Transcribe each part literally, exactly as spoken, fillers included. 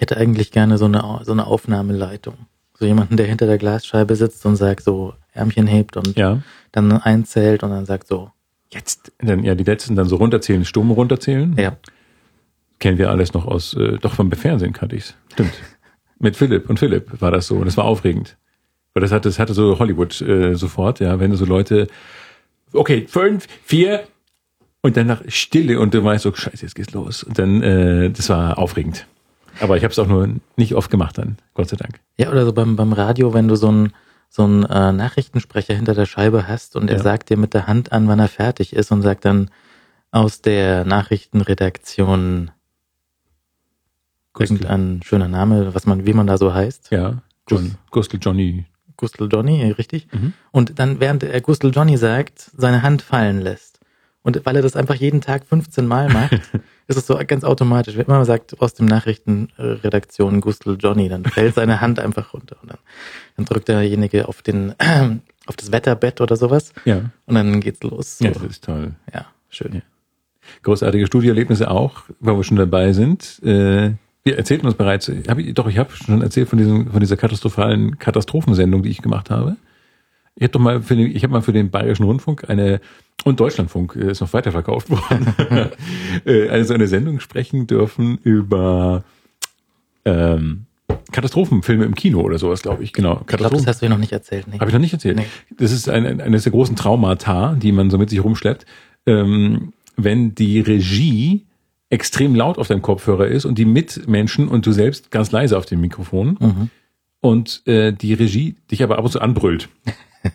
Ich hätte eigentlich gerne so eine, so eine Aufnahmeleitung. So jemanden, der hinter der Glasscheibe sitzt und sagt so, Ärmchen hebt und ja. dann einzählt und dann sagt so, jetzt. Dann, ja, die letzten dann so runterzählen, stumm runterzählen. Ja. Kennen wir alles noch aus, äh, doch vom Fernsehen kannte ich's. Stimmt. Mit Philipp und Philipp war das so und das war aufregend. Weil das hatte, das hatte so Hollywood äh, sofort, ja, wenn so Leute, okay, fünf, vier und dann nach Stille und du weißt so, scheiße, jetzt geht's los. Und dann, äh, das war aufregend. Aber ich habe es auch nur nicht oft gemacht dann, Gott sei Dank. Ja, oder so beim, beim Radio, wenn du so einen so einen äh, Nachrichtensprecher hinter der Scheibe hast und ja. er sagt dir mit der Hand an, wann er fertig ist und sagt dann aus der Nachrichtenredaktion irgendein schöner Name, was man, wie man da so heißt. Ja, John, Gustl Johnny. Gustl Johnny, richtig. Mhm. Und dann, während er Gustl Johnny sagt, seine Hand fallen lässt. Und weil er das einfach jeden Tag fünfzehn Mal macht, ist es so ganz automatisch. Wenn man sagt, aus dem Nachrichtenredaktion Gustl Johnny, dann fällt seine Hand einfach runter. Und dann, dann drückt derjenige auf den, äh, auf das Wetterbett oder sowas. Ja. Und dann geht's los. So. Ja, das ist toll. Ja, schön. Ja. Großartige Studioerlebnisse auch, weil wir schon dabei sind. Äh, Wir erzählten uns bereits, hab ich, doch, ich habe schon erzählt von, diesem, von dieser katastrophalen Katastrophensendung, die ich gemacht habe. Ich habe doch mal für den, ich hab mal für den Bayerischen Rundfunk eine, und Deutschlandfunk ist noch weiterverkauft worden, eine so eine Sendung sprechen dürfen über ähm, Katastrophenfilme im Kino oder sowas, glaube ich. Genau. Ich glaube, das hast du mir noch nicht erzählt. Nee. Habe ich noch nicht erzählt. Nee. Das ist ein, eines der großen Traumata, die man so mit sich rumschleppt. Ähm, wenn die Regie extrem laut auf deinem Kopfhörer ist und die Mitmenschen und du selbst ganz leise auf dem Mikrofon mhm. und äh, die Regie dich aber ab und zu anbrüllt,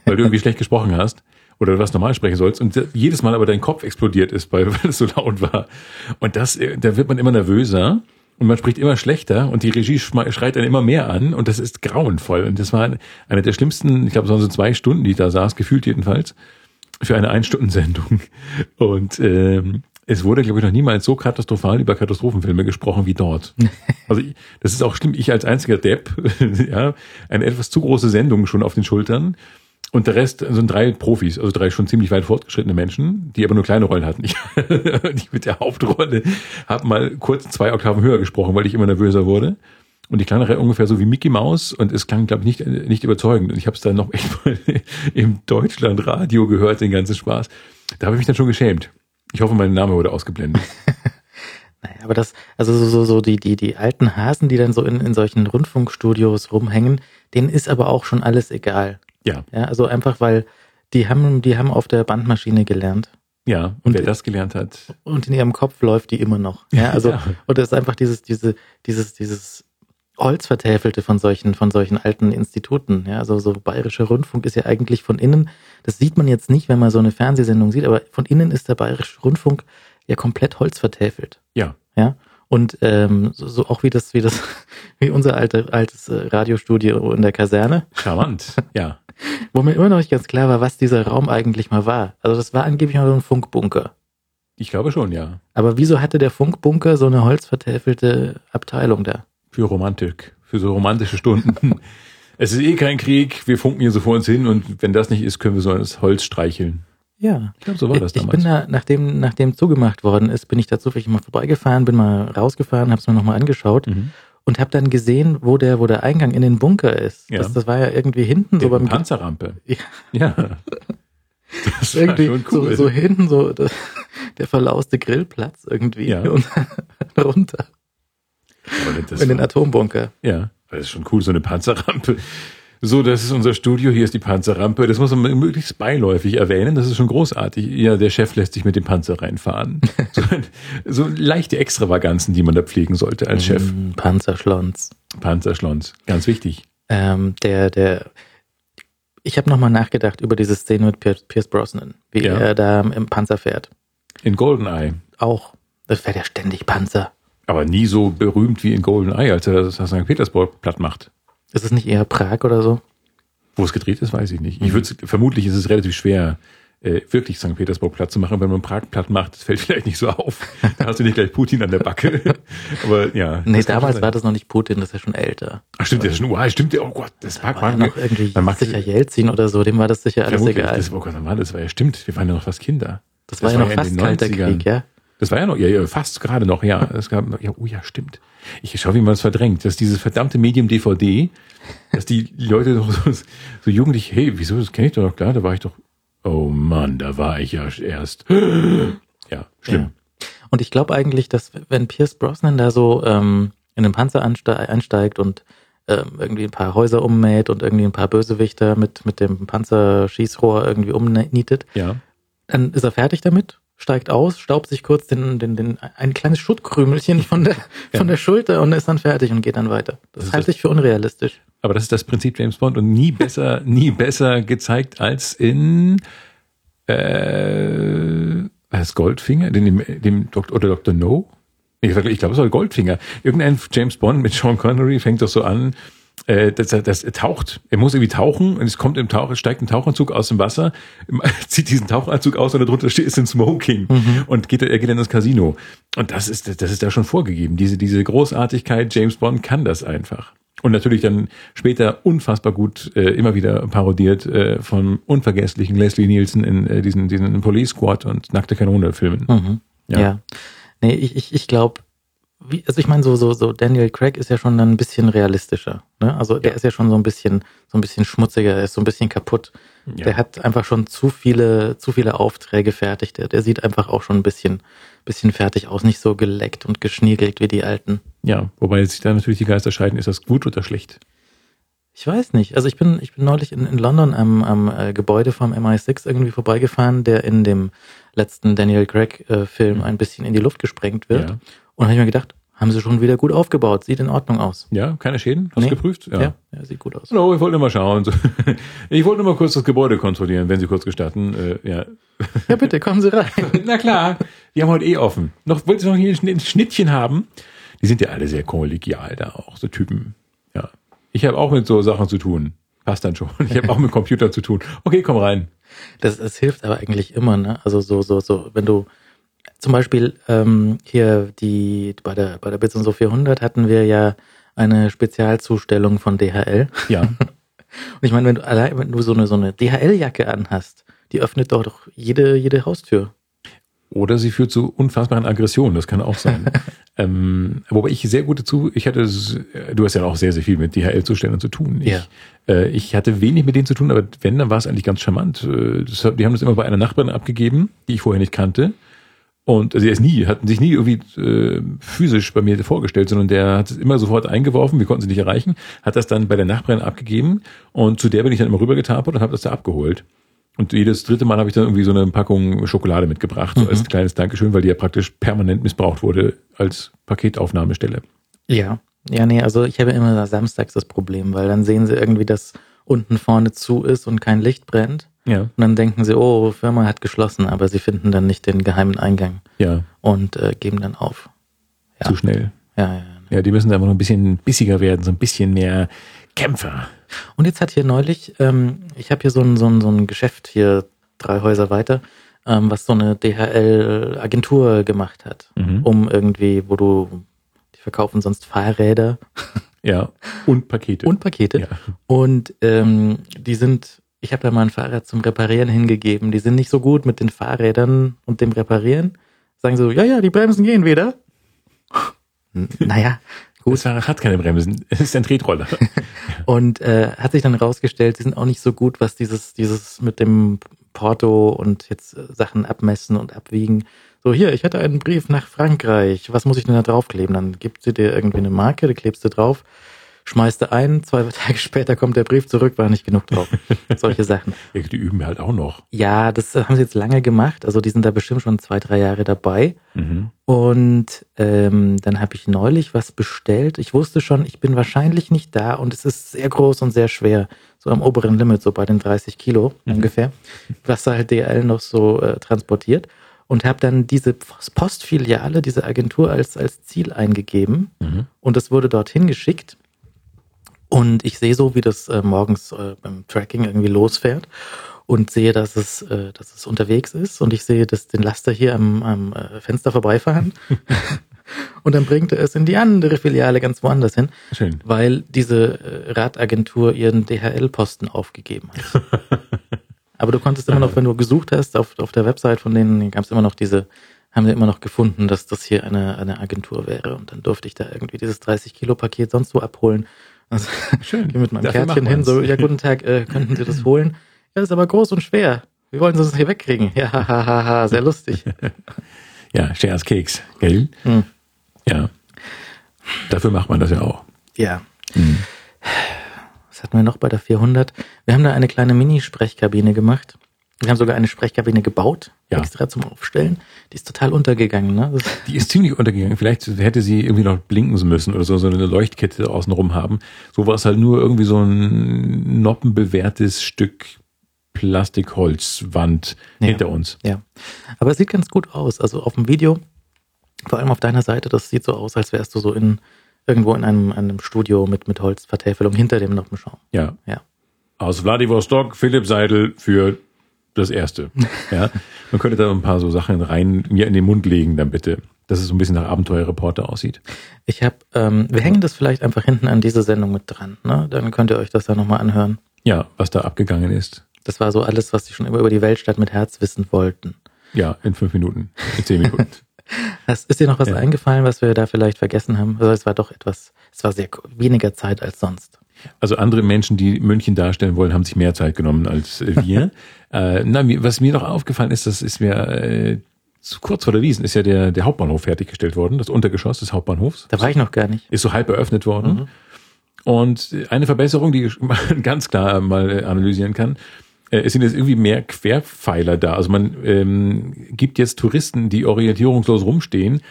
weil du irgendwie schlecht gesprochen hast oder was normal sprechen sollst und jedes Mal aber dein Kopf explodiert ist, weil, weil es so laut war. Und das, da wird man immer nervöser und man spricht immer schlechter und die Regie schreit dann immer mehr an und das ist grauenvoll. Und das war eine der schlimmsten, ich glaube, es waren so zwei Stunden, die ich da saß, gefühlt jedenfalls, für eine Ein-Stunden-Sendung. Und ähm, es wurde, glaube ich, noch niemals so katastrophal über Katastrophenfilme gesprochen wie dort. Also ich, das ist auch schlimm. Ich als einziger Depp, ja, eine etwas zu große Sendung schon auf den Schultern und der Rest sind also drei Profis, also drei schon ziemlich weit fortgeschrittene Menschen, die aber nur kleine Rollen hatten. Ich, ich mit der Hauptrolle habe mal kurz zwei Oktaven höher gesprochen, weil ich immer nervöser wurde. Und die kleinere ungefähr so wie Mickey Mouse und es klang, glaube ich, nicht nicht überzeugend. Und ich habe es dann noch echt mal im Deutschlandradio gehört, den ganzen Spaß. Da habe ich mich dann schon geschämt. Ich hoffe, mein Name wurde ausgeblendet. Naja, aber das, also so, so, so die, die, die alten Hasen, die dann so in, in solchen Rundfunkstudios rumhängen, denen ist aber auch schon alles egal. Ja. Ja, also einfach, weil die haben, die haben auf der Bandmaschine gelernt. Ja, und, und wer das gelernt hat. Und in ihrem Kopf läuft die immer noch. Ja, also, ja. Und das ist einfach dieses, diese, dieses, dieses Holzvertäfelte von solchen, von solchen alten Instituten. Ja, also so Bayerischer Rundfunk ist ja eigentlich von innen, das sieht man jetzt nicht, wenn man so eine Fernsehsendung sieht, aber von innen ist der Bayerische Rundfunk ja komplett holzvertäfelt. Ja. Ja. Und ähm, so, so auch wie das, wie das, wie unser alte, altes Radiostudio in der Kaserne. Charmant, ja. Wo mir immer noch nicht ganz klar war, was dieser Raum eigentlich mal war. Also das war angeblich mal so ein Funkbunker. Ich glaube schon, ja. Aber wieso hatte der Funkbunker so eine holzvertäfelte Abteilung da? Für Romantik, für so romantische Stunden. Es ist eh kein Krieg, wir funken hier so vor uns hin und wenn das nicht ist, können wir so das Holz streicheln. Ja. Ich glaube, so war das ich, damals. Ich bin da, nachdem, nachdem zugemacht worden ist, bin ich da zufällig mal vorbeigefahren, bin mal rausgefahren, hab's mir nochmal angeschaut mhm. und hab dann gesehen, wo der, wo der Eingang in den Bunker ist. Ja. Das, das war ja irgendwie hinten. So beim Panzerrampe. Ja. ja. Das war irgendwie schon cool. So, so hinten so das, der verlauste Grillplatz irgendwie ja. und runter. Das in den Atombunker. Ja, das ist schon cool, so eine Panzerrampe. So, das ist unser Studio, hier ist die Panzerrampe. Das muss man möglichst beiläufig erwähnen, das ist schon großartig. Ja, der Chef lässt sich mit dem Panzer reinfahren. So, so leichte Extravaganzen, die man da pflegen sollte als Chef. Panzerschlons. Panzerschlons, ganz wichtig. Ähm, der, der... Ich habe nochmal nachgedacht über diese Szene mit Pierce Brosnan, wie ja. er da im Panzer fährt. In Goldeneye. Auch, da fährt er ständig Panzer. Aber nie so berühmt wie in Goldeneye, als er das Sankt Petersburg platt macht. Ist es nicht eher Prag oder so? Wo es gedreht ist, weiß ich nicht. Ich würde vermutlich ist es relativ schwer, äh, wirklich Sankt Petersburg platt zu machen. Wenn man Prag platt macht, das fällt vielleicht nicht so auf. Da hast du nicht gleich Putin an der Backe. Aber ja. Nee, damals war das noch nicht Putin, das ist ja schon älter. Ach stimmt, das ist schon, oh, stimmt ja, oh Gott, das mag man noch irgendwie. Man mag sicher Jelzin oder so, dem war das sicher alles egal. Das war ganz normal, das war ja stimmt. Wir waren ja noch fast Kinder. Das war ja noch fast kalter Krieg, ja. Das war ja noch, ja, ja fast gerade noch, ja. Es gab, ja, oh ja, stimmt. Ich schaue, wie man es verdrängt, dass dieses verdammte Medium D V D, dass die Leute doch so, so jugendlich, hey, wieso, das kenne ich doch noch klar, da war ich doch, oh Mann, da war ich ja erst. Ja, schlimm. Ja. Und ich glaube eigentlich, dass wenn Pierce Brosnan da so ähm, in den Panzer ansteig, einsteigt und ähm, irgendwie ein paar Häuser ummäht und irgendwie ein paar Bösewichter mit, mit dem Panzerschießrohr irgendwie umnietet, ja. Dann ist er fertig damit. Steigt aus, staubt sich kurz den, den, den, ein kleines Schuttkrümelchen von der, ja. von der Schulter und ist dann fertig und geht dann weiter. Das, das halte ich für unrealistisch. Aber das ist das Prinzip James Bond und nie besser, nie besser gezeigt als in, äh, als Goldfinger, dem, dem Doktor, oder Doktor No? Ich, ich glaube, es war Goldfinger. Irgendein James Bond mit Sean Connery fängt doch so an, Das, das er taucht, er muss irgendwie tauchen und es kommt im Tauch, steigt ein Tauchanzug aus dem Wasser, zieht diesen Tauchanzug aus und darunter steht ist ein Smoking mhm. und geht, er geht in das Casino. Und das ist, das ist da schon vorgegeben. Diese, diese Großartigkeit, James Bond kann das einfach. Und natürlich dann später unfassbar gut äh, immer wieder parodiert äh, vom unvergesslichen Leslie Nielsen in äh, diesen, diesen Police Squad und Nackte Kanone-Filmen. Mhm. Ja. ja. Nee, ich, ich, ich glaube, Wie, also ich meine, so, so, so Daniel Craig ist ja schon dann ein bisschen realistischer. Ne? Also der ja. ist ja schon so ein bisschen, so ein bisschen schmutziger, ist so ein bisschen kaputt. Ja. Der hat einfach schon zu viele, zu viele Aufträge fertig. Der, der sieht einfach auch schon ein bisschen, bisschen fertig aus, nicht so geleckt und geschniegelt wie die alten. Ja, wobei sich da natürlich die Geister scheiden, ist das gut oder schlecht? Ich weiß nicht. Also ich bin, ich bin neulich in, in London am, am äh, Gebäude vom M I sechs irgendwie vorbeigefahren, der in dem letzten Daniel Craig-Film äh, ein bisschen in die Luft gesprengt wird. Ja. Und habe ich mir gedacht, haben sie schon wieder gut aufgebaut. Sieht in Ordnung aus. Ja, keine Schäden? Hast du nee. geprüft? Ja. Ja, ja, sieht gut aus. No, ich wollte nur mal schauen. Ich wollte nur mal kurz das Gebäude kontrollieren, wenn Sie kurz gestatten. Äh, ja. ja, bitte, kommen Sie rein. Na klar, die haben heute eh offen. Noch, wolltest du noch hier ein Schnittchen haben? Die sind ja alle sehr kollegial da auch, so Typen. Ja. Ich habe auch mit so Sachen zu tun. Passt dann schon. Ich habe auch mit Computer zu tun. Okay, komm rein. Das, das hilft aber eigentlich immer, ne? Also so, so, so, wenn du zum Beispiel ähm, hier die bei der bei der Bits und so vierhundert hatten wir ja eine Spezialzustellung von D H L. Ja. Und ich meine, wenn du allein wenn du so eine so eine D H L-Jacke anhast, die öffnet doch, doch jede jede Haustür. Oder sie führt zu unfassbaren Aggressionen, das kann auch sein. ähm, wobei ich sehr gute zu, ich hatte, du hast ja auch sehr, sehr viel mit D H L-Zustellern zu tun. Ich, ja. äh, ich hatte wenig mit denen zu tun, aber wenn, dann war es eigentlich ganz charmant. Das, die haben das immer bei einer Nachbarin abgegeben, die ich vorher nicht kannte. Und also er ist nie, hatten sich nie irgendwie äh, physisch bei mir vorgestellt, sondern der hat es immer sofort eingeworfen, wir konnten sie nicht erreichen, hat das dann bei der Nachbarin abgegeben und zu der bin ich dann immer rübergetapert und habe das da abgeholt. Und jedes dritte Mal habe ich dann irgendwie so eine Packung Schokolade mitgebracht, mhm. so als kleines Dankeschön, weil die ja praktisch permanent missbraucht wurde als Paketaufnahmestelle. Ja, ja, nee, also ich habe immer samstags das Problem, weil dann sehen sie irgendwie, dass unten vorne zu ist und kein Licht brennt. Ja. Und dann denken sie, oh, Firma hat geschlossen, aber sie finden dann nicht den geheimen Eingang. Ja. Und äh, geben dann auf. Ja. Zu schnell. Ja, ja. Ja, die müssen einfach noch ein bisschen bissiger werden, so ein bisschen mehr Kämpfer. Und jetzt hat hier neulich, ähm, ich habe hier so ein, so, ein, so ein Geschäft hier drei Häuser weiter, ähm, was so eine D H L-Agentur gemacht hat, mhm. um irgendwie, wo du, die verkaufen sonst Fahrräder. Ja, und Pakete. Und Pakete. Ja. Und ähm, die sind... Ich habe da mal ein Fahrrad zum Reparieren hingegeben. Die sind nicht so gut mit den Fahrrädern und dem Reparieren. Sagen so, ja, ja, die Bremsen gehen wieder. Naja, gut. Das Fahrrad hat keine Bremsen. Es ist ein Tretroller. Und äh, hat sich dann rausgestellt, die sind auch nicht so gut, was dieses dieses mit dem Porto und jetzt Sachen abmessen und abwiegen. So, hier, ich hatte einen Brief nach Frankreich. Was muss ich denn da draufkleben? Dann gibt sie dir irgendwie eine Marke, die klebst du drauf. Schmeißt du ein, zwei Tage später kommt der Brief zurück, war nicht genug drauf. Solche Sachen. Die üben halt auch noch. Ja, das haben sie jetzt lange gemacht. Also die sind da bestimmt schon zwei, drei Jahre dabei. Mhm. Und ähm, dann habe ich neulich was bestellt. Ich wusste schon, ich bin wahrscheinlich nicht da und es ist sehr groß und sehr schwer. So am oberen Limit, so bei den dreißig Kilo mhm. ungefähr. Was halt D H L noch so äh, transportiert. Und habe dann diese Postfiliale, diese Agentur als, als Ziel eingegeben. Mhm. Und das wurde dorthin geschickt. Und ich sehe so, wie das äh, morgens äh, beim Tracking irgendwie losfährt und sehe, dass es, äh, dass es unterwegs ist. Und ich sehe, dass den Laster hier am, am äh, Fenster vorbeifahren. Und dann bringt er es in die andere Filiale ganz woanders hin. Schön. Weil diese äh, Radagentur ihren D H L-Posten aufgegeben hat. Aber du konntest immer noch, wenn du gesucht hast, auf, auf der Website von denen gab es immer noch diese haben wir immer noch gefunden, dass das hier eine, eine Agentur wäre. Und dann durfte ich da irgendwie dieses dreißig-Kilo-Paket sonst wo abholen. Also, schön. Mit meinem Dafür Kärtchen hin, so, ja, guten Tag, äh, könnten Sie das holen? Ja, das ist aber groß und schwer. Wie wollen Sie das hier wegkriegen? Ja, ha, ha, ha, sehr lustig. Ja, Schers Keks, gell? Hm. Ja. Dafür macht man das ja auch. Ja. Hm. Was hatten wir noch bei der vierhundert? Wir haben da eine kleine Mini-Sprechkabine gemacht. Wir haben sogar eine Sprechkabine gebaut, ja. extra zum Aufstellen. Die ist total untergegangen, ne? Das die ist ziemlich untergegangen. Vielleicht hätte sie irgendwie noch blinken müssen oder so, so eine Leuchtkette außenrum haben. So war es halt nur irgendwie so ein noppenbewehrtes Stück Plastikholzwand ja. hinter uns. Ja, aber es sieht ganz gut aus. Also auf dem Video, vor allem auf deiner Seite, das sieht so aus, als wärst du so in irgendwo in einem, einem Studio mit, mit Holzvertäfelung hinter dem Noppenschaum. Ja. ja. Aus Vladivostok, Philipp Seidel für das Erste. Ja. Man könnte da ein paar so Sachen rein, mir in den Mund legen dann bitte, dass es so ein bisschen nach Abenteuerreporter aussieht. Ich habe, ähm, wir hängen das vielleicht einfach hinten an diese Sendung mit dran, ne? Dann könnt ihr euch das da nochmal anhören. Ja, was da abgegangen ist. Das war so alles, was die schon immer über die Weltstadt mit Herz wissen wollten. Ja, in fünf Minuten, in zehn Minuten. Das, ist dir noch was ja. eingefallen, was wir da vielleicht vergessen haben? Also es war doch etwas, es war sehr weniger Zeit als sonst. Also andere Menschen, die München darstellen wollen, haben sich mehr Zeit genommen als wir. äh, na, was mir noch aufgefallen ist, das ist mir äh, zu kurz vor der Wiesn ist ja der, der Hauptbahnhof fertiggestellt worden, das Untergeschoss des Hauptbahnhofs. Da war ich noch gar nicht. Ist so halb eröffnet worden. Mhm. Und eine Verbesserung, die man ganz klar mal analysieren kann, äh, es sind jetzt irgendwie mehr Querpfeiler da. Also man ähm, gibt jetzt Touristen, die orientierungslos rumstehen,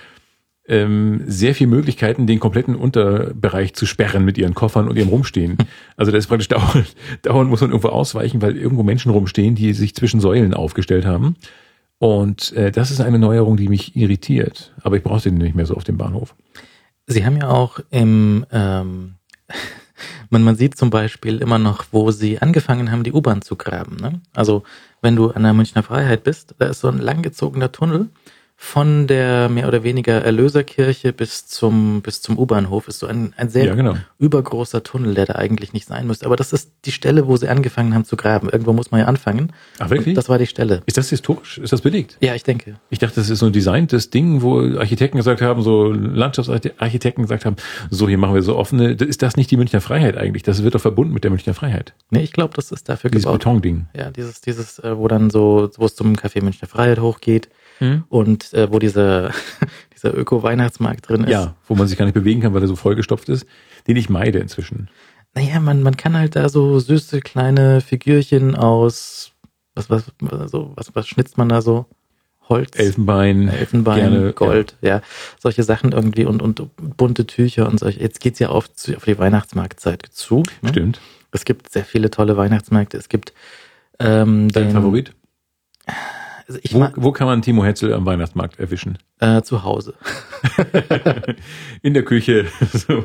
sehr viele Möglichkeiten, den kompletten Unterbereich zu sperren mit ihren Koffern und ihrem Rumstehen. Also da ist praktisch dauernd, dauernd muss man irgendwo ausweichen, weil irgendwo Menschen rumstehen, die sich zwischen Säulen aufgestellt haben. Und äh, das ist eine Neuerung, die mich irritiert. Aber ich brauche den nicht mehr so auf dem Bahnhof. Sie haben ja auch im, ähm, man, man sieht zum Beispiel immer noch, wo sie angefangen haben, die U-Bahn zu graben. Ne? Also wenn du an der Münchner Freiheit bist, da ist so ein langgezogener Tunnel, von der mehr oder weniger Erlöserkirche bis zum, bis zum U-Bahnhof ist so ein, ein sehr ja, genau. übergroßer Tunnel, der da eigentlich nicht sein müsste. Aber das ist die Stelle, wo sie angefangen haben zu graben. Irgendwo muss man ja anfangen. Ach, wirklich? Und das war die Stelle. Ist das historisch? Ist das belegt? Ja, ich denke. Ich dachte, das ist so ein designtes Ding, wo Architekten gesagt haben, so Landschaftsarchitekten gesagt haben, so hier machen wir so offene, ist das nicht die Münchner Freiheit eigentlich? Das wird doch verbunden mit der Münchner Freiheit. Nee, ich glaube, das ist dafür dieses gebaut. Dieses Betonding. Ja, dieses, dieses, wo dann so, wo es zum Café Münchner Freiheit hochgeht. Mhm. Und äh, wo dieser, dieser Öko-Weihnachtsmarkt drin ist. Ja, wo man sich gar nicht bewegen kann, weil er so vollgestopft ist, den ich meide inzwischen. Naja, man, man kann halt da so süße kleine Figürchen aus, was, was, so, was, was schnitzt man da so? Holz? Elfenbein. Elfenbein, gerne, Gold, ja. ja. Solche Sachen irgendwie und, und bunte Tücher und solche. Jetzt geht's ja auf, auf die Weihnachtsmarktzeit zu. Ne? Stimmt. Es gibt sehr viele tolle Weihnachtsmärkte. Es gibt ähm, dein Favorit? Also ich wo, mag, wo kann man Timo Hetzel am Weihnachtsmarkt erwischen? Äh, zu Hause. In der Küche. So.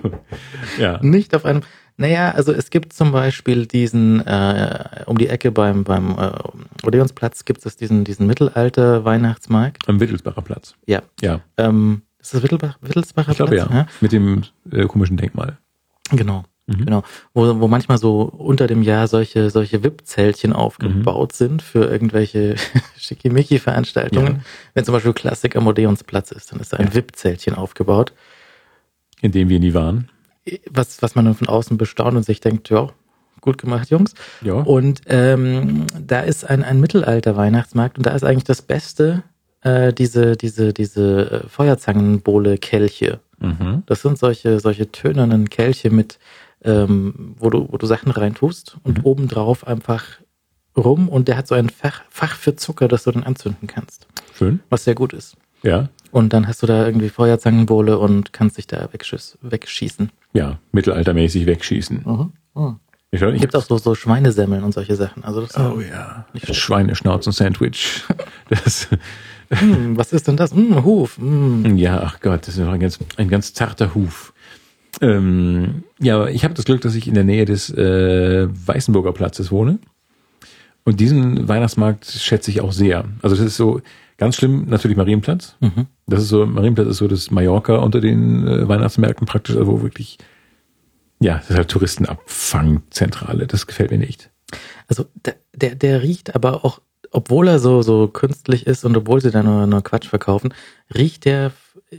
Ja. Nicht auf einem. Naja, also es gibt zum Beispiel diesen, äh, um die Ecke beim, beim äh, Odeonsplatz gibt es diesen, diesen Mittelalter-Weihnachtsmarkt. Am Wittelsbacher Platz. Ja. ja. Ähm, ist das Wittelbach, Wittelsbacher ich Platz? Ich glaube ja. ja, mit dem äh, komischen Denkmal. Genau. Mhm. Genau, wo, wo manchmal so unter dem Jahr solche solche W I P-Zeltchen aufgebaut mhm. sind für irgendwelche Schickimicki-Veranstaltungen. Ja. Wenn zum Beispiel Klassik am Odeonsplatz ist, dann ist da ein ja. W I P-Zeltchen aufgebaut. In dem wir nie waren. Was, was man dann von außen bestaunt und sich denkt, ja, gut gemacht, Jungs. Ja. Und ähm, da ist ein, ein Mittelalter-Weihnachtsmarkt und da ist eigentlich das Beste äh, diese, diese, diese Feuerzangenbowle-Kelche. Mhm. Das sind solche, solche tönernen Kelche mit Ähm, wo du, wo du Sachen reintust und mhm. obendrauf einfach rum und der hat so ein Fach, Fach für Zucker, das du dann anzünden kannst. Schön. Was sehr gut ist. Ja. Und dann hast du da irgendwie Feuerzangenbowle und kannst dich da wegschieß, wegschießen. Ja, mittelaltermäßig wegschießen. Mhm. Oh. Ich glaub, ich Gibt auch so, so Schweinesemmeln und solche Sachen. Also das oh ja, Schweineschnauzen-Sandwich. Das... hm, was ist denn das? Hm, Huf. Hm. Ja, ach Gott, das ist ein ganz, ein ganz zarter Huf. Ähm, ja, ich habe das Glück, dass ich in der Nähe des äh, Weißenburger Platzes wohne. Und diesen Weihnachtsmarkt schätze ich auch sehr. Also das ist so ganz schlimm, natürlich Marienplatz. Mhm. Das ist so, Marienplatz ist so das Mallorca unter den äh, Weihnachtsmärkten praktisch, also wo wirklich, ja, das ist halt Touristenabfangzentrale. Das gefällt mir nicht. Also der, der, der riecht aber auch obwohl er so, so künstlich ist und obwohl sie da nur, nur Quatsch verkaufen, riecht der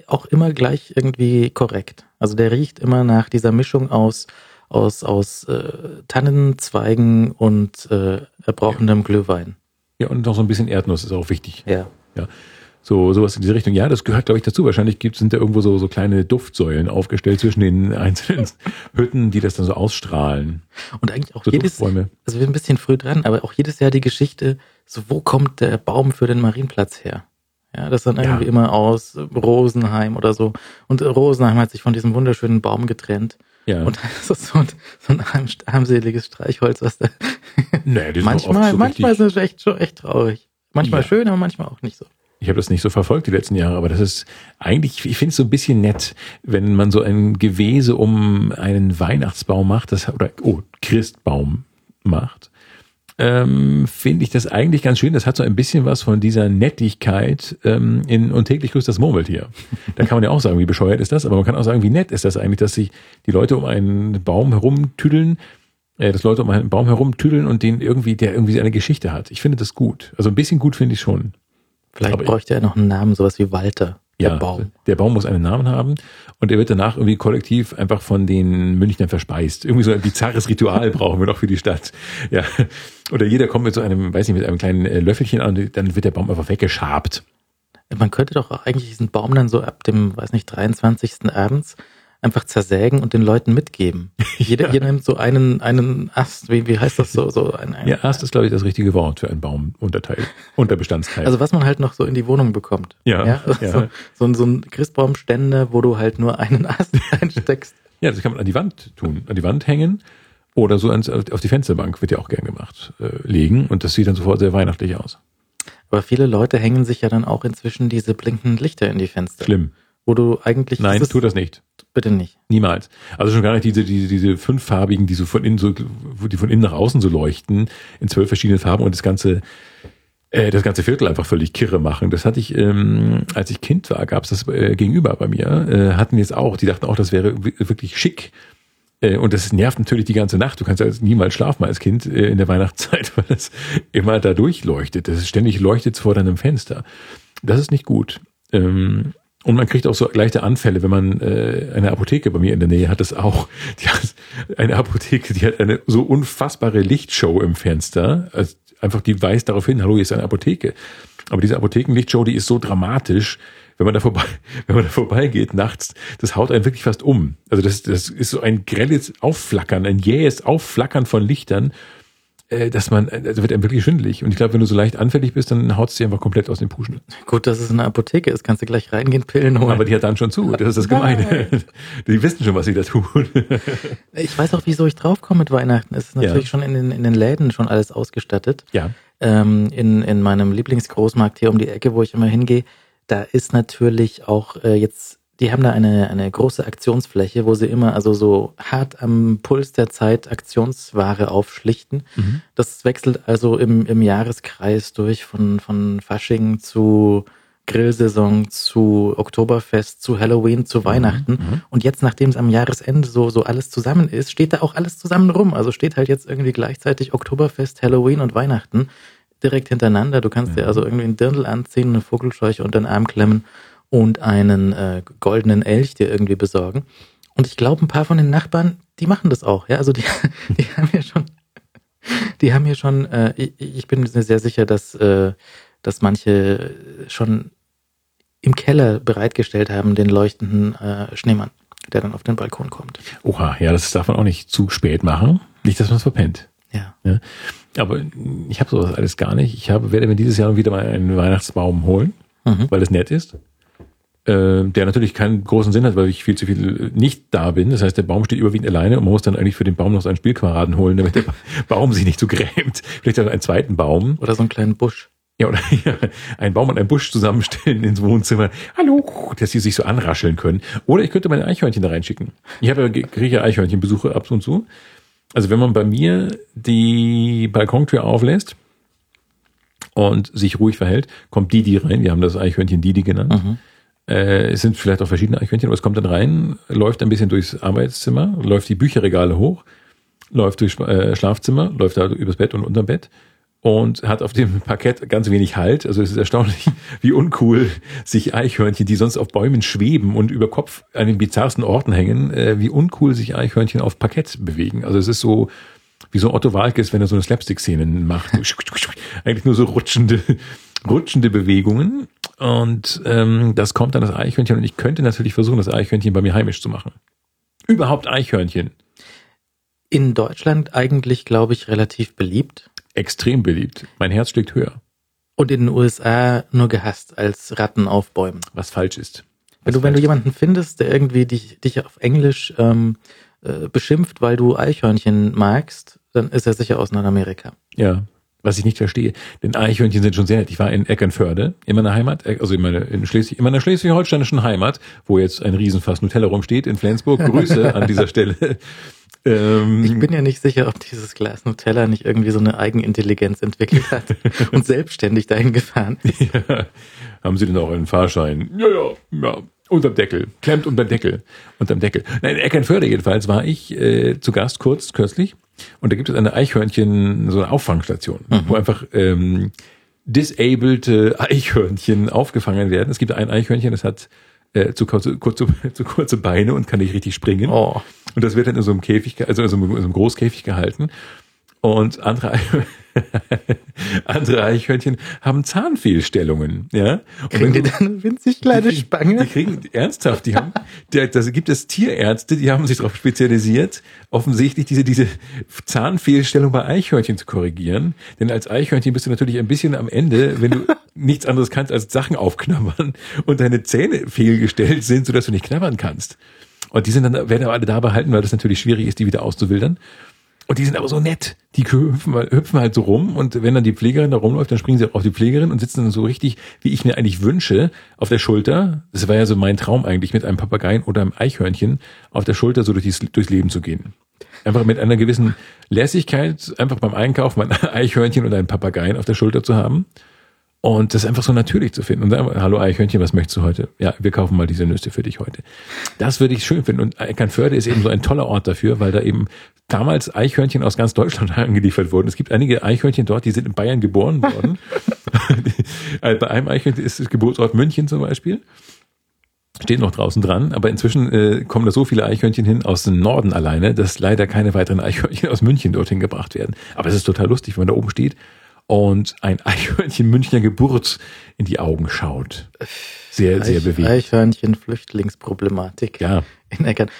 auch immer gleich irgendwie korrekt. Also der riecht immer nach dieser Mischung aus, aus, aus äh, Tannenzweigen und äh, erbrochenem ja. Glühwein. Ja, und noch so ein bisschen Erdnuss ist auch wichtig. Ja. Ja. So, sowas in diese Richtung. Ja, das gehört, glaube ich, dazu. Wahrscheinlich gibt's, sind da irgendwo so, so kleine Duftsäulen aufgestellt zwischen den einzelnen Hütten, die das dann so ausstrahlen. Und eigentlich auch so jedes, Duftbäume. Also wir sind ein bisschen früh dran, aber auch jedes Jahr die Geschichte, so wo kommt der Baum für den Marienplatz her? Ja, das dann irgendwie ja. immer aus Rosenheim oder so. Und Rosenheim hat sich von diesem wunderschönen Baum getrennt. Ja. Und das ist so ein, so ein armseliges Streichholz, was da. Naja, die sind manchmal, so manchmal ist es echt, schon echt traurig. Manchmal ja. schön, aber manchmal auch nicht so. Ich habe das nicht so verfolgt die letzten Jahre, aber das ist eigentlich, ich finde es so ein bisschen nett, wenn man so ein Gewese um einen Weihnachtsbaum macht, das oder oh, Christbaum macht, ähm, finde ich das eigentlich ganz schön. Das hat so ein bisschen was von dieser Nettigkeit ähm, in Und täglich grüßt das Murmeltier. Da kann man ja auch sagen, wie bescheuert ist das, aber man kann auch sagen, wie nett ist das eigentlich, dass sich die Leute um einen Baum herumtüdeln, äh, dass Leute um einen Baum herumtüdeln und den irgendwie, der irgendwie eine Geschichte hat. Ich finde das gut. Also ein bisschen gut finde ich schon. Vielleicht aber bräuchte er noch einen Namen, sowas wie Walter, ja, der Baum. Der Baum muss einen Namen haben und er wird danach irgendwie kollektiv einfach von den Münchnern verspeist. Irgendwie so ein bizarres Ritual brauchen wir doch für die Stadt. Ja. Oder jeder kommt mit so einem, weiß nicht, mit einem kleinen Löffelchen an und dann wird der Baum einfach weggeschabt. Man könnte doch auch eigentlich diesen Baum dann so ab dem, weiß nicht, dreiundzwanzigsten abends einfach zersägen und den Leuten mitgeben. Jeder, ja. jeder nimmt so einen, einen Ast, wie, wie heißt das so? so ein, ein, ja, Ast ist, glaube ich, das richtige Wort für einen Baumunterteil, Unterbestandsteil. Also was man halt noch so in die Wohnung bekommt. Ja. ja? Also ja. So, so ein, so ein Christbaumständer, wo du halt nur einen Ast einsteckst. Ja, das kann man an die Wand tun, an die Wand hängen oder so ans, auf die Fensterbank, wird ja auch gern gemacht, äh, legen und das sieht dann sofort sehr weihnachtlich aus. Aber viele Leute hängen sich ja dann auch inzwischen diese blinkenden Lichter in die Fenster. Schlimm. Wo du eigentlich... Nein, tu das nicht. Bitte nicht. Niemals. Also schon gar nicht diese, diese, diese fünffarbigen, die so von innen so, die von innen nach außen so leuchten, in zwölf verschiedenen Farben und das ganze, äh, das ganze Viertel einfach völlig kirre machen. Das hatte ich, ähm, als ich Kind war, gab's das äh, gegenüber bei mir, äh, hatten wir es auch. Die dachten auch, das wäre wirklich schick. Äh, und das nervt natürlich die ganze Nacht. Du kannst ja niemals schlafen als Kind äh, in der Weihnachtszeit, weil das immer da durchleuchtet. Das ist ständig leuchtet's vor deinem Fenster. Das ist nicht gut. Ähm, Und man kriegt auch so leichte Anfälle, wenn man äh, eine Apotheke bei mir in der Nähe hat, das auch. Die hat eine Apotheke, die hat eine so unfassbare Lichtshow im Fenster. Also einfach die weist darauf hin, hallo, hier ist eine Apotheke. Aber diese Apothekenlichtshow, die ist so dramatisch, wenn man da vorbei, wenn man da vorbeigeht nachts, das haut einen wirklich fast um. Also das, das ist so ein grelles Aufflackern, ein jähes Aufflackern von Lichtern, dass man, also wird einem wirklich schwindelig. Und ich glaube, wenn du so leicht anfällig bist, dann haut's dir einfach komplett aus den Puschen. Gut, dass es eine Apotheke ist, kannst du gleich reingehen, Pillen holen. Aber die hat dann schon zu, das ist das Gemeine. Nein. Die wissen schon, was sie da tun. Ich weiß auch, wieso ich draufkomme mit Weihnachten. Es ist natürlich ja. schon in den, in den Läden schon alles ausgestattet. Ja. Ähm, in, in meinem Lieblingsgroßmarkt hier um die Ecke, wo ich immer hingehe, da ist natürlich auch äh, jetzt die haben da eine, eine große Aktionsfläche, wo sie immer also so hart am Puls der Zeit Aktionsware aufschlichten. Mhm. Das wechselt also im, im Jahreskreis durch von, von Fasching zu Grillsaison, zu Oktoberfest, zu Halloween, zu Weihnachten. Mhm. Und jetzt, nachdem es am Jahresende so, so alles zusammen ist, steht da auch alles zusammen rum. Also steht halt jetzt irgendwie gleichzeitig Oktoberfest, Halloween und Weihnachten direkt hintereinander. Du kannst mhm. dir also irgendwie einen Dirndl anziehen, eine Vogelscheuche unter den Arm klemmen und einen äh, goldenen Elch dir irgendwie besorgen. Und ich glaube, ein paar von den Nachbarn, die machen das auch. Ja, also die, die haben hier schon, die haben hier schon, äh, ich, ich bin mir sehr sicher, dass, äh, dass manche schon im Keller bereitgestellt haben, den leuchtenden äh, Schneemann, der dann auf den Balkon kommt. Oha, ja, das darf man auch nicht zu spät machen. Nicht, dass man es verpennt. Ja. ja. Aber ich habe sowas alles gar nicht. Ich habe, werde mir dieses Jahr wieder mal einen Weihnachtsbaum holen, mhm. weil es nett ist. Der natürlich keinen großen Sinn hat, weil ich viel zu viel nicht da bin. Das heißt, der Baum steht überwiegend alleine und man muss dann eigentlich für den Baum noch so einen Spielkameraden holen, damit der Baum sich nicht so grämt. Vielleicht dann einen zweiten Baum. Oder so einen kleinen Busch. Ja, oder ja, einen Baum und einen Busch zusammenstellen ins Wohnzimmer. Hallo, dass sie sich so anrascheln können. Oder ich könnte meine Eichhörnchen da reinschicken. Ich habe ja, kriege ja Eichhörnchenbesuche ab und zu. Also wenn man bei mir die Balkontür auflässt und sich ruhig verhält, kommt Didi rein. Wir haben das Eichhörnchen Didi genannt. Mhm. Es sind vielleicht auch verschiedene Eichhörnchen, aber es kommt dann rein, läuft ein bisschen durchs Arbeitszimmer, läuft die Bücherregale hoch, läuft durchs Schlafzimmer, läuft da übers Bett und unterm Bett und hat auf dem Parkett ganz wenig Halt. Also es ist erstaunlich, wie uncool sich Eichhörnchen, die sonst auf Bäumen schweben und über Kopf an den bizarrsten Orten hängen, äh, wie uncool sich Eichhörnchen auf Parkett bewegen. Also es ist so wie so Otto Walkes, wenn er so eine Slapstick-Szene macht. Eigentlich nur so rutschende, rutschende Bewegungen. Und ähm, das kommt dann das Eichhörnchen. Und ich könnte natürlich versuchen, das Eichhörnchen bei mir heimisch zu machen. Überhaupt Eichhörnchen. In Deutschland eigentlich, glaube ich, relativ beliebt. Extrem beliebt. Mein Herz schlägt höher. Und in den U S A nur gehasst als Ratten auf Bäumen. Was falsch ist. Was wenn du, wenn du jemanden findest, der irgendwie dich, dich auf Englisch ähm, äh, beschimpft, weil du Eichhörnchen magst, dann ist er sicher aus Nordamerika. Ja, was ich nicht verstehe. Denn Eichhörnchen sind schon sehr nett. Ich war in Eckernförde, in meiner Heimat, also in meiner, in Schleswig, in meiner schleswig-holsteinischen Heimat, wo jetzt ein Riesenfass Nutella rumsteht, in Flensburg. Grüße an dieser Stelle. Ähm, ich bin ja nicht sicher, ob dieses Glas Nutella nicht irgendwie so eine Eigenintelligenz entwickelt hat und selbstständig dahin gefahren ist. Ja. Haben Sie denn auch einen Fahrschein? Ja, ja, ja. Unterm Deckel. Klemmt unterm Deckel. Unterm Deckel. Nein, in Eckernförde jedenfalls war ich äh, zu Gast kurz, kürzlich. Und da gibt es eine Eichhörnchen, so eine Auffangstation, mhm. wo einfach ähm, disabled Eichhörnchen aufgefangen werden. Es gibt ein Eichhörnchen, das hat äh, zu, kurze, kurze, zu kurze Beine und kann nicht richtig springen. Oh. Und das wird dann in so einem Käfig, also in so einem, in so einem Großkäfig gehalten. Und andere, andere Eichhörnchen haben Zahnfehlstellungen, ja. Und kriegen wenn du, die dann eine winzig kleine die, Spange? Die kriegen, ernsthaft, die haben, da gibt es Tierärzte, die haben sich darauf spezialisiert, offensichtlich diese, diese Zahnfehlstellung bei Eichhörnchen zu korrigieren. Denn als Eichhörnchen bist du natürlich ein bisschen am Ende, wenn du nichts anderes kannst als Sachen aufknabbern und deine Zähne fehlgestellt sind, sodass du nicht knabbern kannst. Und die sind dann, werden aber alle da behalten, weil das natürlich schwierig ist, die wieder auszuwildern. Und die sind aber so nett. Die hüpfen, hüpfen halt so rum und wenn dann die Pflegerin da rumläuft, dann springen sie auf die Pflegerin und sitzen dann so richtig, wie ich mir eigentlich wünsche, auf der Schulter. Das war ja so mein Traum eigentlich, mit einem Papageien oder einem Eichhörnchen auf der Schulter so durch die, durchs Leben zu gehen. Einfach mit einer gewissen Lässigkeit, einfach beim Einkaufen ein Eichhörnchen oder einen Papageien auf der Schulter zu haben und das einfach so natürlich zu finden. Und sagen, hallo Eichhörnchen, was möchtest du heute? Ja, wir kaufen mal diese Nüsse für dich heute. Das würde ich schön finden. Und Eckernförde ist eben so ein toller Ort dafür, weil da eben damals Eichhörnchen aus ganz Deutschland angeliefert wurden. Es gibt einige Eichhörnchen dort, die sind in Bayern geboren worden. Bei einem Eichhörnchen ist das Geburtsort München zum Beispiel. Steht noch draußen dran. Aber inzwischen äh, kommen da so viele Eichhörnchen hin aus dem Norden alleine, dass leider keine weiteren Eichhörnchen aus München dorthin gebracht werden. Aber es ist total lustig, wenn man da oben steht und ein Eichhörnchen Münchner Geburt in die Augen schaut. Sehr, Eich, sehr bewegend. Eichhörnchen-Flüchtlingsproblematik ja. in Eckern.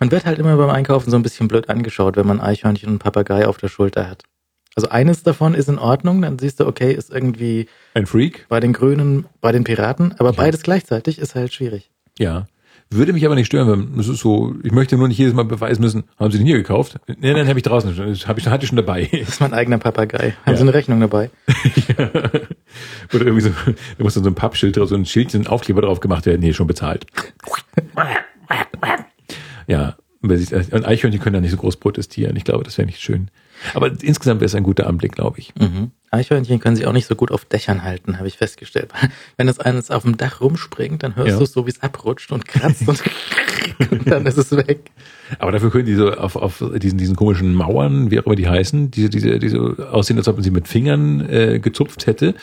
Man wird halt immer beim Einkaufen so ein bisschen blöd angeschaut, wenn man Eichhörnchen und Papagei auf der Schulter hat. Also eines davon ist in Ordnung, dann siehst du, okay, ist irgendwie ein Freak bei den Grünen, bei den Piraten, aber ja. beides gleichzeitig ist halt schwierig. Ja, würde mich aber nicht stören, wenn es ist so, ich möchte nur nicht jedes Mal beweisen müssen, haben Sie den hier gekauft? Nein, nein, okay. habe ich draußen, hab ich, hatte ich schon dabei. Das ist mein eigener Papagei. Haben ja. Sie eine Rechnung dabei? ja. Oder irgendwie so, da muss dann so ein Pappschild drauf, so ein Schildchen, Aufkleber drauf gemacht werden, nee, schon bezahlt. Ja, und Eichhörnchen können da nicht so groß protestieren. Ich glaube, das wäre nicht schön. Aber insgesamt wäre es ein guter Anblick, glaube ich. Mhm. Eichhörnchen können sich auch nicht so gut auf Dächern halten, habe ich festgestellt. Wenn das eines auf dem Dach rumspringt, dann hörst ja. du es so, wie es abrutscht und kratzt und, und dann ist es weg. Aber dafür können die so auf, auf diesen, diesen komischen Mauern, wie auch immer die heißen, diese, diese, die so aussehen, als ob man sie mit Fingern äh, gezupft hätte.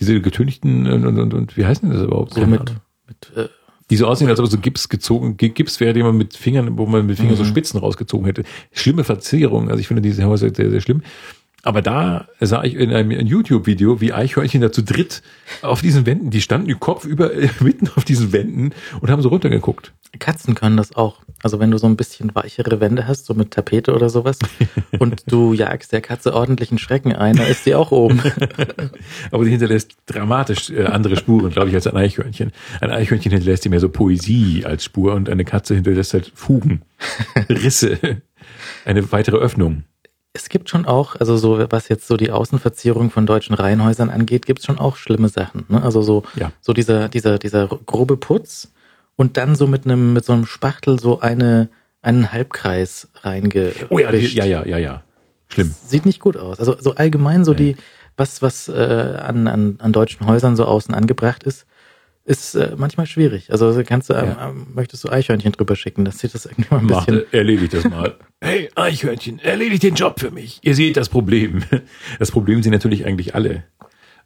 Diese getünchten und, und, und, und wie heißen das überhaupt? So mit... mit äh, die so aussehen, als ob so Gips gezogen, Gips wäre, den man mit Fingern, wo man mit Fingern mhm. so Spitzen rausgezogen hätte. Schlimme Verzierung. Also ich finde diese Häuser sehr, sehr schlimm. Aber da sah ich in einem YouTube-Video, wie Eichhörnchen da zu dritt auf diesen Wänden, die standen den Kopf über, äh, mitten auf diesen Wänden und haben so runtergeguckt. Katzen können das auch. Also wenn du so ein bisschen weichere Wände hast, so mit Tapete oder sowas, und du jagst der Katze ordentlichen Schrecken ein, da ist sie auch oben. Aber sie hinterlässt dramatisch äh, andere Spuren, glaube ich, als ein Eichhörnchen. Ein Eichhörnchen hinterlässt mehr so Poesie als Spur und eine Katze hinterlässt halt Fugen, Risse, eine weitere Öffnung. Es gibt schon auch, also so was jetzt so die Außenverzierung von deutschen Reihenhäusern angeht, gibt es schon auch schlimme Sachen. Ne? Also so, ja. so dieser dieser dieser grobe Putz. Und dann so mit einem, mit so einem Spachtel so eine, einen Halbkreis reingewischt. Oh ja, ja, ja, ja, ja. Schlimm. Das sieht nicht gut aus. Also, so allgemein so die, was, was, äh, an, an, an deutschen Häusern so außen angebracht ist, ist, äh, manchmal schwierig. Also, kannst du, ähm, ja. ähm, möchtest du Eichhörnchen drüber schicken, dass sie das irgendwie mal ein bisschen. Mach, erledigt das mal. Hey, Eichhörnchen, erledigt den Job für mich. Ihr seht das Problem. Das Problem sind natürlich eigentlich alle.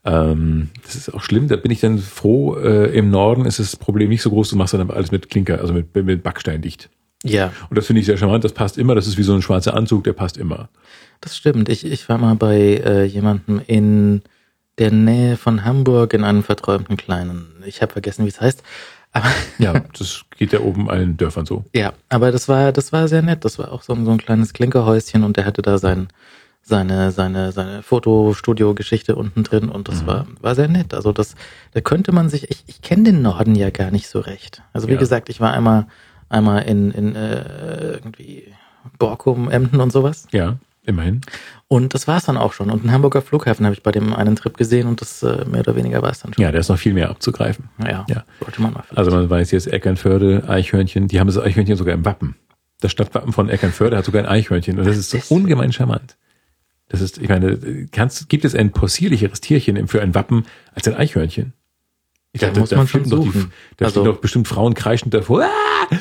Ähm, das ist auch schlimm, da bin ich dann froh. Äh, im Norden ist das Problem nicht so groß, du machst dann alles mit Klinker, also mit, mit Backstein dicht. Ja. Und das finde ich sehr charmant, das passt immer, das ist wie so ein schwarzer Anzug, der passt immer. Das stimmt, ich, ich war mal bei äh, jemandem in der Nähe von Hamburg in einem verträumten Kleinen. Ich habe vergessen, wie es heißt. Aber ja, das geht ja oben allen Dörfern so. Ja, aber das war das war sehr nett. Das war auch so ein, so ein kleines Klinkerhäuschen und der hatte da sein, seine seine seine Fotostudio-Geschichte unten drin und das mhm. war war sehr nett. Also das da könnte man sich, ich, ich kenne den Norden ja gar nicht so recht. Also wie ja. gesagt, ich war einmal einmal in in äh, irgendwie Borkum, Emden und sowas. Ja. Immerhin. Und das war es dann auch schon. Und den Hamburger Flughafen habe ich bei dem einen Trip gesehen und das äh, mehr oder weniger war es dann schon. Ja, da ist noch viel mehr abzugreifen. Ja, ja. Sollte man mal vielleicht. Also man weiß jetzt Eckernförde, Eichhörnchen, die haben das Eichhörnchen sogar im Wappen. Das Stadtwappen von Eckernförde hat sogar ein Eichhörnchen und das ist so ungemein charmant. Das ist, ich meine, kannst, gibt es ein possierlicheres Tierchen für ein Wappen als ein Eichhörnchen? Ich dachte, da muss da man schon suchen. Die, da also, stehen doch bestimmt Frauen kreischend davor. Ah!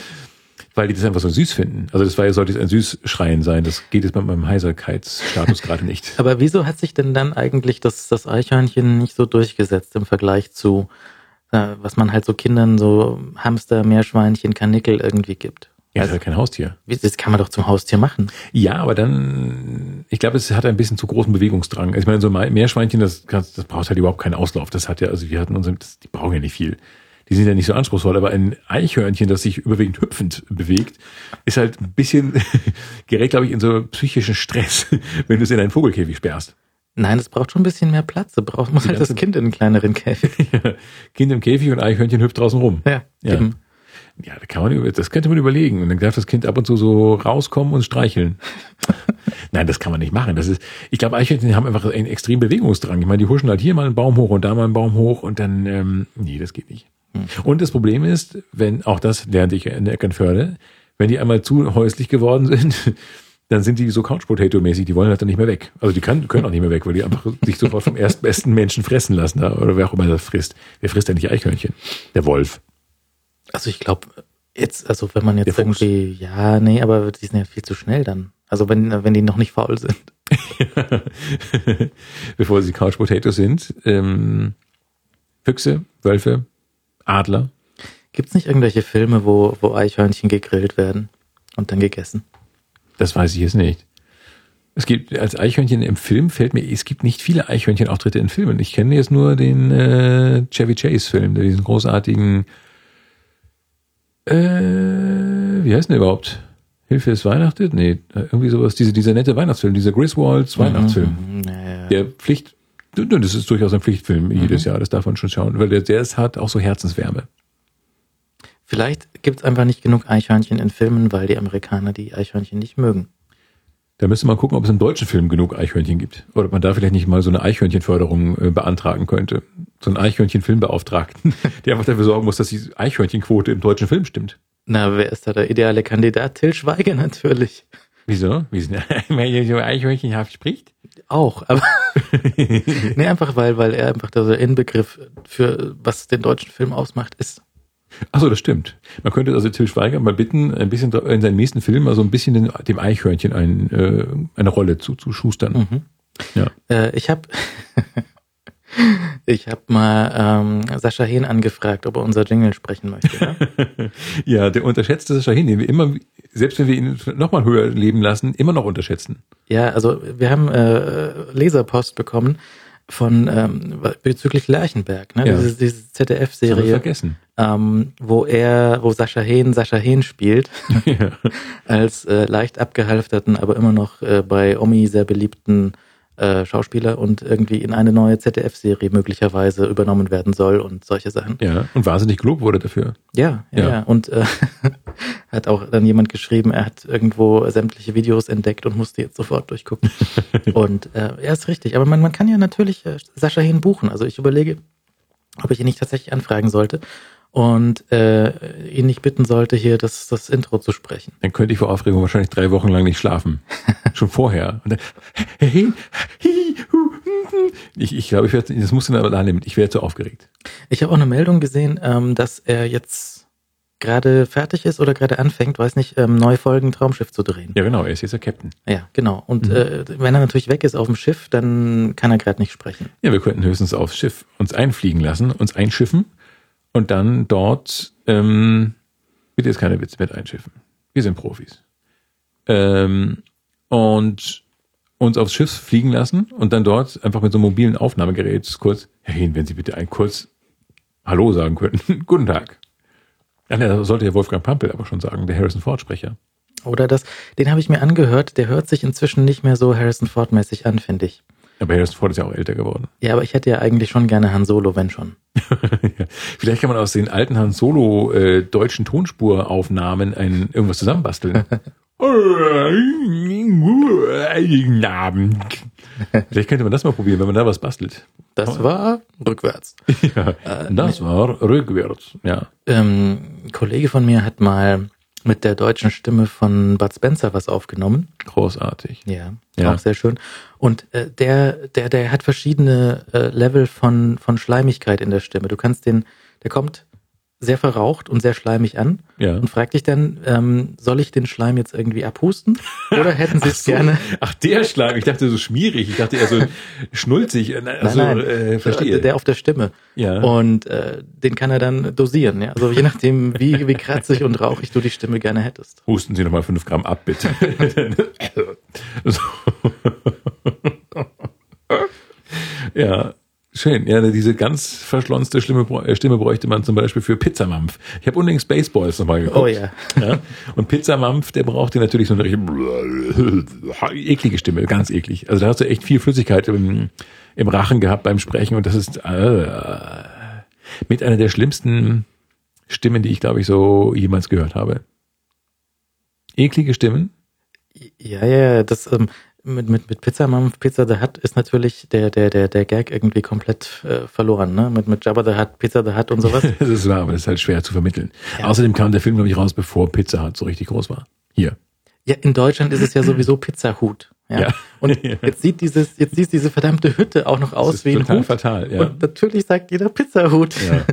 Weil die das einfach so süß finden. Also das war, sollte jetzt ein Süßschreien sein. Das geht jetzt mit meinem Heiserkeitsstatus gerade nicht. Aber wieso hat sich denn dann eigentlich das, das Eichhörnchen nicht so durchgesetzt im Vergleich zu, äh, was man halt so Kindern so Hamster, Meerschweinchen, Karnickel irgendwie gibt? Ja, also, ist halt kein Haustier. Das kann man doch zum Haustier machen. Ja, aber dann, ich glaube, es hat ein bisschen zu großen Bewegungsdrang. Ich meine, so ein Meerschweinchen, das, das braucht halt überhaupt keinen Auslauf. Das hat ja, also wir hatten unsere, das, die brauchen ja nicht viel. Die sind ja nicht so anspruchsvoll, aber ein Eichhörnchen, das sich überwiegend hüpfend bewegt, ist halt ein bisschen, gerät, glaube ich, in so psychischen Stress, wenn du es in einen Vogelkäfig sperrst. Nein, das braucht schon ein bisschen mehr Platz. Du brauchst muss halt das Kind in einen kleineren Käfig. Ja, Kind im Käfig und Eichhörnchen hüpft draußen rum. Ja, ja. Eben. Ja, da kann man, das könnte man überlegen. Und dann darf das Kind ab und zu so rauskommen und streicheln. Nein, das kann man nicht machen. Das ist, ich glaube, Eichhörnchen haben einfach einen extremen Bewegungsdrang. Ich meine, die huschen halt hier mal einen Baum hoch und da mal einen Baum hoch und dann, ähm, nee, das geht nicht. Und das Problem ist, wenn, auch das lernte ich in Eckernförde, wenn die einmal zu häuslich geworden sind, dann sind die so Couch-Potato-mäßig, die wollen halt dann nicht mehr weg. Also die können, können auch nicht mehr weg, weil die einfach sich sofort vom erstbesten Menschen fressen lassen, oder wer auch immer das frisst. Wer frisst denn nicht Eichhörnchen? Der Wolf. Also ich glaube, jetzt, also wenn man jetzt irgendwie, ja, nee, aber die sind ja viel zu schnell dann. Also wenn, wenn die noch nicht faul sind. Bevor sie Couch-Potatoes sind, ähm, Füchse, Wölfe, Adler. Gibt's nicht irgendwelche Filme, wo, wo Eichhörnchen gegrillt werden und dann gegessen? Das weiß ich jetzt nicht. Es gibt als Eichhörnchen im Film, fällt mir, es gibt nicht viele Eichhörnchenauftritte in Filmen. Ich kenne jetzt nur den äh, Chevy Chase Film, diesen großartigen äh, wie heißt denn der überhaupt? Hilfe ist Weihnachten? Nee, irgendwie sowas, diese, dieser nette Weihnachtsfilm, dieser Griswolds Weihnachtsfilm. Mhm, ja. Der Pflicht Das ist durchaus ein Pflichtfilm jedes mhm. Jahr, das darf man schon schauen, weil der, der ist, hat auch so Herzenswärme. Vielleicht gibt es einfach nicht genug Eichhörnchen in Filmen, weil die Amerikaner die Eichhörnchen nicht mögen. Da müsste man gucken, ob es im deutschen Film genug Eichhörnchen gibt. Oder ob man da vielleicht nicht mal so eine Eichhörnchenförderung äh, beantragen könnte. So einen Eichhörnchenfilmbeauftragten, der einfach dafür sorgen muss, dass die Eichhörnchenquote im deutschen Film stimmt. Na, wer ist da der ideale Kandidat? Till Schweiger natürlich. Wieso? Wieso? Weil er so eichhörnchenhaft spricht? Auch, aber nee, einfach weil, weil er einfach der Inbegriff für was den deutschen Film ausmacht ist. Achso, das stimmt. Man könnte also Till Schweiger mal bitten, ein bisschen in seinem nächsten Film, also ein bisschen den, dem Eichhörnchen ein, äh, eine Rolle zu, zu schustern. Mhm. Ja. Äh, ich habe ich hab mal ähm, Sascha Hehn angefragt, ob er unser Jingle sprechen möchte. Ja, ja, der unterschätzte Sascha Hehn, den wir immer, selbst wenn wir ihn nochmal höher leben lassen, immer noch unterschätzen. Ja, also wir haben äh, Leserpost bekommen von ähm, bezüglich Lerchenberg, ne? Ja. Diese, diese Z D F-Serie. Das hab ich vergessen. Ähm, wo er, wo Sascha Hehn Sascha Hehn spielt, ja. Als äh, leicht abgehalfterten, aber immer noch äh, bei Omi sehr beliebten äh, Schauspieler und irgendwie in eine neue Z D F-Serie möglicherweise übernommen werden soll und solche Sachen. Ja, und wahnsinnig gelobt wurde dafür. Ja, ja, ja. ja. Und äh, hat auch dann jemand geschrieben, er hat irgendwo sämtliche Videos entdeckt und musste jetzt sofort durchgucken. Und äh, er ist richtig. Aber man, man kann ja natürlich äh, Sascha Hehn buchen. Also ich überlege, ob ich ihn nicht tatsächlich anfragen sollte und äh, ihn nicht bitten sollte, hier das, das Intro zu sprechen. Dann könnte ich vor Aufregung wahrscheinlich drei Wochen lang nicht schlafen. Schon vorher. Und dann, hey, hi, hu, hu, hu. Ich, ich glaube, ich werde, das musst du dann aber annehmen. Ich wäre zu aufgeregt. Ich habe auch eine Meldung gesehen, ähm, dass er jetzt gerade fertig ist oder gerade anfängt, weiß nicht, ähm, neue Folgen Traumschiff zu drehen. Ja genau, er ist jetzt der Captain. Ja, genau. Und mhm. äh, wenn er natürlich weg ist auf dem Schiff, dann kann er gerade nicht sprechen. Ja, wir könnten höchstens aufs Schiff uns einfliegen lassen, uns einschiffen und dann dort, ähm, bitte jetzt keine Witze mit einschiffen, wir sind Profis, ähm, und uns aufs Schiff fliegen lassen und dann dort einfach mit so einem mobilen Aufnahmegerät kurz, Herr Hehn, wenn Sie bitte einen kurz Hallo sagen könnten. Guten Tag. Ja, das sollte ja Wolfgang Pampel aber schon sagen, der Harrison Ford-Sprecher. Oder das, den habe ich mir angehört, der hört sich inzwischen nicht mehr so Harrison Ford-mäßig an, finde ich. Aber Harrison Ford ist ja auch älter geworden. Ja, aber ich hätte ja eigentlich schon gerne Han Solo, wenn schon. Ja. Vielleicht kann man aus den alten Han Solo äh, deutschen Tonspuraufnahmen ein, irgendwas zusammenbasteln. Vielleicht könnte man das mal probieren, wenn man da was bastelt. Das war rückwärts. Ja, das äh, war rückwärts, ja. Ähm, ein Kollege von mir hat mal mit der deutschen Stimme von Bud Spencer was aufgenommen. Großartig. Ja, ja. Auch sehr schön. Und äh, der, der, der hat verschiedene äh, Level von, von Schleimigkeit in der Stimme. Du kannst den, der kommt sehr verraucht und sehr schleimig an, ja, und fragt dich dann, ähm, soll ich den Schleim jetzt irgendwie abhusten oder hätten sie es so gerne? Ach, der Schleim, ich dachte so schmierig, ich dachte eher so schnulzig, also, nein, nein. Äh, verstehe. Der auf der Stimme, ja, und äh, den kann er dann dosieren, ja, also je nachdem, wie, wie kratzig und rauchig du die Stimme gerne hättest. Husten Sie nochmal fünf Gramm ab, bitte. So. Ja. Schön, ja, diese ganz verschlonzte Stimme, Stimme bräuchte man zum Beispiel für Pizzamampf. Ich habe unbedingt Spaceballs nochmal geguckt. Oh ja. Ja. Und Pizzamampf, der braucht dir natürlich so eine richtig eklige Stimme, ganz eklig. Also da hast du echt viel Flüssigkeit im, im Rachen gehabt beim Sprechen und das ist äh, mit einer der schlimmsten Stimmen, die ich, glaube ich, so jemals gehört habe. Eklige Stimmen? Ja, ja, das... Ähm Mit, mit, mit Pizzamampf, Pizza The Hut ist natürlich der, der, der, der Gag irgendwie komplett äh, verloren, ne? Mit, mit Jabba The Hut, Pizza The Hut und sowas. Das ist wahr, aber das ist halt schwer zu vermitteln. Ja. Außerdem kam der Film, glaube ich, raus, bevor Pizza Hut so richtig groß war. Hier. Ja, in Deutschland ist es ja sowieso Pizza Hut. Ja. Ja. Und ja. Jetzt sieht dieses, jetzt sieht diese verdammte Hütte auch noch aus das ist wie ein total Hut. Fatal, ja. Und natürlich sagt jeder Pizza Hut. Ja.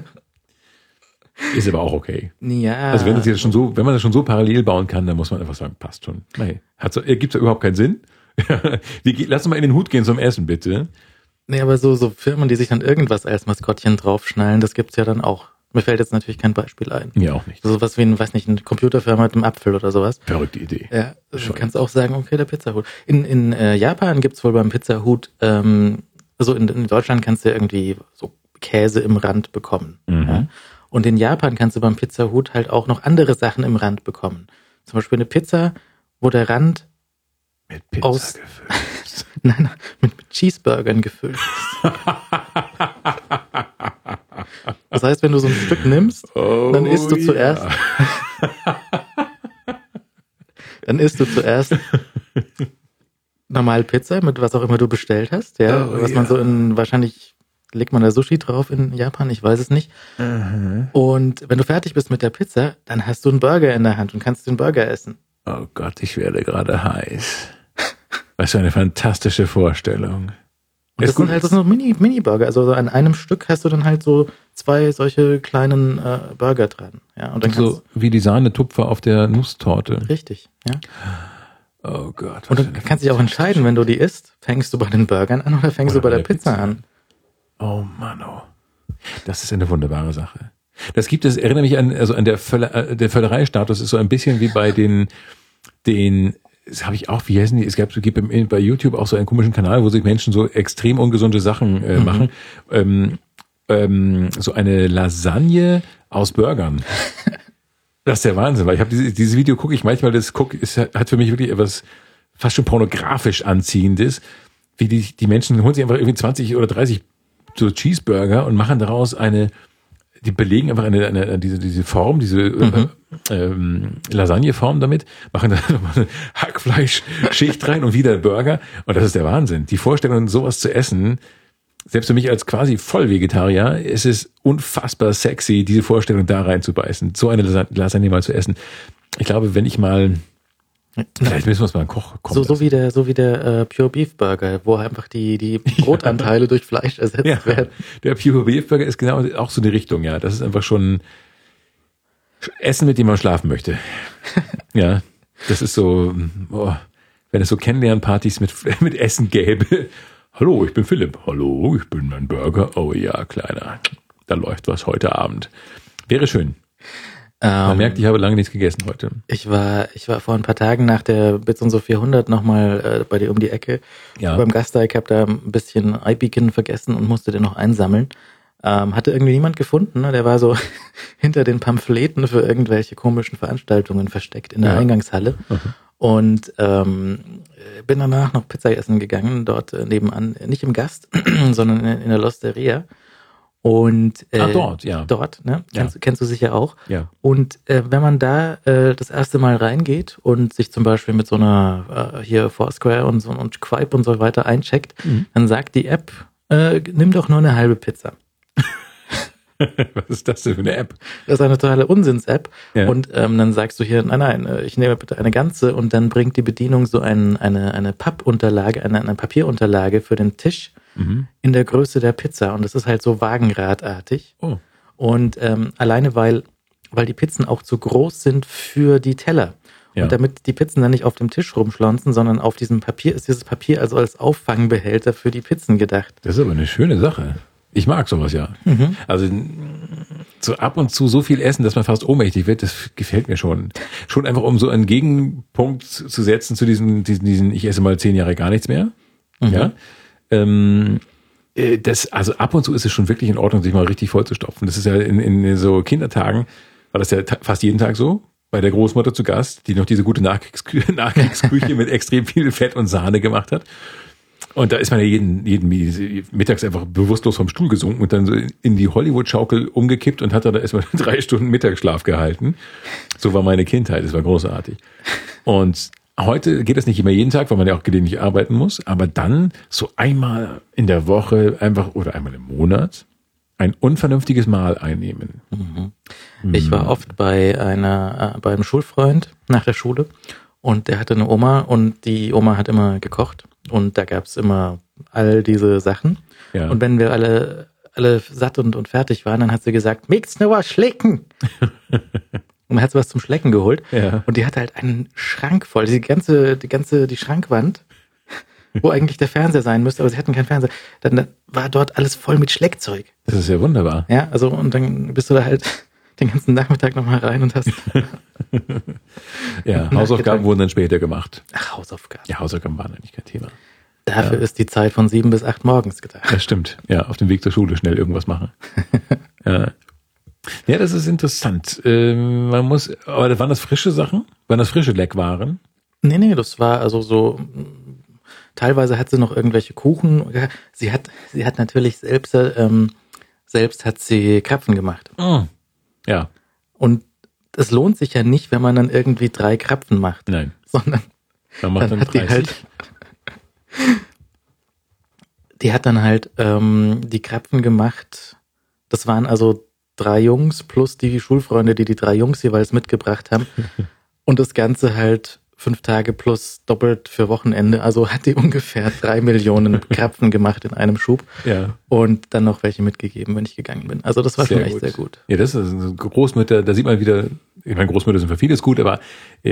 Ist aber auch okay. Ja. Also wenn das jetzt schon so, wenn man das schon so parallel bauen kann, dann muss man einfach sagen, passt schon. Nein. Hat so, gibt's ja überhaupt keinen Sinn. Wie, lass uns mal in den Hut gehen zum Essen, bitte. Nee, aber so, so Firmen, die sich dann irgendwas als Maskottchen draufschnallen, das gibt's ja dann auch. Mir fällt jetzt natürlich kein Beispiel ein. Mir auch nicht. So was wie ein, weiß nicht, eine Computerfirma mit einem Apfel oder sowas. Verrückte Idee. Ja, also du kannst auch sagen, okay, der Pizza Hut. In, in äh, Japan gibt's wohl beim Pizza Hut, ähm, also in, in Deutschland kannst du ja irgendwie so Käse im Rand bekommen. Mhm. Ja? Und in Japan kannst du beim Pizza Hut halt auch noch andere Sachen im Rand bekommen. Zum Beispiel eine Pizza, wo der Rand mit Pizza aus, gefüllt. Nein, mit, mit Cheeseburgern gefüllt. Das heißt, wenn du so ein Stück nimmst, oh, dann isst du zuerst. Ja. Dann isst du zuerst normale Pizza mit was auch immer du bestellt hast, ja, oh, was ja. man so in wahrscheinlich legt man da Sushi drauf in Japan, ich weiß es nicht. Mhm. Und wenn du fertig bist mit der Pizza, dann hast du einen Burger in der Hand und kannst den Burger essen. Oh Gott, ich werde gerade heiß. Was für eine fantastische Vorstellung. Und das ist sind halt das sind so Mini, Mini-Burger. Also an einem Stück hast du dann halt so zwei solche kleinen äh, Burger dran. Ja, und dann so wie die Sahnetupfer auf der Nusstorte. Richtig, ja. Oh Gott. Und du kannst dich auch entscheiden, wenn du die isst, fängst du bei den Burgern an oder fängst oder du bei der, der Pizza, Pizza an. Oh Mann, oh. Das ist eine wunderbare Sache. Das gibt es, erinnere mich an, also an der Völler, der Völlerei-Status ist so ein bisschen wie bei den, den, das habe ich auch, wie heißen die, es gab, gibt bei YouTube auch so einen komischen Kanal, wo sich Menschen so extrem ungesunde Sachen äh, machen. Mhm. Ähm, ähm, so eine Lasagne aus Burgern. Das ist der Wahnsinn, weil ich habe dieses, dieses Video gucke ich manchmal, das guck, es hat für mich wirklich etwas fast schon pornografisch Anziehendes, wie die, die Menschen holen sich einfach irgendwie zwanzig oder dreißig so Cheeseburger und machen daraus eine, die belegen einfach eine, eine diese diese Form, diese mhm. ähm, Lasagneform damit, machen da nochmal eine Hackfleischschicht rein und wieder Burger. Und das ist der Wahnsinn. Die Vorstellung, sowas zu essen, selbst für mich als quasi Vollvegetarier, es ist unfassbar sexy, diese Vorstellung da reinzubeißen, so eine Lasagne mal zu essen. Ich glaube, wenn ich mal Vielleicht müssen wir es mal einen Koch kommen. So, so wie der, so wie der äh, Pure Beef Burger, wo einfach die, die Brotanteile durch Fleisch ersetzt ja. werden. Der Pure Beef Burger ist genau auch so die Richtung, ja. Das ist einfach schon Essen, mit dem man schlafen möchte. Ja, das ist so, oh, wenn es so Kennenlernpartys mit, mit Essen gäbe. Hallo, ich bin Philipp. Hallo, ich bin mein Burger. Oh ja, Kleiner, da läuft was heute Abend. Wäre schön. Man ähm, merkt, ich habe lange nichts gegessen heute. Ich war ich war vor ein paar Tagen nach der Bits und so vierhundert nochmal äh, bei dir um die Ecke. Ja. Beim Gasteig, habe da ein bisschen Eibiken vergessen und musste den noch einsammeln. Ähm, hatte irgendwie niemand gefunden, ne? Der war so hinter den Pamphleten für irgendwelche komischen Veranstaltungen versteckt in der ja. Eingangshalle. Okay. Und ähm, bin danach noch Pizza essen gegangen, dort nebenan, nicht im Gast, sondern in der Losteria. Und äh, ah, dort, ja. Dort, ne? Kennst, ja. kennst du sicher auch. Ja. Und äh, wenn man da äh, das erste Mal reingeht und sich zum Beispiel mit so einer äh, hier Foursquare und so und Quipe und so weiter eincheckt, mhm. dann sagt die App, äh, nimm doch nur eine halbe Pizza. Was ist das denn für eine App? Das ist eine totale Unsinns-App. Ja. Und ähm, dann sagst du hier, nein, nein, ich nehme bitte eine ganze, und dann bringt die Bedienung so ein, eine, eine Pappunterlage, eine, eine Papierunterlage für den Tisch mhm. in der Größe der Pizza. Und das ist halt so wagenradartig. Oh. Und ähm, alleine, weil, weil die Pizzen auch zu groß sind für die Teller. Ja. Und damit die Pizzen dann nicht auf dem Tisch rumschlonzen, sondern auf diesem Papier, ist dieses Papier also als Auffangbehälter für die Pizzen gedacht. Das ist aber eine schöne Sache. Ich mag sowas, ja. Mhm. Also so ab und zu so viel essen, dass man fast ohnmächtig wird, das gefällt mir schon. Schon einfach, um so einen Gegenpunkt zu setzen zu diesen, diesen, diesen ich esse mal zehn Jahre gar nichts mehr. Mhm. Ja. Ähm, das, also ab und zu ist es schon wirklich in Ordnung, sich mal richtig vollzustopfen. Das ist ja in, in so Kindertagen, war das ja ta- fast jeden Tag so. Bei der Großmutter zu Gast, die noch diese gute Nachkriegskü- Nachkriegsküche mit extrem viel Fett und Sahne gemacht hat. Und da ist man ja jeden, jeden mittags einfach bewusstlos vom Stuhl gesunken und dann so in die Hollywood-Schaukel umgekippt und hat da erstmal drei Stunden Mittagsschlaf gehalten. So war meine Kindheit, das war großartig. Und heute geht das nicht immer jeden Tag, weil man ja auch gelegentlich arbeiten muss, aber dann so einmal in der Woche einfach oder einmal im Monat ein unvernünftiges Mahl einnehmen. Mhm. Ich war oft bei einer, äh, bei einem Schulfreund nach der Schule, und der hatte eine Oma, und die Oma hat immer gekocht. Und da gab's immer all diese Sachen. Ja. Und wenn wir alle, alle satt und, und fertig waren, dann hat sie gesagt, mixt nur was schlecken. Und man hat was zum Schlecken geholt. Ja. Und die hatte halt einen Schrank voll, die ganze, die ganze, die Schrankwand, wo eigentlich der Fernseher sein müsste, aber sie hatten keinen Fernseher. Dann, dann war dort alles voll mit Schleckzeug. Das ist ja wunderbar. Ja, also, und dann bist du da halt den ganzen Nachmittag nochmal rein und hast... ja, Hausaufgaben wurden dann später gemacht. Ach, Hausaufgaben. Ja, Hausaufgaben waren eigentlich kein Thema. Dafür ja. ist die Zeit von sieben bis acht morgens gedacht. Das stimmt. Ja, auf dem Weg zur Schule schnell irgendwas machen. ja. ja, das ist interessant. Ähm, man muss, aber waren das frische Sachen? Waren das frische Leckwaren? Nee, nee, das war also so... Teilweise hat sie noch irgendwelche Kuchen. Sie hat, sie hat natürlich selbst, ähm, selbst hat sie Krapfen gemacht. Oh. Ja. Und es lohnt sich ja nicht, wenn man dann irgendwie drei Krapfen macht. Nein. Sondern man macht dann, dann hat dreißig. Die halt, die hat dann halt ähm, die Krapfen gemacht. Das waren also drei Jungs plus die Schulfreunde, die die drei Jungs jeweils mitgebracht haben. Und das Ganze halt fünf Tage plus doppelt für Wochenende. Also hat die ungefähr drei Millionen Krapfen gemacht in einem Schub. Ja. Und dann noch welche mitgegeben, wenn ich gegangen bin. Also das war sehr schon echt gut. sehr gut. Ja, das ist Großmütter, da sieht man wieder, ich meine, Großmütter sind für vieles gut, aber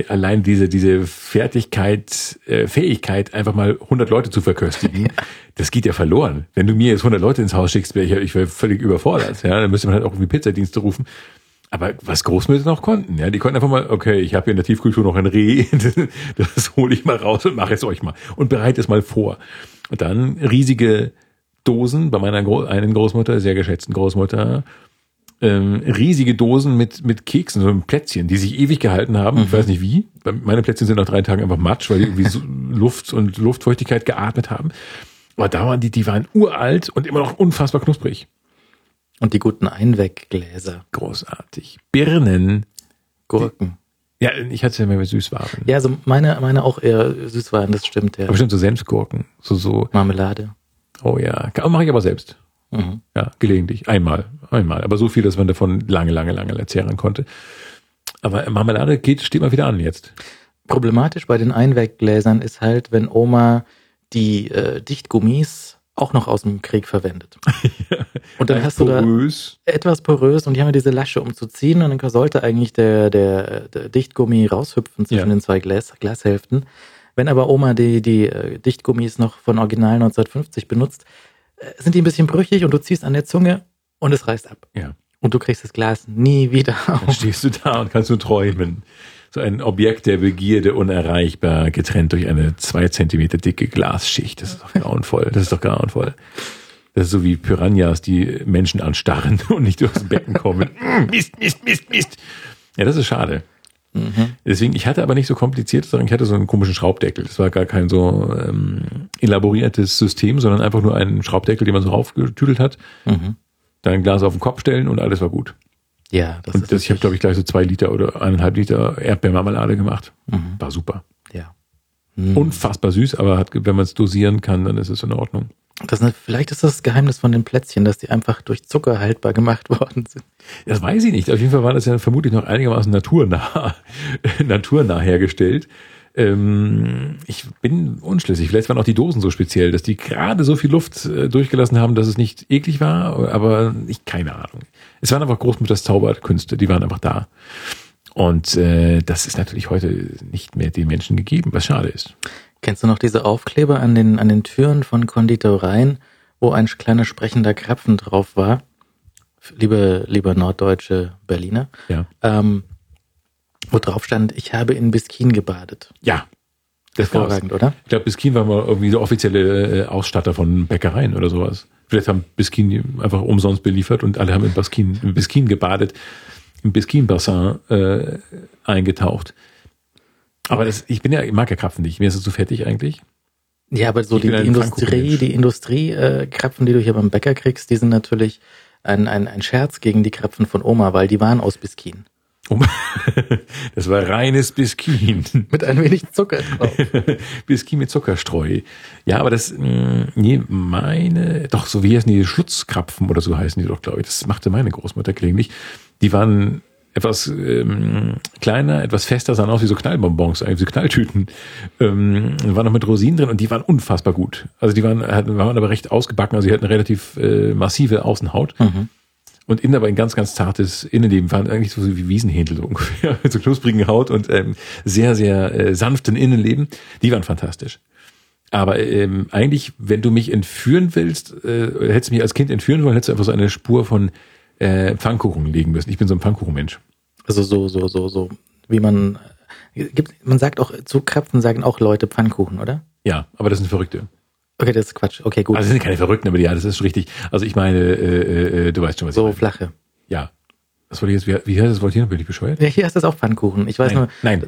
allein diese diese Fertigkeit, äh, Fähigkeit, einfach mal hundert Leute zu verköstigen, ja. das geht ja verloren. Wenn du mir jetzt hundert Leute ins Haus schickst, wäre ich, ich wär völlig überfordert. Ja, dann müsste man halt auch irgendwie Pizzadienste rufen. Aber was Großmütter noch konnten, ja, die konnten einfach mal, okay, ich habe hier in der Tiefkühltruhe noch ein Reh, das hole ich mal raus und mache es euch mal und bereite es mal vor. Und dann riesige Dosen bei meiner Gro- einen Großmutter, sehr geschätzten Großmutter, ähm, riesige Dosen mit mit Keksen, so mit Plätzchen, die sich ewig gehalten haben, mhm. ich weiß nicht wie. Meine Plätzchen sind nach drei Tagen einfach matsch, weil die irgendwie so Luft und Luftfeuchtigkeit geatmet haben. Aber da waren die, die waren uralt und immer noch unfassbar knusprig. Und die guten Einweggläser. Großartig. Birnen. Gurken. Die, ja, ich hatte es ja mehr mit Süßwaren. Ja, also meine, meine auch eher Süßwaren, das stimmt, ja. Aber bestimmt so Senfgurken. So, so. Marmelade. Oh ja. Mache ich aber selbst. Mhm. Ja, gelegentlich. Einmal. Einmal. Aber so viel, dass man davon lange, lange, lange erzählen konnte. Aber Marmelade geht, steht mal wieder an jetzt. Problematisch bei den Einweggläsern ist halt, wenn Oma die äh, Dichtgummis auch noch aus dem Krieg verwendet. Und dann hast porös. du da etwas porös und die haben ja diese Lasche umzuziehen und dann sollte eigentlich der, der, der Dichtgummi raushüpfen zwischen ja. den zwei Glas, Glashälften. Wenn aber Oma die, die Dichtgummis noch von Original neunzehnhundertfünfzig benutzt, sind die ein bisschen brüchig und du ziehst an der Zunge und es reißt ab. Ja. Und du kriegst das Glas nie wieder auf. Dann stehst du da und kannst nur träumen. So ein Objekt der Begierde unerreichbar, getrennt durch eine zwei Zentimeter dicke Glasschicht. Das ist doch grauenvoll. Das ist doch grauenvoll. Das ist so wie Piranhas, die Menschen anstarren und nicht durchs Becken kommen. Mist, Mist, Mist, Mist. Ja, das ist schade. Mhm. Deswegen, ich hatte aber nicht so kompliziert, sondern ich hatte so einen komischen Schraubdeckel. Das war gar kein so ähm, elaboriertes System, sondern einfach nur einen Schraubdeckel, den man so raufgetüdelt hat. Mhm. Dann ein Glas auf den Kopf stellen und alles war gut. Ja, das und ist das, ich habe, glaube ich, gleich so zwei Liter oder eineinhalb Liter Erdbeermarmelade gemacht. Mhm. War super. Ja. Mhm. Unfassbar süß, aber hat, wenn man es dosieren kann, dann ist es in Ordnung. Das, vielleicht ist das, das Geheimnis von den Plätzchen, dass die einfach durch Zucker haltbar gemacht worden sind. Das weiß ich nicht. Auf jeden Fall war das ja vermutlich noch einigermaßen naturnah, naturnah hergestellt. Ähm, ich bin unschlüssig. Vielleicht waren auch die Dosen so speziell, dass die gerade so viel Luft äh, durchgelassen haben, dass es nicht eklig war, aber ich, keine Ahnung. Es waren einfach Großmutters Zauberkünste, die waren einfach da. Und äh, das ist natürlich heute nicht mehr den Menschen gegeben, was schade ist. Kennst du noch diese Aufkleber an den, an den Türen von Konditoreien, wo ein kleiner sprechender Krapfen drauf war? Liebe, lieber norddeutsche Berliner. Ja. Ähm, wo drauf stand, ich habe in Biskin gebadet. Ja. Das war hervorragend, oder? Ich glaube, Biskin war mal irgendwie der offizielle äh, Ausstatter von Bäckereien oder sowas. Vielleicht haben Biskin einfach umsonst beliefert und alle haben in Biskin, in Biskin gebadet, im Biskin-Bassin äh, eingetaucht. Aber das, ich bin ja, ich mag ja Krapfen nicht. Mir ist es zu fettig eigentlich. Ja, aber so die, die Industrie, die Industrie-Krapfen, die du hier beim Bäcker kriegst, die sind natürlich ein, ein, ein Scherz gegen die Krapfen von Oma, weil die waren aus Biskin. Das war reines Biskin. Mit ein wenig Zucker drauf. Biskin mit Zuckerstreu. Ja, aber das, nee, meine, doch, so wie heißen die, Schlutzkrapfen oder so heißen die doch, glaube ich. Das machte meine Großmutter gelegentlich. Die waren etwas ähm, kleiner, etwas fester, sahen aus wie so Knallbonbons, eigentlich so Knalltüten. Ähm, waren noch mit Rosinen drin und die waren unfassbar gut. Also die waren, hatten, waren aber recht ausgebacken, also die hatten eine relativ äh, massive Außenhaut. Mhm. Und innen aber ein ganz, ganz zartes Innenleben, waren eigentlich so wie Wiesenhändel so ungefähr, mit so knusprigen Haut und ähm, sehr, sehr äh, sanften Innenleben. Die waren fantastisch. Aber ähm, eigentlich, wenn du mich entführen willst, äh, hättest du mich als Kind entführen wollen, hättest du einfach so eine Spur von äh, Pfannkuchen legen müssen. Ich bin so ein Pfannkuchenmensch. Also so, so, so, so, wie man, gibt, man sagt auch, zu Krapfen sagen auch Leute Pfannkuchen, oder? Ja, aber das sind Verrückte. Okay, das ist Quatsch. Okay, gut. Also das sind keine Verrückten, aber ja, das ist richtig. Also ich meine, äh, äh, du weißt schon, was so ich meine. So flache. Ja. Das wollte ich jetzt, wie, wie heißt das Wort hier? Bin ich bescheuert? Ja, hier heißt das auch Pfannkuchen. Ich weiß nein, nur. Nein.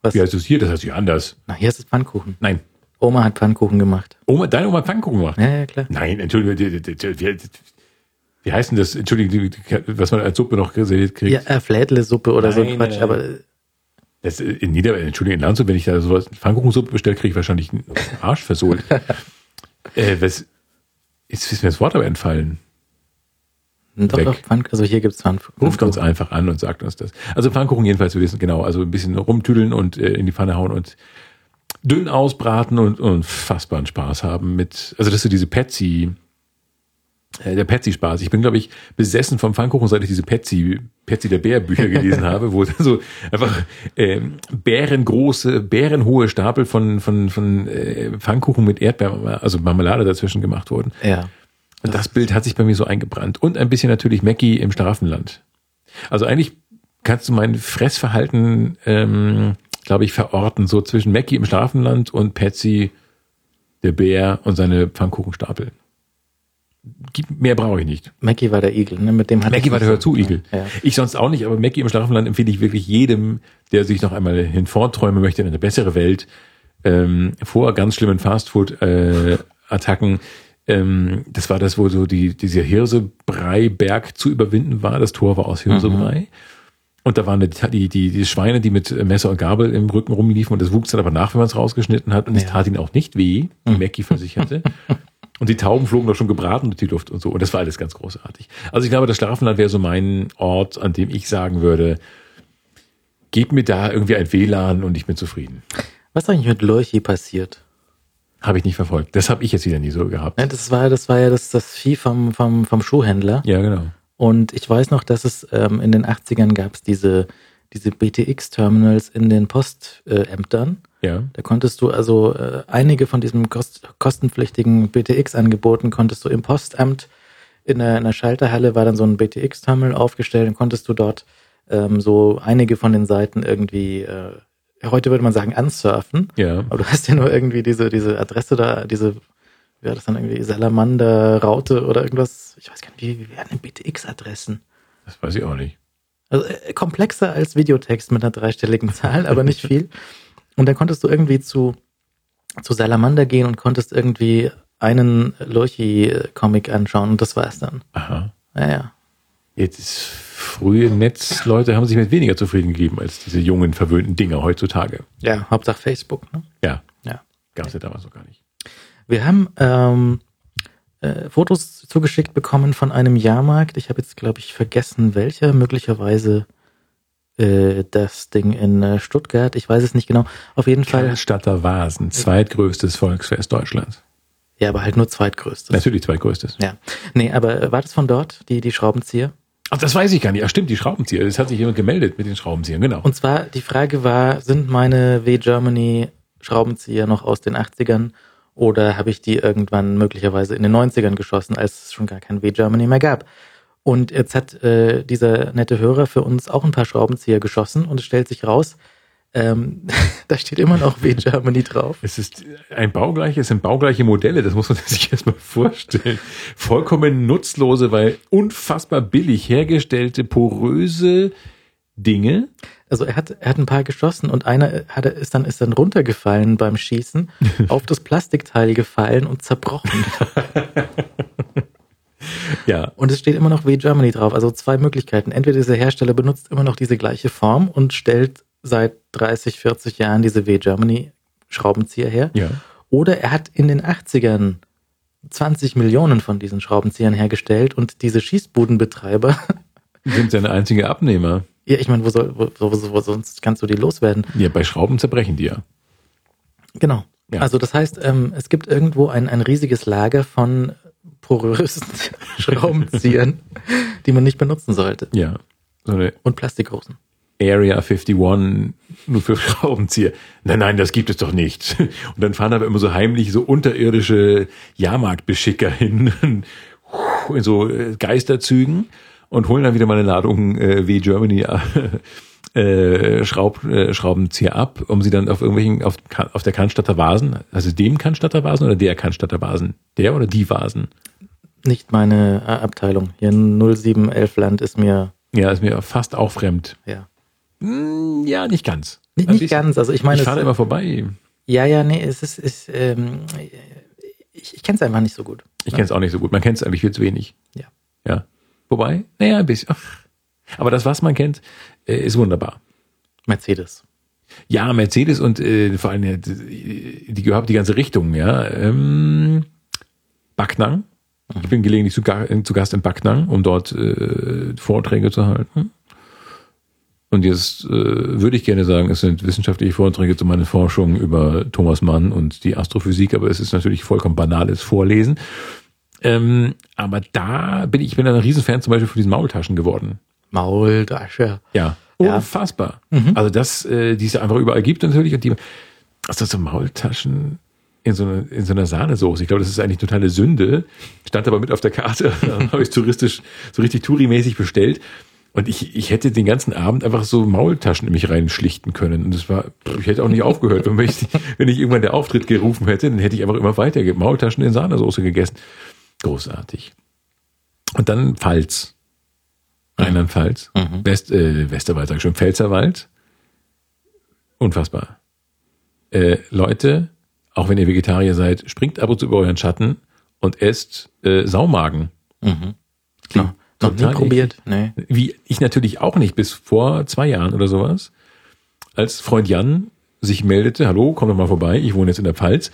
Was? Wie heißt das hier? Das heißt hier anders. Na, hier heißt es Pfannkuchen. Nein. Oma hat Pfannkuchen gemacht. Oma, deine Oma hat Pfannkuchen gemacht? Ja, ja, klar. Nein, Entschuldigung. Wie heißt denn das? Entschuldigung, was man als Suppe noch gesehen kriegt? Ja, äh, Flädle-Suppe oder nein, so ein Quatsch, nein, nein. aber... Das in Niederlande, Entschuldigung, in Landshut, wenn ich da sowas Pfannkuchensuppe bestelle, kriege ich wahrscheinlich einen Arsch versohlt. äh, was, jetzt ist mir das Wort aber entfallen. Doch, doch, Pfannkuchen, also hier gibt's Pfannkuchen. Ruft uns einfach an und sagt uns das. Also Pfannkuchen jedenfalls, wir wissen genau, also ein bisschen rumtüdeln und äh, in die Pfanne hauen und dünn ausbraten und unfassbaren Spaß haben mit, also das sind diese Petzi, äh, der Petzi-Spaß. Ich bin, glaube ich, besessen vom Pfannkuchen, seit ich diese Petzi Petzi der Bär Bücher gelesen habe, wo so einfach ähm, bärengroße, bärenhohe Stapel von von von äh, Pfannkuchen mit Erdbeer, also Marmelade dazwischen gemacht wurden. Ja. Und das Bild hat sich bei mir so eingebrannt und ein bisschen natürlich Mackie im Schlafenland. Also eigentlich kannst du mein Fressverhalten, ähm, glaube ich, verorten so zwischen Mackie im Schlafenland und Petzi der Bär und seine Pfannkuchenstapel. Mehr brauche ich nicht. Mackie war der Igel, ne? Mit dem hat Mackie war der Hörzu-Igel. Ja. Ich sonst auch nicht, aber Mackie im Schlafenland empfehle ich wirklich jedem, der sich noch einmal hinvorträumen möchte in eine bessere Welt, ähm, vor ganz schlimmen Fastfood-Attacken. Äh, ähm, das war das, wo so die, dieser Hirsebrei-Berg zu überwinden war. Das Tor war aus Hirsebrei. Mhm. Und da waren die, die, die Schweine, die mit Messer und Gabel im Rücken rumliefen und das wuchs dann aber nach, wenn man es rausgeschnitten hat. Und es ja. tat ihnen auch nicht weh, wie Mackie versicherte. Und die Tauben flogen doch schon gebraten durch die Luft und so. Und das war alles ganz großartig. Also ich glaube, das Schlafenland wäre so mein Ort, an dem ich sagen würde, gebt mir da irgendwie ein W L A N und ich bin zufrieden. Was ist eigentlich mit Lurchi passiert? Habe ich nicht verfolgt. Das habe ich jetzt wieder nie so gehabt. Ja, das war, das war ja das, das Vieh vom, vom, vom Schuhhändler. Ja, genau. Und ich weiß noch, dass es ähm, in den achtzigern gab es diese, diese B T X-Terminals in den Postämtern. Äh, ja. Da konntest du also äh, einige von diesen kost- kostenpflichtigen B T X-Angeboten konntest du im Postamt in einer, in einer Schalterhalle war dann so ein B T X-Terminal aufgestellt und konntest du dort ähm, so einige von den Seiten irgendwie äh, heute würde man sagen, ansurfen. Ja. Aber du hast ja nur irgendwie diese, diese Adresse da, diese, wie war das dann irgendwie, Salamander-Raute oder irgendwas. Ich weiß gar nicht, wie, wie werden denn B T X-Adressen? Das weiß ich auch nicht. Also äh, komplexer als Videotext mit einer dreistelligen Zahl, aber nicht viel. Und dann konntest du irgendwie zu, zu Salamander gehen und konntest irgendwie einen Lurchi-Comic anschauen und das war's dann. Aha. Naja. Jetzt ist frühe Netzleute haben sich mit weniger zufrieden gegeben als diese jungen, verwöhnten Dinger heutzutage. Ja, Hauptsache Facebook, ne? Ja. Ja. Gab es ja damals noch gar nicht. Wir haben ähm, äh, Fotos zugeschickt bekommen von einem Jahrmarkt. Ich habe jetzt, glaube ich, vergessen, welcher. Möglicherweise äh, das Ding in äh, Stuttgart. Ich weiß es nicht genau. Auf jeden Fall. Karlstadter Vasen, zweitgrößtes Volksfest Deutschlands. Ja, aber halt nur zweitgrößtes. Natürlich zweitgrößtes. Ja. Nee, aber war das von dort, die, die Schraubenzieher? Ach, das weiß ich gar nicht. Ach stimmt, die Schraubenzieher. Das hat sich jemand gemeldet mit den Schraubenziehern, genau. Und zwar, die Frage war, sind meine W-Germany-Schraubenzieher noch aus den achtzigern oder habe ich die irgendwann möglicherweise in den neunzigern geschossen, als es schon gar kein W-Germany mehr gab? Und jetzt hat äh, dieser nette Hörer für uns auch ein paar Schraubenzieher geschossen und es stellt sich raus, ähm, da steht immer noch W-Germany drauf. Es ist ein baugleiche, es sind baugleiche Modelle, das muss man sich erstmal vorstellen. Vollkommen nutzlose, weil unfassbar billig hergestellte, poröse Dinge. Also er hat, er hat ein paar geschossen und einer hat, ist, dann, ist dann runtergefallen beim Schießen, auf das Plastikteil gefallen und zerbrochen. Ja. Und es steht immer noch W-Germany drauf. Also zwei Möglichkeiten. Entweder dieser Hersteller benutzt immer noch diese gleiche Form und stellt seit dreißig, vierzig Jahren diese W-Germany-Schraubenzieher her. Ja. Oder er hat in den achtzigern zwanzig Millionen von diesen Schraubenziehern hergestellt und diese Schießbudenbetreiber sind seine einzige Abnehmer. Ja, ich meine, wo, soll, wo, wo, wo sonst kannst du die loswerden? Ja, bei Schrauben zerbrechen die ja. Genau. Ja. Also das heißt, ähm, es gibt irgendwo ein, ein riesiges Lager von porösen Schraubenziehern, die man nicht benutzen sollte. Ja. So eine- und Plastikhosen. Area einundfünfzig, nur für Schraubenzieher. Nein, nein, das gibt es doch nicht. Und dann fahren aber immer so heimlich so unterirdische Jahrmarktbeschicker hin, in so Geisterzügen und holen dann wieder mal eine Ladung äh, W-Germany äh, Schraub, äh, Schraubenzieher ab, um sie dann auf irgendwelchen, auf, auf der Cannstatter Vasen, also dem Cannstatter Vasen oder der Cannstatter Vasen? Der oder die Vasen? Nicht meine Abteilung. Hier null sieben elf Land ist mir... Ja, ist mir fast auch fremd. Ja. Ja, nicht ganz. Nicht, also nicht ich, ganz, also ich meine... Ich fahre immer vorbei. Ja, ja, nee, es ist... ist ähm, ich ich kenne es einfach nicht so gut. Ich kenne es auch nicht so gut. Man kennt es eigentlich viel zu wenig. Ja. Ja. Wobei, naja, ein bisschen. Aber das, was man kennt, ist wunderbar. Mercedes. Ja, Mercedes und äh, vor allem die gehört die ganze Richtung, ja. Ähm, Backnang. Ich bin gelegentlich zu, zu Gast in Backnang, um dort äh, Vorträge zu halten. Und jetzt äh, würde ich gerne sagen, es sind wissenschaftliche Vorträge zu meinen Forschungen über Thomas Mann und die Astrophysik, aber es ist natürlich vollkommen banales Vorlesen. Ähm, aber da bin ich, ich bin ein Riesenfan zum Beispiel von diesen Maultaschen geworden. Maultasche. Ja, unfassbar. Ja. Mhm. Also das, äh, die es einfach überall gibt natürlich. Und die, also so Maultaschen in so, eine, in so einer Sahnesoße. Ich glaube, das ist eigentlich totale Sünde. Stand aber mit auf der Karte, habe ich touristisch, so richtig tourimäßig bestellt. Und ich, ich hätte den ganzen Abend einfach so Maultaschen in mich reinschlichten können. Und das war, ich hätte auch nicht aufgehört. Wenn ich, wenn ich irgendwann der Auftritt gerufen hätte, dann hätte ich einfach immer weiter Maultaschen in Sahnesoße gegessen. Großartig. Und dann Pfalz. Rheinland-Pfalz. Mhm. West, äh, Westerwald, sag ich schon. Pfälzerwald. Unfassbar. Äh, Leute, auch wenn ihr Vegetarier seid, springt ab und zu über euren Schatten und esst äh, Saumagen. Mhm. Klar. Noch nie probiert, ne? Wie ich natürlich auch nicht, bis vor zwei Jahren oder sowas, als Freund Jan sich meldete, hallo, komm doch mal vorbei, ich wohne jetzt in der Pfalz.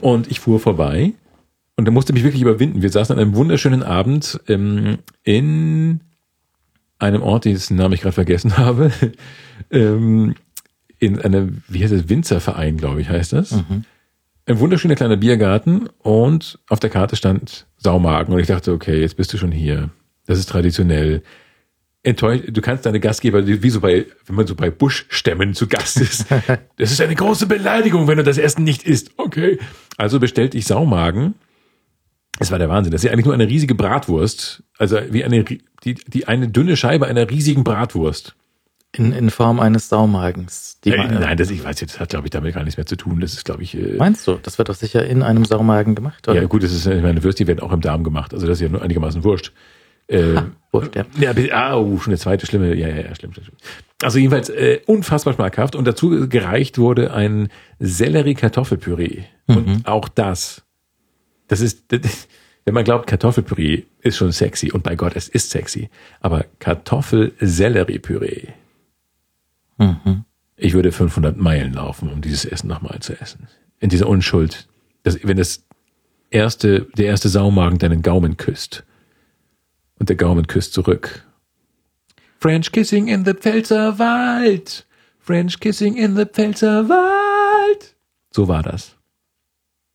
Und ich fuhr vorbei und er musste mich wirklich überwinden. Wir saßen an einem wunderschönen Abend ähm, in einem Ort, dessen Namen ich gerade vergessen habe, ähm, in einem, wie heißt das, Winzerverein, glaube ich, heißt das. Mhm. ein wunderschöner kleiner Biergarten und auf der Karte stand Saumagen. Und ich dachte, okay, jetzt bist du schon hier. Das ist traditionell. Enttäuscht, du kannst deine Gastgeber, wie so bei, wenn man so bei Buschstämmen zu Gast ist, das ist eine große Beleidigung, wenn du das Essen nicht isst. Okay, also bestellte ich Saumagen. Das war der Wahnsinn. Das ist ja eigentlich nur eine riesige Bratwurst, also wie eine die, die eine dünne Scheibe einer riesigen Bratwurst. In, in Form eines Saumagens. Die äh, man, nein, das, ich weiß jetzt, das hat, glaube ich, damit gar nichts mehr zu tun. Das ist, glaube ich. Äh, meinst du? Das wird doch sicher in einem Saumagen gemacht, oder? Ja, gut, das ist, ich meine, Würste werden auch im Darm gemacht. Also das ist ja nur einigermaßen wurscht. Äh, ah, wurscht, ja. ja ah, oh, schon eine zweite schlimme. Ja, ja, ja, schlimm, schlimm. Also jedenfalls äh, unfassbar schmackhaft. Und dazu gereicht wurde ein Sellerie-Kartoffelpüree. Mhm. Und auch das, das ist, das, wenn man glaubt, Kartoffelpüree ist schon sexy. Und bei Gott, es ist sexy. Aber Kartoffel-Sellerie-Püree. Mhm. Ich würde fünfhundert Meilen laufen, um dieses Essen nochmal zu essen. In dieser Unschuld, dass, wenn das erste, der erste Saumagen deinen Gaumen küsst und der Gaumen küsst zurück. French Kissing in the Pfälzer Wald. French Kissing in the Pfälzer Wald. So war das.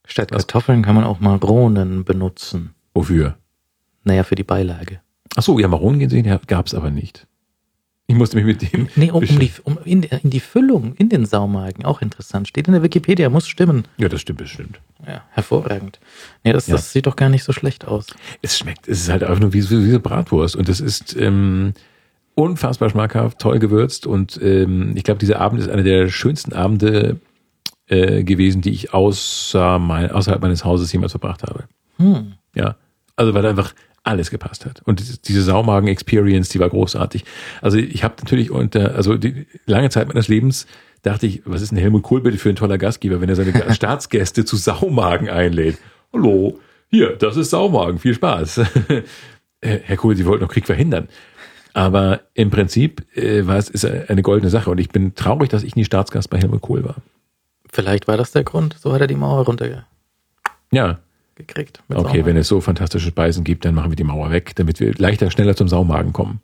Statt Kartoffeln kann man auch Maronen benutzen. Wofür? Naja, für die Beilage. Ach so, ja, Maronen gesehen gab's aber nicht. Ich musste mich mit denen... Nee, um, um die, um in, in die Füllung, in den Saumagen, auch interessant. Steht in der Wikipedia, muss stimmen. Ja, das stimmt bestimmt. Ja, hervorragend. Nee, das, ja. das sieht doch gar nicht so schlecht aus. Es schmeckt, es ist halt einfach nur wie, wie, wie eine Bratwurst. Und das ist ähm, unfassbar schmackhaft, toll gewürzt. Und ähm, ich glaube, dieser Abend ist einer der schönsten Abende äh, gewesen, die ich außer mein, außerhalb meines Hauses jemals verbracht habe. Hm. Ja, also weil einfach... alles gepasst hat. Und diese Saumagen-Experience, die war großartig. Also ich habe natürlich unter, also die lange Zeit meines Lebens dachte ich, was ist denn Helmut Kohl bitte für ein toller Gastgeber, wenn er seine Staatsgäste zu Saumagen einlädt. Hallo, hier, das ist Saumagen, viel Spaß. Herr Kohl, Sie wollten noch Krieg verhindern. Aber im Prinzip äh, war es ist eine goldene Sache und ich bin traurig, dass ich nie Staatsgast bei Helmut Kohl war. Vielleicht war das der Grund, so hat er die Mauer runtergegangen. Ja, gekriegt. Okay, Saumagen. Wenn es so fantastische Speisen gibt, dann machen wir die Mauer weg, damit wir leichter, schneller zum Saumagen kommen.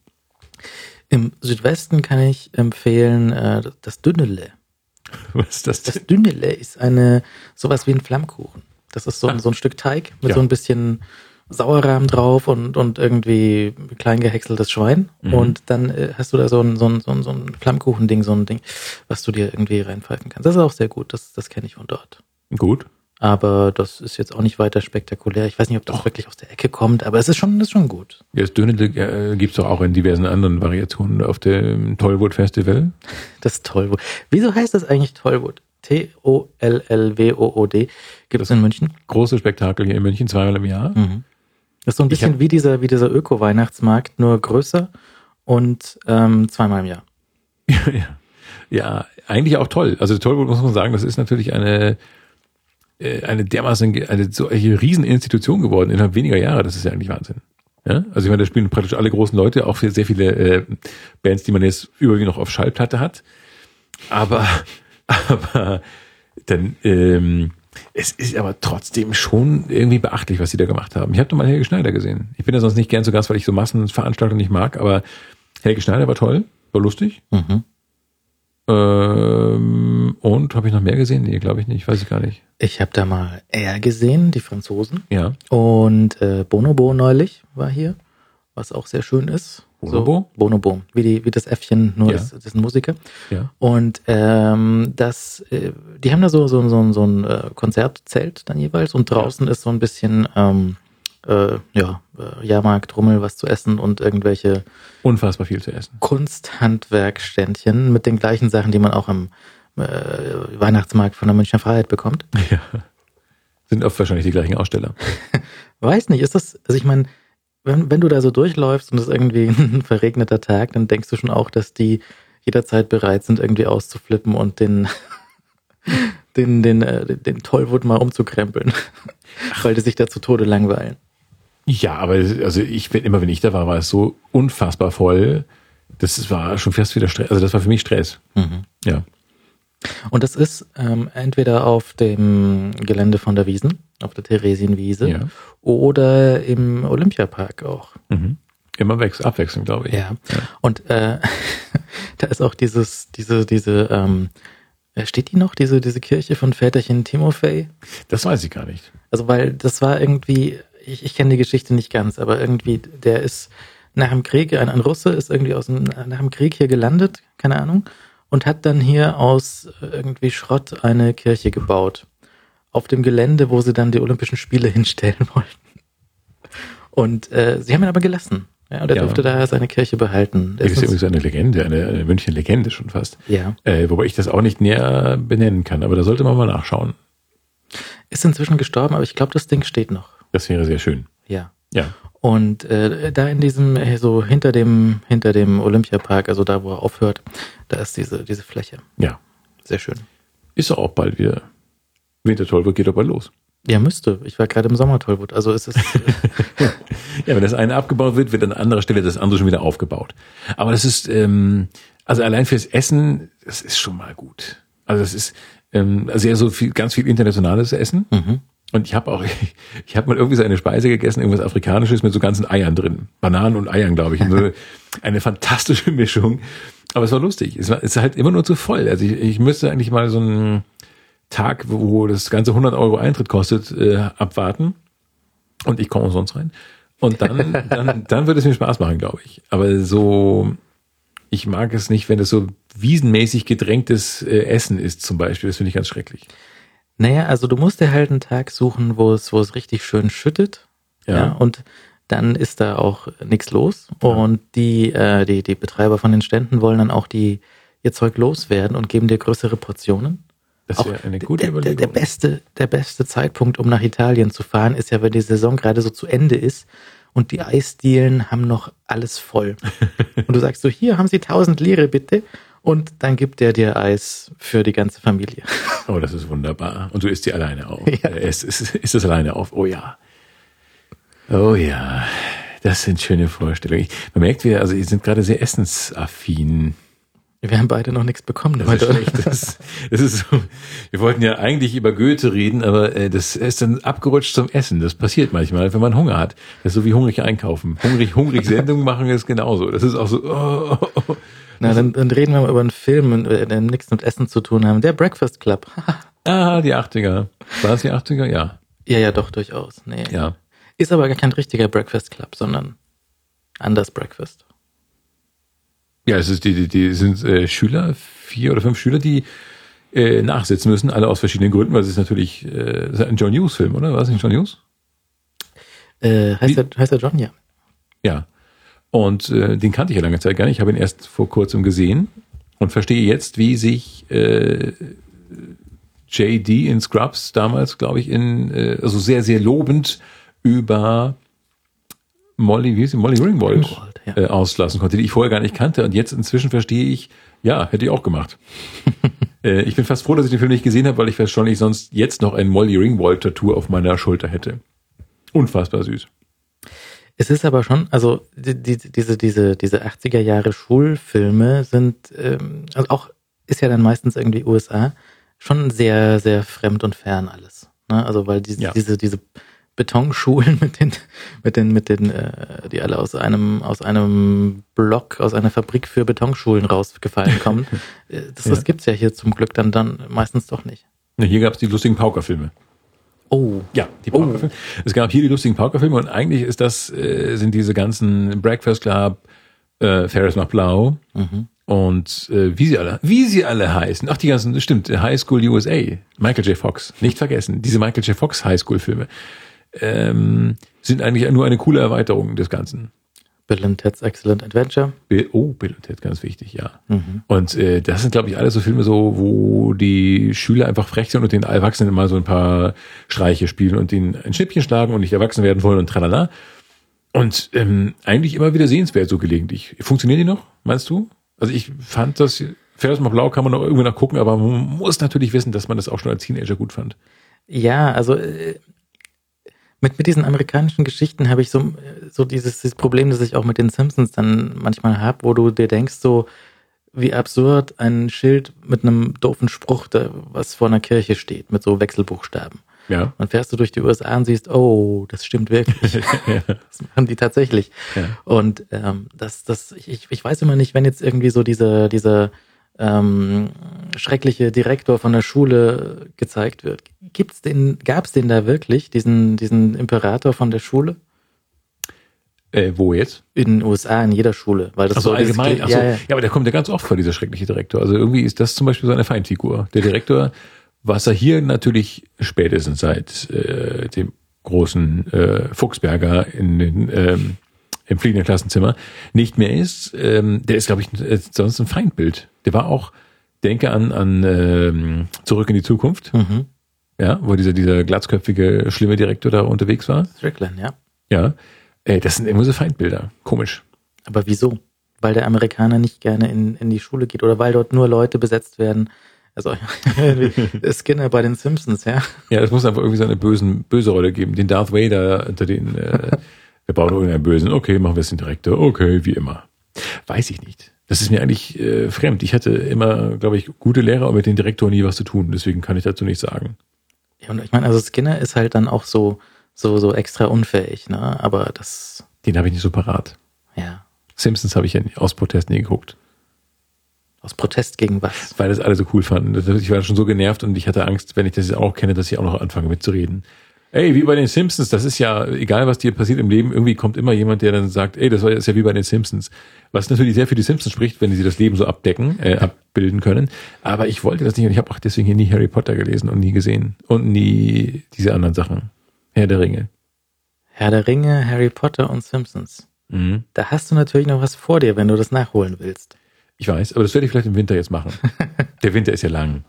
Im Südwesten kann ich empfehlen äh, das Dünnele. Was ist das denn? Das Dünnele ist eine, sowas wie ein Flammkuchen. Das ist so, ah. so ein Stück Teig mit ja. so ein bisschen Sauerrahm drauf und, und irgendwie klein gehäckseltes Schwein. Mhm. Und dann äh, hast du da so ein, so ein, so ein, so ein Flammkuchen-Ding, so ein Ding, was du dir irgendwie reinpfeifen kannst. Das ist auch sehr gut. Das, das kenne ich von dort. Gut. Aber das ist jetzt auch nicht weiter spektakulär. Ich weiß nicht, ob das doch. wirklich aus der Ecke kommt, aber es ist schon, das ist schon gut. Ja, das Dönerle äh, gibt es doch auch in diversen anderen Variationen auf dem Tollwood-Festival. Das Tollwood. Wieso heißt das eigentlich Tollwood? T O L L W O O D gibt es in München. Große Spektakel hier in München, zweimal im Jahr. Mhm. Das ist so ein bisschen hab... wie dieser, wie dieser Öko-Weihnachtsmarkt, nur größer und ähm, zweimal im Jahr. Ja, ja. ja, eigentlich auch toll. Also Tollwood muss man sagen, das ist natürlich eine... eine dermaßen, eine solche Rieseninstitution geworden innerhalb weniger Jahre. Das ist ja eigentlich Wahnsinn. Ja? Also ich meine, da spielen praktisch alle großen Leute, auch sehr viele äh, Bands, die man jetzt überwiegend noch auf Schallplatte hat. Aber, aber dann, ähm, es ist aber trotzdem schon irgendwie beachtlich, was die da gemacht haben. Ich habe nochmal Helge Schneider gesehen. Ich bin da sonst nicht gern zu Gast, weil ich so Massenveranstaltungen nicht mag, aber Helge Schneider war toll, war lustig. Mhm. Ähm, und habe ich noch mehr gesehen? Nee, glaube ich nicht, weiß ich gar nicht. Ich habe da mal R gesehen, die Franzosen. Ja. Und äh, Bonobo neulich war hier, was auch sehr schön ist. Bonobo? So, Bonobo, wie, die, wie das Äffchen, nur ja. das, das sind Musiker. Ja. Und ähm, das, äh, die haben da so, so, so, so ein äh, Konzertzelt dann jeweils und draußen ja. ist so ein bisschen... Ähm, Äh, ja, äh, Jahrmarkt, Rummel, was zu essen und irgendwelche unfassbar viel zu essen. Kunsthandwerkständchen mit den gleichen Sachen, die man auch am äh, Weihnachtsmarkt von der Münchner Freiheit bekommt. Ja. Sind oft wahrscheinlich die gleichen Aussteller. Weiß nicht, ist das, also ich meine, wenn, wenn du da so durchläufst und es ist irgendwie ein verregneter Tag, dann denkst du schon auch, dass die jederzeit bereit sind, irgendwie auszuflippen und den den, den, den, den Tollwood mal umzukrempeln, weil die sich da zu Tode langweilen. Ja, aber also ich bin immer, wenn ich da war, war es so unfassbar voll. Das war schon fast wieder Stress. Also das war für mich Stress. Mhm. Ja. Und das ist ähm, entweder auf dem Gelände von der Wiesn, auf der Theresienwiese ja. oder im Olympiapark auch. Mhm. Immer wechseln, abwechselnd, glaube ich. Ja. ja. Und äh, da ist auch dieses, diese, diese ähm, Steht die noch, diese, diese Kirche von Väterchen Timofey? Das weiß ich gar nicht. Also, weil das war irgendwie, ich, ich kenne die Geschichte nicht ganz, aber irgendwie, der ist nach dem Krieg, ein, ein Russe ist irgendwie aus dem, nach dem Krieg hier gelandet, keine Ahnung, und hat dann hier aus irgendwie Schrott eine Kirche gebaut. Auf dem Gelände, wo sie dann die Olympischen Spiele hinstellen wollten. Und äh, sie haben ihn aber gelassen. Ja, und er ja. durfte daher seine Kirche behalten. Das, das ist übrigens eine Legende, eine, eine München-Legende schon fast. Ja. Äh, wobei ich das auch nicht näher benennen kann, aber da sollte man mal nachschauen. Ist inzwischen gestorben, aber ich glaube, das Ding steht noch. Das wäre sehr schön. Ja. Ja. Und äh, da in diesem, so hinter dem, hinter dem Olympiapark, also da, wo er aufhört, da ist diese, diese Fläche. Ja. Sehr schön. Ist auch bald wieder. Wintertollwut geht aber los. Ja, müsste. Ich war gerade im Sommertollwut. Also es ist. Ja, wenn das eine abgebaut wird, wird an anderer Stelle das andere schon wieder aufgebaut. Aber das ist, ähm, also allein fürs Essen, das ist schon mal gut. Also das ist ähm, sehr so viel, ganz viel internationales Essen. Mhm. Und ich habe auch, ich, ich habe mal irgendwie so eine Speise gegessen, irgendwas Afrikanisches mit so ganzen Eiern drin. Bananen und Eiern, glaube ich. So eine fantastische Mischung. Aber es war lustig. Es war, es ist halt immer nur zu voll. Also ich, ich müsste eigentlich mal so ein Tag, wo das ganze hundert Euro Eintritt kostet, äh, abwarten. Und ich komme umsonst rein. Und dann, dann, dann wird es mir Spaß machen, glaube ich. Aber so, ich mag es nicht, wenn das so wiesenmäßig gedrängtes äh, Essen ist, zum Beispiel. Das finde ich ganz schrecklich. Naja, also du musst dir halt einen Tag suchen, wo es, wo es richtig schön schüttet. Ja. ja und dann ist da auch nichts los. Ja. Und die, äh, die, die Betreiber von den Ständen wollen dann auch die, ihr Zeug loswerden und geben dir größere Portionen. Das wäre eine gute der, Überlegung. Der, der, beste, der beste Zeitpunkt, um nach Italien zu fahren, ist ja, wenn die Saison gerade so zu Ende ist und die Eisdielen haben noch alles voll. Und du sagst so, hier haben sie tausend Lire bitte und dann gibt der dir Eis für die ganze Familie. Oh, das ist wunderbar. Und du isst die alleine auf. Ja. Äh, isst, isst, isst das alleine auf. Oh ja. Oh ja. Das sind schöne Vorstellungen. Ich, man merkt, wir, also, wir sind gerade sehr essensaffin. Wir haben beide noch nichts bekommen. Das ist schlecht. Das, das ist so. Wir wollten ja eigentlich über Goethe reden, aber äh, das ist dann abgerutscht zum Essen. Das passiert manchmal, wenn man Hunger hat. Das ist so wie hungrig einkaufen. Hungrig, hungrig Sendungen machen ist genauso. Das ist auch so. Oh, oh, oh. Na, dann, dann reden wir mal über einen Film, der nichts mit Essen zu tun haben. Der Breakfast Club. Ah, die achtziger. War es die achtziger? Ja. Ja, ja, doch, durchaus. Nee. Ja. Ist aber gar kein richtiger Breakfast Club, sondern anders Breakfast. Ja, es ist die, die, die sind äh, Schüler, vier oder fünf Schüler, die äh, nachsitzen müssen, alle aus verschiedenen Gründen, weil es ist natürlich äh, ist ein John Hughes Film, oder? War es nicht John Hughes? Äh, heißt, er, heißt er John, ja. Ja, und äh, den kannte ich ja lange Zeit gar nicht, ich habe ihn erst vor kurzem gesehen und verstehe jetzt, wie sich äh, J D in Scrubs damals, glaube ich, in äh, also sehr, sehr lobend über Molly, wie hieß sie? Molly Ringwald, Ringwald ja. äh, auslassen konnte, die ich vorher gar nicht kannte. Und jetzt inzwischen verstehe ich, ja, hätte ich auch gemacht. äh, ich bin fast froh, dass ich den Film nicht gesehen habe, weil ich wahrscheinlich sonst jetzt noch ein Molly Ringwald-Tattoo auf meiner Schulter hätte. Unfassbar süß. Es ist aber schon, also die, die, diese, diese, diese achtziger-Jahre-Schulfilme sind, ähm, also auch ist ja dann meistens irgendwie U S A, schon sehr, sehr fremd und fern alles. Ne? Also weil die, ja. diese, diese Betonschulen mit den, mit den, mit den, äh, die alle aus einem, aus einem Block, aus einer Fabrik für Betonschulen rausgefallen kommen. Das, das ja. gibt's ja hier zum Glück dann, dann meistens doch nicht. Na, hier gab's die lustigen Paukerfilme. Oh. Ja, die Paukerfilme. Oh. Es gab hier die lustigen Paukerfilme und eigentlich ist das, äh, sind diese ganzen Breakfast Club, äh, Ferris macht blau. Mhm. Und äh, wie sie alle, wie sie alle heißen. Ach, die ganzen, stimmt, High School U S A. Michael J. Fox. Nicht vergessen. Diese Michael J. Fox High School Filme. Ähm, sind eigentlich nur eine coole Erweiterung des Ganzen. Bill and Ted's Excellent Adventure. Bill, oh, Bill and Ted, ganz wichtig, ja. Mhm. Und äh, das sind, glaube ich, alles so Filme, so wo die Schüler einfach frech sind und den Erwachsenen mal so ein paar Streiche spielen und ihnen ein Schnippchen schlagen und nicht erwachsen werden wollen und tralala. Und ähm, eigentlich immer wieder sehenswert, so gelegentlich. Funktionieren die noch, meinst du? Also ich fand das, Ferris macht blau kann man noch irgendwo nachgucken, aber man muss natürlich wissen, dass man das auch schon als Teenager gut fand. Ja, also äh Mit, mit diesen amerikanischen Geschichten habe ich so, so dieses, dieses Problem, das ich auch mit den Simpsons dann manchmal habe, wo du dir denkst, so wie absurd ein Schild mit einem doofen Spruch, da, was vor einer Kirche steht, mit so Wechselbuchstaben. Ja. Dann fährst du durch die U S A und siehst, oh, das stimmt wirklich. Ja. Das machen die tatsächlich. Ja. Und ähm, das, das, ich, ich weiß immer nicht, wenn jetzt irgendwie so dieser, dieser ähm, schreckliche Direktor von der Schule gezeigt wird. Gibt's den, gab's den da wirklich, diesen, diesen Imperator von der Schule? Äh, wo jetzt? In den U S A, in jeder Schule. Weil das also allgemein, das, ach so, ja, ja. ja, aber der kommt ja ganz oft vor, dieser schreckliche Direktor. Also irgendwie ist das zum Beispiel so eine Feinfigur. Der Direktor, was er hier natürlich spätestens seit äh, dem großen äh, Fuchsberger in den ähm, im fliegenden Klassenzimmer nicht mehr ist, ähm, der ist, glaube ich, sonst ein Feindbild. Der war auch, denke an an ähm, Zurück in die Zukunft, mhm. ja, wo dieser dieser glatzköpfige, schlimme Direktor da unterwegs war. Strickland, ja. Ja, äh, das sind immer so Feindbilder. Komisch. Aber wieso? Weil der Amerikaner nicht gerne in in die Schule geht oder weil dort nur Leute besetzt werden, also Skinner bei den Simpsons, ja. Ja, es muss einfach irgendwie so eine bösen, böse Rolle geben. Den Darth Vader unter den, äh, wir brauchen irgendeinen Bösen. Okay, machen wir es den Direktor. Okay, wie immer. Weiß ich nicht. Das ist mir eigentlich äh, fremd. Ich hatte immer, glaube ich, gute Lehrer, aber mit den Direktoren nie was zu tun. Deswegen kann ich dazu nichts sagen. Ja, und ich meine, also Skinner ist halt dann auch so, so, so extra unfähig, ne? Aber das... Den habe ich nicht so parat. Ja. Simpsons habe ich ja aus Protest nie geguckt. Aus Protest gegen was? Weil das alle so cool fanden. Ich war schon so genervt und ich hatte Angst, wenn ich das jetzt auch kenne, dass ich auch noch anfange mitzureden. Ey, wie bei den Simpsons, das ist ja, egal was dir passiert im Leben, irgendwie kommt immer jemand, der dann sagt, ey, das ist ja wie bei den Simpsons. Was natürlich sehr für die Simpsons spricht, wenn sie das Leben so abdecken, äh, abbilden können. Aber ich wollte das nicht und ich habe auch deswegen hier nie Harry Potter gelesen und nie gesehen. Und nie diese anderen Sachen. Herr der Ringe. Herr der Ringe, Harry Potter und Simpsons. Mhm. Da hast du natürlich noch was vor dir, wenn du das nachholen willst. Ich weiß, aber das werde ich vielleicht im Winter jetzt machen. Der Winter ist ja lang.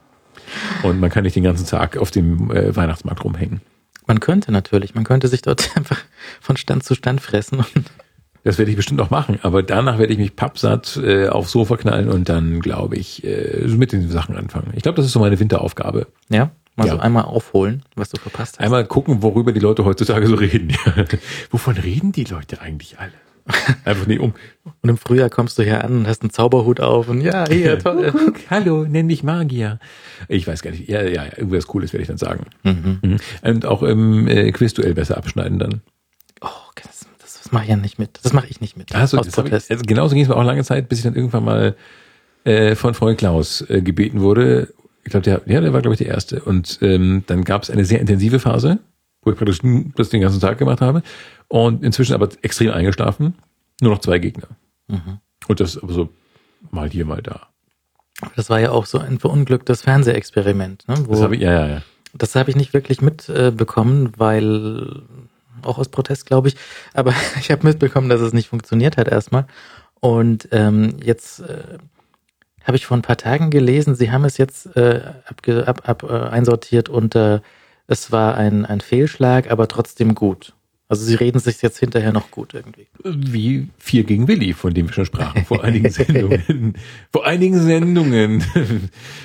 Und man kann nicht den ganzen Tag auf dem äh, Weihnachtsmarkt rumhängen. Man könnte natürlich. Man könnte sich dort einfach von Stand zu Stand fressen. Und das werde ich bestimmt auch machen. Aber danach werde ich mich pappsatt äh, aufs Sofa knallen und dann, glaube ich, äh, mit den Sachen anfangen. Ich glaube, das ist so meine Winteraufgabe. Ja, mal ja. so einmal aufholen, was du verpasst hast. Einmal gucken, worüber die Leute heutzutage so reden. Wovon reden die Leute eigentlich alle? Einfach nicht um. Und im Frühjahr kommst du hier an und hast einen Zauberhut auf und ja, hier, toll. Kuckuck, hallo, nenn dich Magier. Ich weiß gar nicht. Ja, ja, ja irgendwas Cooles werde ich dann sagen. Mhm. Mhm. Und auch im äh, Quizduell besser abschneiden dann. Oh, das, das, das mache ich ja nicht mit. Das mache ich nicht mit. Ach so, aus Protest. Ich, also genauso ging es mir auch lange Zeit, bis ich dann irgendwann mal äh, von Freund Klaus äh, gebeten wurde. Ich glaube, der, ja, der war, glaube ich, der Erste. Und ähm, dann gab es eine sehr intensive Phase, wo ich praktisch das den ganzen Tag gemacht habe und inzwischen aber extrem eingeschlafen. Nur noch zwei Gegner. Mhm. Und das aber so mal hier, mal da. Das war ja auch so ein verunglücktes Fernsehexperiment. Ne? Wo, das habe ich, ja, ja, ja. Das habe ich nicht wirklich mitbekommen, äh, weil, auch aus Protest, glaube ich, aber ich habe mitbekommen, dass es nicht funktioniert hat erstmal. Und ähm, jetzt äh, habe ich vor ein paar Tagen gelesen, sie haben es jetzt äh, abge- ab, ab, äh, einsortiert unter äh, es war ein, ein Fehlschlag, aber trotzdem gut. Also sie reden sich jetzt hinterher noch gut irgendwie. Wie vier gegen Willi, von dem wir schon sprachen, vor einigen Sendungen. Vor einigen Sendungen.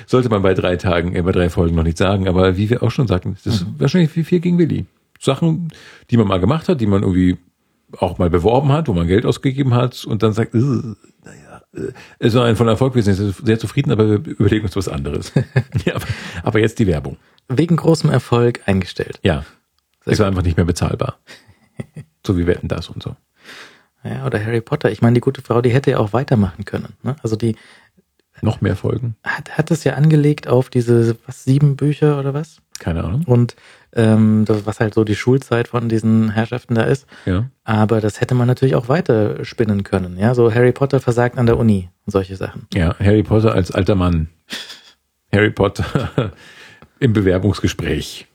Sollte man bei drei Tagen, äh, bei drei Folgen noch nicht sagen, aber wie wir auch schon sagten, das ist mhm. wahrscheinlich wie vier gegen Willi. Sachen, die man mal gemacht hat, die man irgendwie auch mal beworben hat, wo man Geld ausgegeben hat und dann sagt, naja, es war ein voller Erfolg, wir sind sehr zufrieden, aber wir überlegen uns was anderes. Ja, aber, aber jetzt die Werbung. Wegen großem Erfolg eingestellt. Ja, sehr es war gut. Einfach nicht mehr bezahlbar. So wie Wetten, das und so. Ja, oder Harry Potter. Ich meine, die gute Frau, die hätte ja auch weitermachen können. Ne? Also die noch mehr Folgen. Hat hat es ja angelegt auf diese was sieben Bücher oder was? Keine Ahnung. Und ähm, das, was halt so die Schulzeit von diesen Herrschaften da ist. Ja. Aber das hätte man natürlich auch weiter spinnen können. Ja, so Harry Potter versagt an der Uni und solche Sachen. Ja, Harry Potter als alter Mann. Harry Potter. Im Bewerbungsgespräch.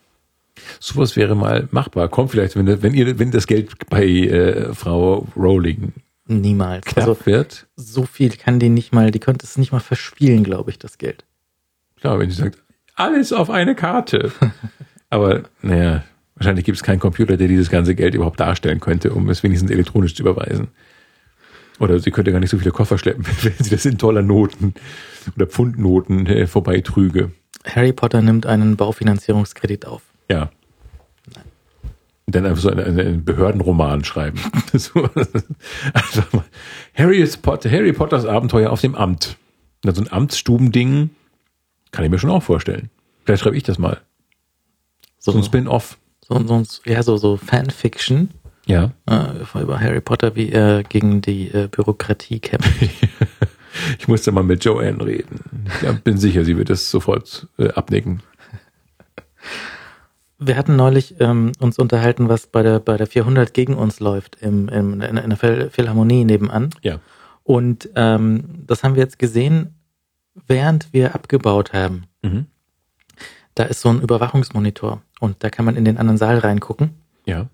Sowas wäre mal machbar. Kommt vielleicht, wenn, wenn ihr, wenn das Geld bei äh, Frau Rowling niemals knapp also, wird. So viel kann die nicht mal, die könnte es nicht mal verspielen, glaube ich, das Geld. Klar, wenn sie sagt, alles auf eine Karte. Aber naja, wahrscheinlich gibt es keinen Computer, der dieses ganze Geld überhaupt darstellen könnte, um es wenigstens elektronisch zu überweisen. Oder sie könnte gar nicht so viele Koffer schleppen, wenn sie das in Dollarnoten oder Pfundnoten äh, vorbeitrüge. Harry Potter nimmt einen Baufinanzierungskredit auf. Ja. Nein. Und dann einfach so einen, einen Behördenroman schreiben. so, also Harry Potter, Harry Potters Abenteuer auf dem Amt. So also ein Amtsstubending kann ich mir schon auch vorstellen. Vielleicht schreibe ich das mal. So, so ein Spin-off. So, so, ja, so, so Fanfiction. Ja. Äh, über Harry Potter, wie er gegen die äh, Bürokratie kämpft. Ich muss da mal mit Joanne reden. Ich ja, bin sicher, sie wird das sofort äh, abnicken. Wir hatten neulich ähm, uns unterhalten, was bei der bei der vierhundert gegen uns läuft, im, im, in, in der Philharmonie nebenan. Ja. Und ähm, das haben wir jetzt gesehen, während wir abgebaut haben. Mhm. Da ist so ein Überwachungsmonitor und da kann man in den anderen Saal reingucken. Ja.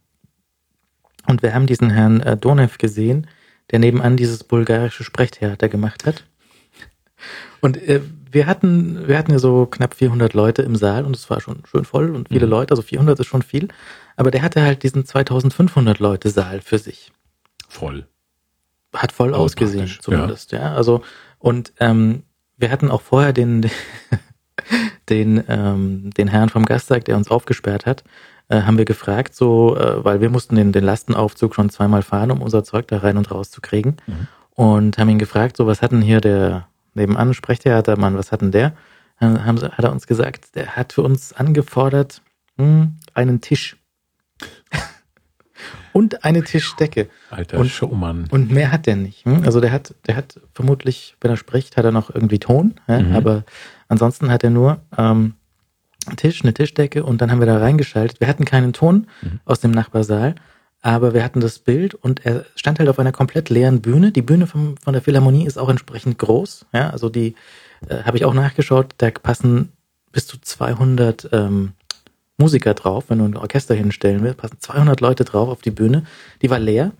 Und wir haben diesen Herrn äh, Donev gesehen, der nebenan dieses bulgarische Sprechtheater gemacht hat. Und äh, wir hatten wir hatten ja so knapp vierhundert Leute im Saal und es war schon schön voll und viele mhm. Leute, also vierhundert ist schon viel, aber der hatte halt diesen zweitausendfünfhundert Leute Saal für sich. Voll. Hat voll aber ausgesehen praktisch. Zumindest, ja. ja. Also und ähm, wir hatten auch vorher den den ähm, den Herrn vom Gasttag, der uns aufgesperrt hat, äh, haben wir gefragt, so äh, weil wir mussten den den Lastenaufzug schon zweimal fahren, um unser Zeug da rein und raus zu kriegen mhm. und haben ihn gefragt, so was hat denn hier der nebenan Sprechtheatermann, was hat denn der? Haben, hat er uns gesagt, der hat für uns angefordert, hm, einen Tisch. Und eine Tischdecke. Alter und, Showmann. Und mehr hat der nicht. Hm? Also der hat, der hat vermutlich, wenn er spricht, hat er noch irgendwie Ton. Ja? Mhm. Aber ansonsten hat er nur ähm, einen Tisch, eine Tischdecke und dann haben wir da reingeschaltet. Wir hatten keinen Ton mhm. aus dem Nachbarsaal, aber wir hatten das Bild und er stand halt auf einer komplett leeren Bühne. Die Bühne vom, von der Philharmonie ist auch entsprechend groß. Ja? Also die äh, habe ich auch nachgeschaut, da passen bis zu zweihundert ähm, Musiker drauf, wenn du ein Orchester hinstellen willst, passen zweihundert Leute drauf auf die Bühne. Die war leer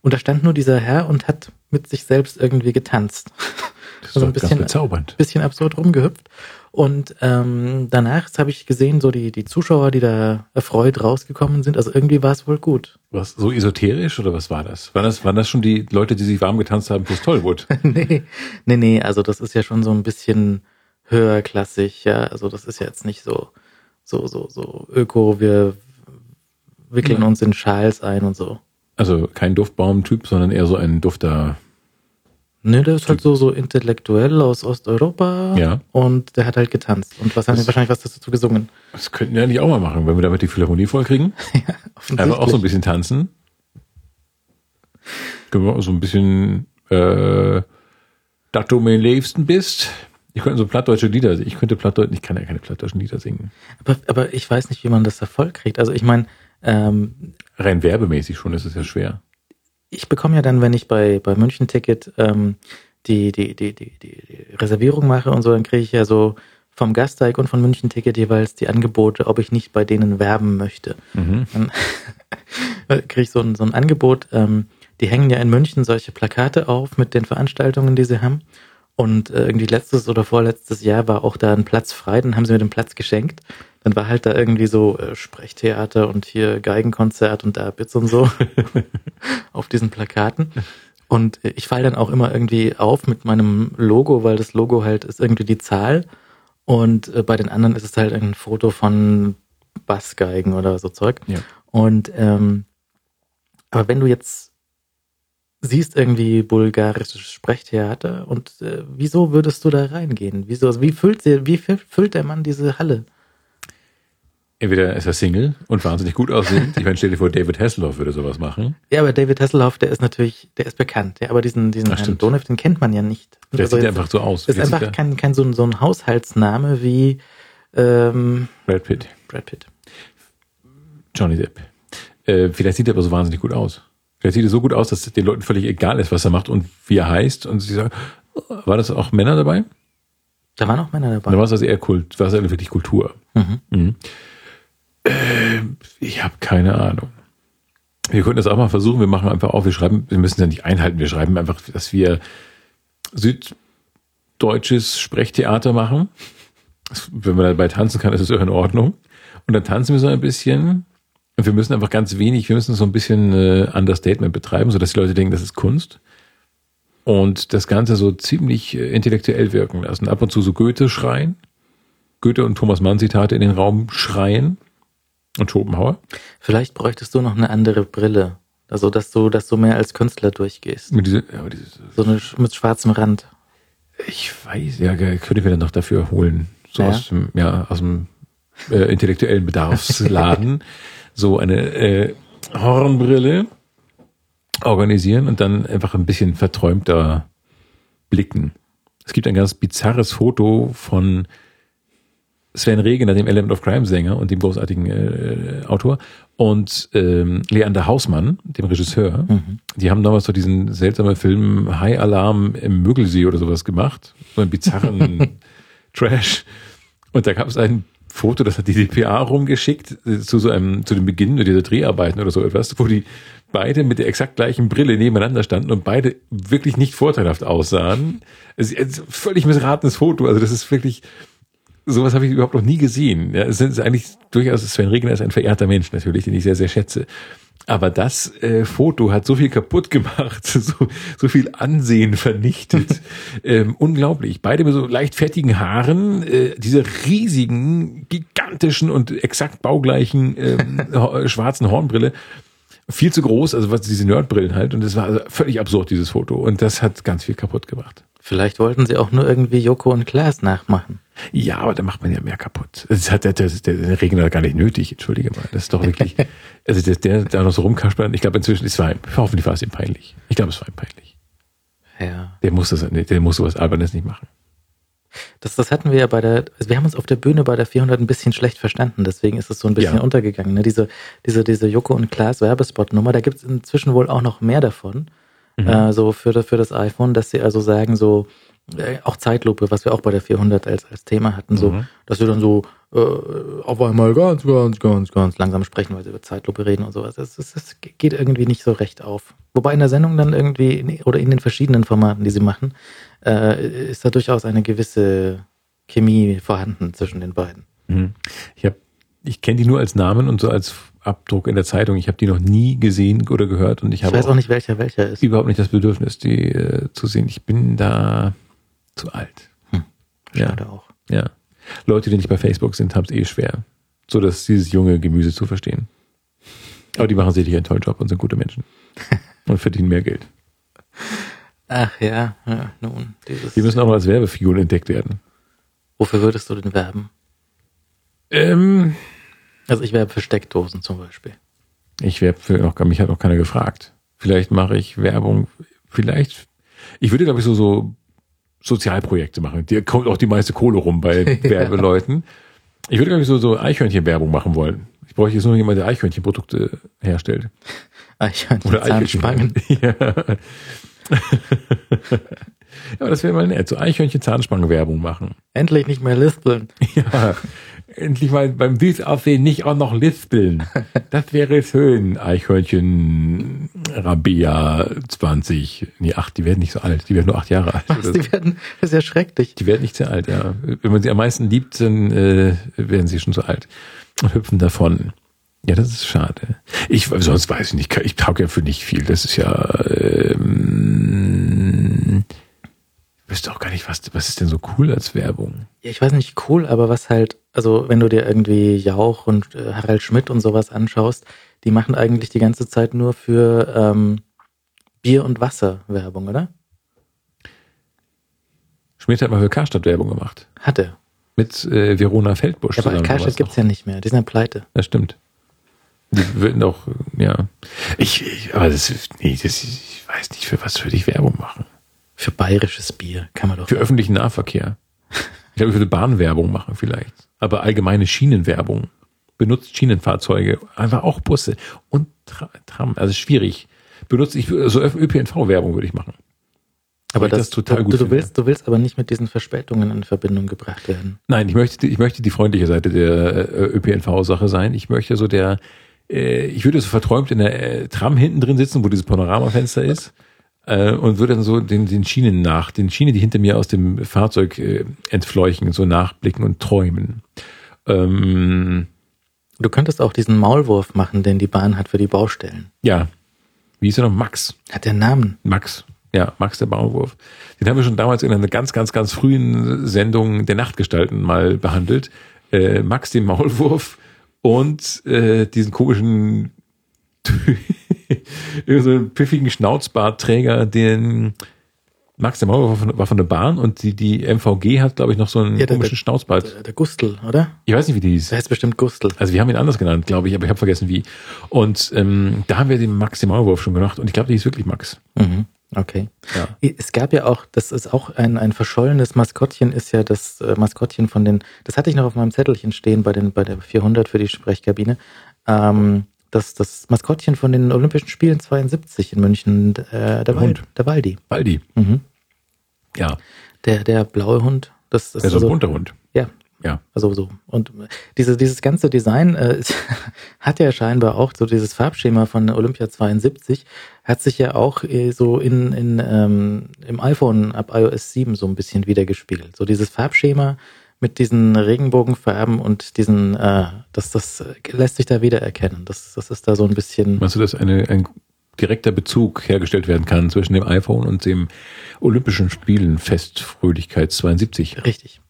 und da stand nur dieser Herr und hat mit sich selbst irgendwie getanzt. Das ist also ein bisschen, bezaubernd. Ein bisschen absurd rumgehüpft. Und ähm, danach habe ich gesehen, so die, die Zuschauer, die da erfreut rausgekommen sind, also irgendwie war es wohl gut. Was, so esoterisch oder was war das? War das, waren das schon die Leute, die sich warm getanzt haben fürs Tollwood? nee, nee, nee, also das ist ja schon so ein bisschen höherklassig, ja, also das ist ja jetzt nicht so So, so, so, Öko, wir wickeln ja. uns in Schals ein und so. Also kein Duftbaum-Typ, sondern eher so ein Dufter. Ne, der ist typ. halt so, so intellektuell aus Osteuropa. Ja. Und der hat halt getanzt. Und was haben wir wahrscheinlich was dazu gesungen? Das könnten wir eigentlich auch mal machen, wenn wir damit die Philharmonie vollkriegen. Ja, offensichtlich. Einfach auch so ein bisschen tanzen. Können wir auch so ein bisschen, äh, dass du mein Liebsten bist. Ich könnte so plattdeutsche Lieder singen. Ich könnte plattdeutsch, ich kann ja keine plattdeutschen Lieder singen. Aber, aber ich weiß nicht, wie man das da voll kriegt. Also ich meine, ähm, rein werbemäßig schon ist es ja schwer. Ich bekomme ja dann, wenn ich bei bei München Ticket ähm, die, die die die die Reservierung mache und so, dann kriege ich ja so vom Gasteig und von München Ticket jeweils die Angebote, ob ich nicht bei denen werben möchte. Mhm. Dann kriege ich so ein so ein Angebot. Ähm, die hängen ja in München solche Plakate auf mit den Veranstaltungen, die sie haben. Und irgendwie letztes oder vorletztes Jahr war auch da ein Platz frei, dann haben sie mir den Platz geschenkt. Dann war halt da irgendwie so äh, Sprechtheater und hier Geigenkonzert und da Bits und so auf diesen Plakaten. Und ich falle dann auch immer irgendwie auf mit meinem Logo, weil das Logo halt ist irgendwie die Zahl. Und äh, bei den anderen ist es halt ein Foto von Bassgeigen oder so Zeug. Ja. Und ähm, aber wenn du jetzt siehst irgendwie bulgarisches Sprechtheater und äh, wieso würdest du da reingehen? Wieso? Also wie füllt sie, wie füllt der Mann diese Halle? Entweder ist er Single und wahnsinnig gut aussehend. Ich meine, stell dir vor, David Hasselhoff würde sowas machen. Ja, aber David Hasselhoff, der ist natürlich, der ist bekannt. Ja, aber diesen, diesen Herrn Donev, den kennt man ja nicht. Der also sieht jetzt, einfach so aus. Ist jetzt einfach kein, kein so, so ein Haushaltsname wie ähm, Brad Pitt. Brad Pitt. Johnny Depp. Äh, vielleicht sieht er aber so wahnsinnig gut aus. Vielleicht sieht er so gut aus, dass den Leuten völlig egal ist, was er macht und wie er heißt. Und sie sagen, war das auch Männer dabei? Da waren auch Männer dabei. Da war es also eher Kult, war es also wirklich Kultur. Mhm. Mhm. Äh, ich habe keine Ahnung. Wir könnten das auch mal versuchen. Wir machen einfach auf. Wir schreiben, wir müssen es ja nicht einhalten. Wir schreiben einfach, dass wir süddeutsches Sprechtheater machen. Wenn man dabei tanzen kann, ist es ja in Ordnung. Und dann tanzen wir so ein bisschen. Und wir müssen einfach ganz wenig, wir müssen so ein bisschen äh, Understatement betreiben, sodass die Leute denken, das ist Kunst. Und das Ganze so ziemlich äh, intellektuell wirken lassen. Ab und zu so Goethe schreien, Goethe und Thomas Mann Zitate in den Raum schreien und Schopenhauer. Vielleicht bräuchtest du noch eine andere Brille, also dass du, dass du mehr als Künstler durchgehst. Mit diese, ja, diese, so eine mit schwarzem Rand. Ich weiß, ja, könnte ich mir dann noch dafür holen. So ja. aus dem, ja, aus dem äh, intellektuellen Bedarfsladen. So eine äh, Hornbrille organisieren und dann einfach ein bisschen verträumter blicken. Es gibt ein ganz bizarres Foto von Sven Regner, dem Element of Crime Sänger und dem großartigen äh, Autor, und ähm, Leander Hausmann, dem Regisseur. Mhm. Die haben damals so diesen seltsamen Film High Alarm im Müggelsee oder sowas gemacht. So einen bizarren Trash. Und da gab es ein Foto, das hat die D P A rumgeschickt zu so einem, zu dem Beginn dieser Dreharbeiten oder so etwas, wo die beide mit der exakt gleichen Brille nebeneinander standen und beide wirklich nicht vorteilhaft aussahen. Es ist ein völlig missratenes Foto. Also das ist wirklich, sowas habe ich überhaupt noch nie gesehen. Ja, es ist eigentlich durchaus, Sven Regner ist ein verehrter Mensch natürlich, den ich sehr, sehr schätze. Aber das äh, Foto hat so viel kaputt gemacht, so, so viel Ansehen vernichtet. ähm, unglaublich. Beide mit so leicht fettigen Haaren, äh, diese riesigen, gigantischen und exakt baugleichen ähm, schwarzen Hornbrille. Viel zu groß, also was diese Nerdbrillen halt. Und das war also völlig absurd, dieses Foto. Und das hat ganz viel kaputt gemacht. Vielleicht wollten sie auch nur irgendwie Joko und Klaas nachmachen. Ja, aber da macht man ja mehr kaputt. Das hat der, der, der Regner gar nicht nötig, entschuldige mal. Das ist doch wirklich, also der, der da noch so rumkaspern, ich glaube inzwischen, es war, hoffentlich war es ihm peinlich. Ich glaube, es war ihm peinlich. Ja. Der muss das, der muss sowas Albernes nicht machen. Das, das hatten wir ja bei der, also wir haben uns auf der Bühne bei der vierhundert ein bisschen schlecht verstanden, deswegen ist es so ein bisschen ja. untergegangen. Ne? Diese, diese, diese Joko und Klaas Werbespot-Nummer, da gibt es inzwischen wohl auch noch mehr davon, mhm. äh, so für, für das iPhone, dass sie also sagen, so äh, auch Zeitlupe, was wir auch bei der vierhundert als, als Thema hatten, so, mhm. dass wir dann so äh, auf einmal ganz, ganz, ganz, ganz langsam sprechen, weil sie über Zeitlupe reden und sowas. Das, das, das geht irgendwie nicht so recht auf. Wobei in der Sendung dann irgendwie, in, oder in den verschiedenen Formaten, die sie machen, Äh, ist da durchaus eine gewisse Chemie vorhanden zwischen den beiden. Mhm. Ich hab, ich kenne die nur als Namen und so als Abdruck in der Zeitung. Ich habe die noch nie gesehen oder gehört. Und ich, ich weiß auch, auch nicht, welcher welcher ist. Überhaupt nicht das Bedürfnis, die äh, zu sehen. Ich bin da zu alt. Hm. Schade ja. auch. Ja. Leute, die nicht bei Facebook sind, haben es eh schwer, so dass dieses junge Gemüse zu verstehen. Aber die machen sicherlich einen tollen Job und sind gute Menschen und verdienen mehr Geld. Ach ja, ja nun. Dieses die müssen auch mal als Werbefiguren entdeckt werden. Wofür würdest du denn werben? Ähm, also ich werbe für Steckdosen zum Beispiel. Ich werbe für, noch, mich hat noch keiner gefragt. Vielleicht mache ich Werbung, vielleicht, ich würde glaube ich so, so Sozialprojekte machen. Da kommt auch die meiste Kohle rum bei ja. Werbeleuten. Ich würde glaube ich so, so Eichhörnchenwerbung machen wollen. Ich bräuchte jetzt nur jemanden, der Eichhörnchenprodukte herstellt. Eichhörnchen, oder Eichhörnchen. Ja. Aber das wäre mal nett, so Eichhörnchen-Zahnspangen-Werbung machen. Endlich nicht mehr lispeln. Ja, endlich mal beim Süßaussehen nicht auch noch lispeln. Das wäre schön. Eichhörnchen Rabea zwanzig, nee, acht, die werden nicht so alt, die werden nur acht Jahre alt. Was, die werden, das ist ja schrecklich. Die werden nicht sehr alt, ja. Wenn man sie am meisten liebt, dann äh, werden sie schon so alt und hüpfen davon. Ja, das ist schade. Ich sonst weiß ich nicht, ich tauge ja für nicht viel. Das ist ja, ähm, ich wüsste auch gar nicht, was, was ist denn so cool als Werbung? Ja, ich weiß nicht, cool, aber was halt, also wenn du dir irgendwie Jauch und äh, Harald Schmidt und sowas anschaust, die machen eigentlich die ganze Zeit nur für ähm, Bier- und Wasser-Werbung, oder? Schmidt hat mal für Karstadt Werbung gemacht. Hat er. Mit äh, Verona Feldbusch ja, zusammen. Aber Karstadt gibt's ja nicht mehr, die sind ja pleite. Das stimmt. Die würden doch, ja. Ich, ich aber das, nee, das, ich weiß nicht, für was würde ich Werbung machen. Für bayerisches Bier kann man doch. Für öffentlichen Nahverkehr. Ich glaube, ich würde Bahnwerbung machen vielleicht. Aber allgemeine Schienenwerbung. Benutzt Schienenfahrzeuge. Einfach auch Busse und Tra- Tram. Also schwierig. Benutzt, ich, so Ö P N V-Werbung würde ich machen. Aber das, das total du, gut du willst, du willst aber nicht mit diesen Verspätungen in Verbindung gebracht werden. Nein, ich möchte, ich möchte die freundliche Seite der Ö P N V-Sache sein. Ich möchte so der, ich würde so verträumt in der äh, Tram hinten drin sitzen, wo dieses Panoramafenster ist, äh, und würde dann so den, den Schienen nach, den Schienen, die hinter mir aus dem Fahrzeug äh, entfleuchen, so nachblicken und träumen. Ähm, du könntest auch diesen Maulwurf machen, den die Bahn hat für die Baustellen. Ja. Wie hieß er noch? Max. Hat der einen Namen? Max. Ja, Max der Maulwurf. Den haben wir schon damals in einer ganz, ganz, ganz frühen Sendung der Nachtgestalten mal behandelt. Äh, Max den Maulwurf. Und äh, diesen komischen, so einen piffigen Schnauzbartträger, den Max der Maulwurf war von, war von der Bahn und die, die M V G hat, glaube ich, noch so einen ja, der, komischen der, Schnauzbart. Der, der Gustl, oder? Ich weiß nicht, wie die hieß. Der heißt bestimmt Gustl. Also wir haben ihn anders genannt, glaube ich, aber ich habe vergessen, wie. Und ähm, da haben wir den Max den Maulwurf schon gemacht und ich glaube, der hieß wirklich Max. Mhm. Okay. Ja. Es gab ja auch, das ist auch ein, ein verschollenes Maskottchen, ist ja das äh, Maskottchen von den, das hatte ich noch auf meinem Zettelchen stehen bei den bei der vierhundert für die Sprechkabine, ähm, das, das Maskottchen von den Olympischen Spielen zweiundsiebzig in München, äh, der Wald, der Waldi. Waldi. Mhm. Ja. Der, der blaue Hund. Das ist der so ein bunter Hund. Ja. Ja. Also so. Und diese, dieses ganze Design äh, hat ja scheinbar auch so dieses Farbschema von Olympia zweiundsiebzig, hat sich ja auch äh, so in, in ähm, im iPhone ab iOS sieben so ein bisschen wiedergespiegelt. So dieses Farbschema mit diesen Regenbogenfarben und diesen, äh, das, das lässt sich da wiedererkennen. Das, das ist da so ein bisschen... Meinst du, dass eine, ein direkter Bezug hergestellt werden kann zwischen dem iPhone und dem Olympischen Spielen Fest Fröhlichkeit zweiundsiebzig? Richtig.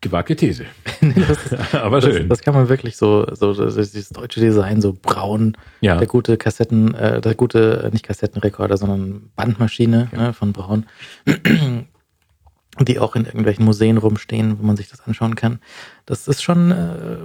Gewagte These. das, aber schön. Das, das kann man wirklich so, so dieses deutsche Design, so braun, ja. der gute Kassetten, äh, der gute, nicht Kassettenrekorder, sondern Bandmaschine ja. ne, von Braun, die auch in irgendwelchen Museen rumstehen, wo man sich das anschauen kann. Das ist schon äh,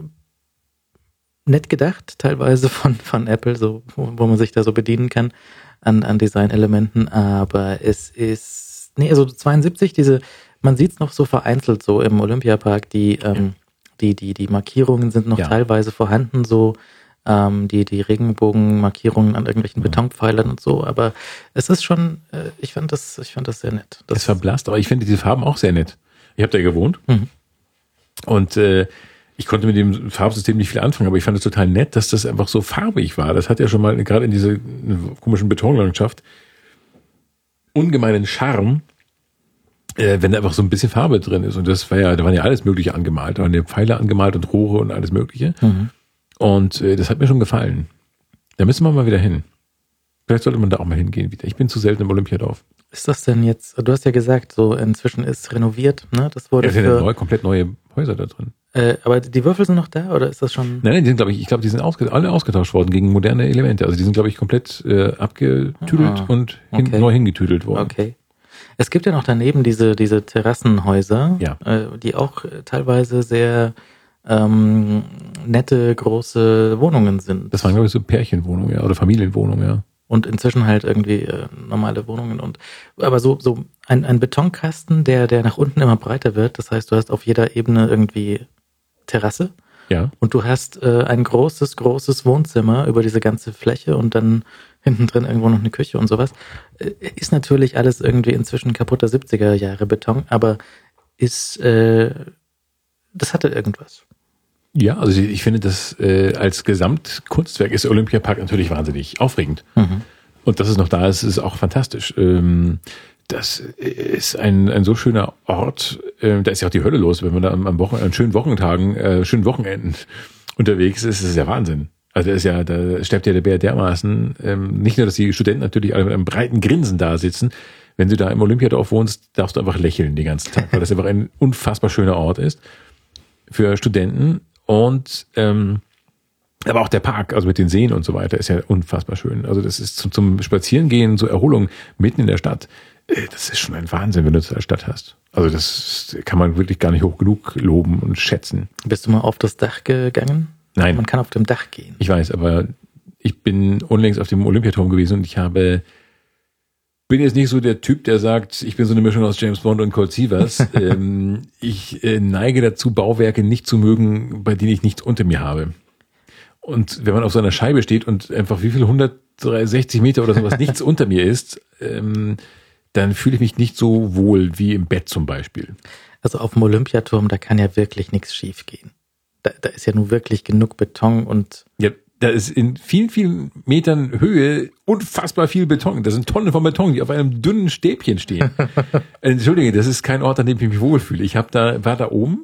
nett gedacht, teilweise von, von Apple, so, wo, wo man sich da so bedienen kann an, an Designelementen, aber es ist, nee, also zweiundsiebzig, diese man sieht es noch so vereinzelt so im Olympiapark, die, ähm, die, die, die Markierungen sind noch ja. teilweise vorhanden, so ähm, die, die Regenbogenmarkierungen an irgendwelchen ja. Betonpfeilern und so, aber es ist schon, äh, ich fand das, ich fand das sehr nett. Das es verblasst, aber ich finde diese Farben auch sehr nett. Ich habe da gewohnt mhm. und äh, ich konnte mit dem Farbsystem nicht viel anfangen, aber ich fand es total nett, dass das einfach so farbig war. Das hat ja schon mal gerade in dieser komischen Betonlandschaft ungemeinen Charme, wenn da einfach so ein bisschen Farbe drin ist. Und das war ja, da waren ja alles Mögliche angemalt. Da waren ja Pfeile angemalt und Rohre und alles Mögliche. Mhm. Und äh, das hat mir schon gefallen. Da müssen wir mal wieder hin. Vielleicht sollte man da auch mal hingehen wieder. Ich bin zu selten im Olympiadorf. Ist das denn jetzt, du hast ja gesagt, so inzwischen ist renoviert, ne? Das wurde ja, das für, ja neu, komplett neue Häuser da drin. Äh, aber die Würfel sind noch da oder ist das schon? Nein, nein, die sind, glaube ich, ich glaube, die sind ausgetauscht, alle ausgetauscht worden gegen moderne Elemente. Also die sind, glaube ich, komplett äh, abgetüdelt ah, und hin, okay. neu hingetüdelt worden. Okay. Es gibt ja noch daneben diese, diese Terrassenhäuser, ja. äh, die auch teilweise sehr ähm, nette, große Wohnungen sind. Das waren, glaube ich, so Pärchenwohnungen ja, oder Familienwohnungen, ja. Und inzwischen halt irgendwie äh, normale Wohnungen. Und aber so, so ein, ein Betonkasten, der, der nach unten immer breiter wird. Das heißt, du hast auf jeder Ebene irgendwie Terrasse. Ja. Und du hast äh, ein großes, großes Wohnzimmer über diese ganze Fläche und dann hinten drin irgendwo noch eine Küche und sowas. Ist natürlich alles irgendwie inzwischen kaputter siebziger Jahre Beton, aber ist, äh, das hatte irgendwas. Ja, also ich finde, das äh, als Gesamtkunstwerk ist Olympiapark natürlich wahnsinnig aufregend. Mhm. Und dass es noch da ist, ist auch fantastisch. Ähm, das ist ein, ein so schöner Ort. Ähm, da ist ja auch die Hölle los, wenn man da am Wochen, an schönen Wochentagen, äh, schönen Wochenenden unterwegs ist. Das ist ja Wahnsinn. Also ist ja, da steppt ja der Bär dermaßen, ähm, nicht nur, dass die Studenten natürlich alle mit einem breiten Grinsen da sitzen. Wenn du da im Olympiadorf wohnst, darfst du einfach lächeln den ganzen Tag, weil das einfach ein unfassbar schöner Ort ist für Studenten. Und ähm, aber auch der Park, also mit den Seen und so weiter, ist ja unfassbar schön. Also das ist zum, zum Spazierengehen, zur Erholung mitten in der Stadt. Äh, das ist schon ein Wahnsinn, wenn du das in der Stadt hast. Also das kann man wirklich gar nicht hoch genug loben und schätzen. Bist du mal auf das Dach gegangen? Nein. Man kann auf dem Dach gehen. Ich weiß, aber ich bin unlängst auf dem Olympiaturm gewesen und ich habe, bin jetzt nicht so der Typ, der sagt, ich bin so eine Mischung aus James Bond und Colt Sievers. ähm, ich äh, neige dazu, Bauwerke nicht zu mögen, bei denen ich nichts unter mir habe. Und wenn man auf so einer Scheibe steht und einfach wie viel hundertsechzig Meter oder sowas nichts unter mir ist, ähm, dann fühle ich mich nicht so wohl wie im Bett zum Beispiel. Also auf dem Olympiaturm, da kann ja wirklich nichts schief gehen. Da, da ist ja nun wirklich genug Beton und... Ja, da ist in vielen, vielen Metern Höhe unfassbar viel Beton. Das sind Tonnen von Beton, die auf einem dünnen Stäbchen stehen. Entschuldige, das ist kein Ort, an dem ich mich wohlfühle. Ich hab da, war da oben,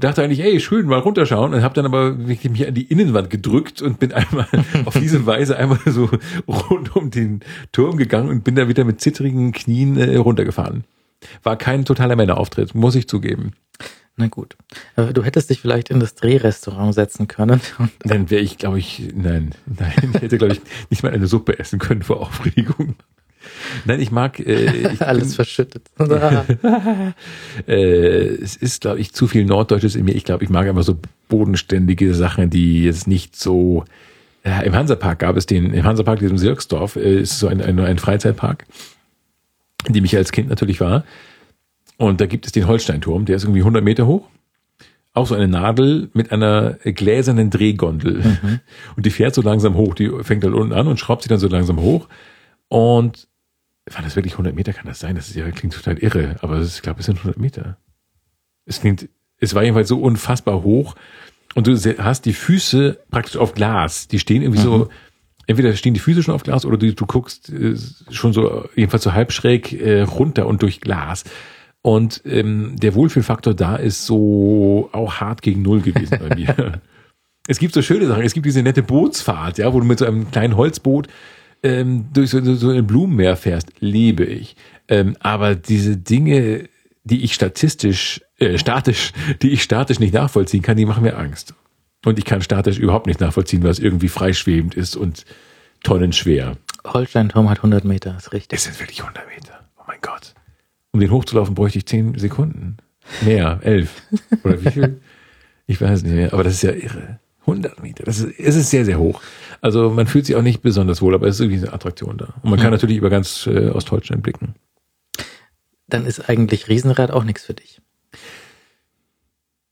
dachte eigentlich, ey, schön, mal runterschauen. Und habe dann aber mich an die Innenwand gedrückt und bin einmal auf diese Weise einmal so rund um den Turm gegangen und bin da wieder mit zittrigen Knien äh, runtergefahren. War kein totaler Männerauftritt, muss ich zugeben. Na gut. Du hättest dich vielleicht in das Drehrestaurant setzen können. Dann wäre ich, glaube ich, nein, nein, ich hätte, glaube ich, nicht mal eine Suppe essen können vor Aufregung. Nein, ich mag... Äh, ich Alles bin, verschüttet. äh, es ist, glaube ich, zu viel Norddeutsches in mir. Ich glaube, ich mag einfach so bodenständige Sachen, die jetzt nicht so Ja, im Hansapark gab es den, im Hansapark, diesem Sirksdorf, ist so ein, ein, ein Freizeitpark, in dem ich als Kind natürlich war. Und da gibt es den Holsteinturm, der ist irgendwie hundert Meter hoch. Auch so eine Nadel mit einer gläsernen Drehgondel. Mhm. Und die fährt so langsam hoch, die fängt dann unten an und schraubt sie dann so langsam hoch. Und war das wirklich hundert Meter? Kann das sein? Das ist ja, klingt total irre, aber ich glaube, es sind hundert Meter. Es klingt, es war jedenfalls so unfassbar hoch. Und du hast die Füße praktisch auf Glas. Die stehen irgendwie mhm. so, entweder stehen die Füße schon auf Glas oder du, du guckst äh, schon so, jedenfalls so halb schräg äh, runter und durch Glas. Und ähm, der Wohlfühlfaktor da ist so auch hart gegen Null gewesen bei mir. Es gibt so schöne Sachen. Es gibt diese nette Bootsfahrt, ja, wo du mit so einem kleinen Holzboot ähm, durch so, so ein Blumenmeer fährst. Liebe ich. Ähm, aber diese Dinge, die ich statistisch Äh, statisch, die ich statisch nicht nachvollziehen kann, die machen mir Angst. Und ich kann statisch überhaupt nicht nachvollziehen, was irgendwie freischwebend ist und tonnenschwer. Holsteinturm hat hundert Meter, ist richtig. Es sind wirklich hundert Meter. Oh mein Gott. Um den hochzulaufen, bräuchte ich zehn Sekunden. Mehr, elf. Oder wie viel? Ich weiß nicht mehr. Aber das ist ja irre. hundert Meter. Das ist, es ist sehr, sehr hoch. Also man fühlt sich auch nicht besonders wohl, aber es ist irgendwie eine Attraktion da. Und man kann mhm. natürlich über ganz äh, Ostdeutschland blicken. Dann ist eigentlich Riesenrad auch nichts für dich.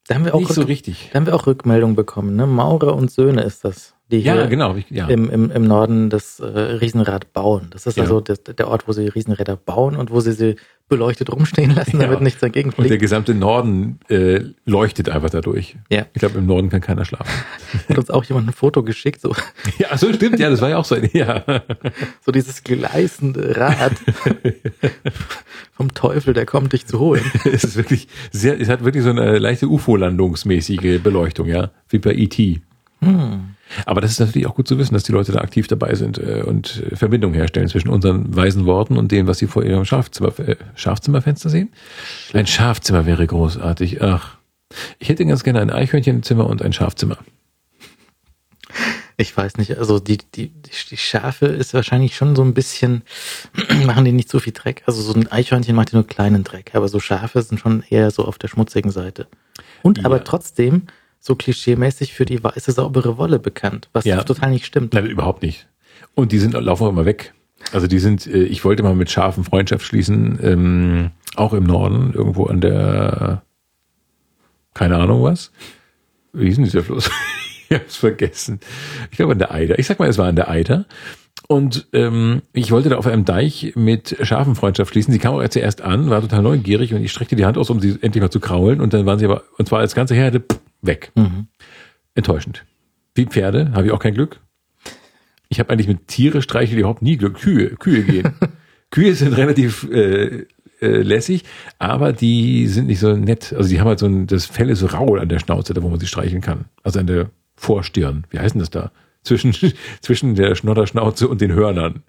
Da haben wir auch Nicht rück- so richtig. Da haben wir auch Rückmeldungen bekommen. Ne? Maurer und Söhne ist das, die ja, hier genau, ich, ja. im, im, im Norden das äh, Riesenrad bauen. Das ist ja. also das, der Ort, wo sie Riesenräder bauen und wo sie sie beleuchtet rumstehen lassen, ja. damit nichts dagegen fliegt. Und der gesamte Norden äh, leuchtet einfach dadurch. Ja. Ich glaube, im Norden kann keiner schlafen. Hat uns auch jemand ein Foto geschickt. So. Ja, so stimmt. Ja, das war ja auch so ein... Ja. So dieses gleißende Rad vom Teufel, der kommt, dich zu holen. Es ist wirklich sehr... Es hat wirklich so eine leichte U F O-landungsmäßige Beleuchtung, ja, wie bei E T. Hm. Aber das ist natürlich auch gut zu wissen, dass die Leute da aktiv dabei sind und Verbindung herstellen zwischen unseren weisen Worten und dem, was sie vor ihrem Schafzimmer, äh, Schafzimmerfenster sehen. Ein Schafzimmer wäre großartig. Ach, ich hätte ganz gerne ein Eichhörnchenzimmer und ein Schafzimmer. Ich weiß nicht, also die, die, die Schafe ist wahrscheinlich schon so ein bisschen, machen die nicht so viel Dreck. Also so ein Eichhörnchen macht ja nur kleinen Dreck, aber so Schafe sind schon eher so auf der schmutzigen Seite. Und ja. aber trotzdem... so klischeemäßig für die weiße, saubere Wolle bekannt, was ja. total nicht stimmt. Nein, überhaupt nicht. Und die sind laufen auch immer weg. Also die sind, ich wollte mal mit Schafen Freundschaft schließen, ähm, auch im Norden, irgendwo an der, keine Ahnung was. Wie hieß denn dieser Fluss? Ich hab's vergessen. Ich glaube an der Eider. Ich sag mal, es war an der Eider. Und ähm, ich wollte da auf einem Deich mit Schafen Freundschaft schließen. Sie kam auch zuerst an, war total neugierig und ich streckte die Hand aus, um sie endlich mal zu kraulen. Und dann waren sie aber, und zwar als ganze Herde, pff, weg. Mhm. Enttäuschend. Wie Pferde habe ich auch kein Glück. Ich habe eigentlich mit Tiere streichle überhaupt nie Glück. Kühe, Kühe gehen. Kühe sind relativ äh, äh, lässig, aber die sind nicht so nett. Also die haben halt so ein, das Fell ist so rau an der Schnauze, da wo man sie streicheln kann. Also an der Vorstirn. Wie heißt denn das da? Zwischen, zwischen der Schnodderschnauze und den Hörnern.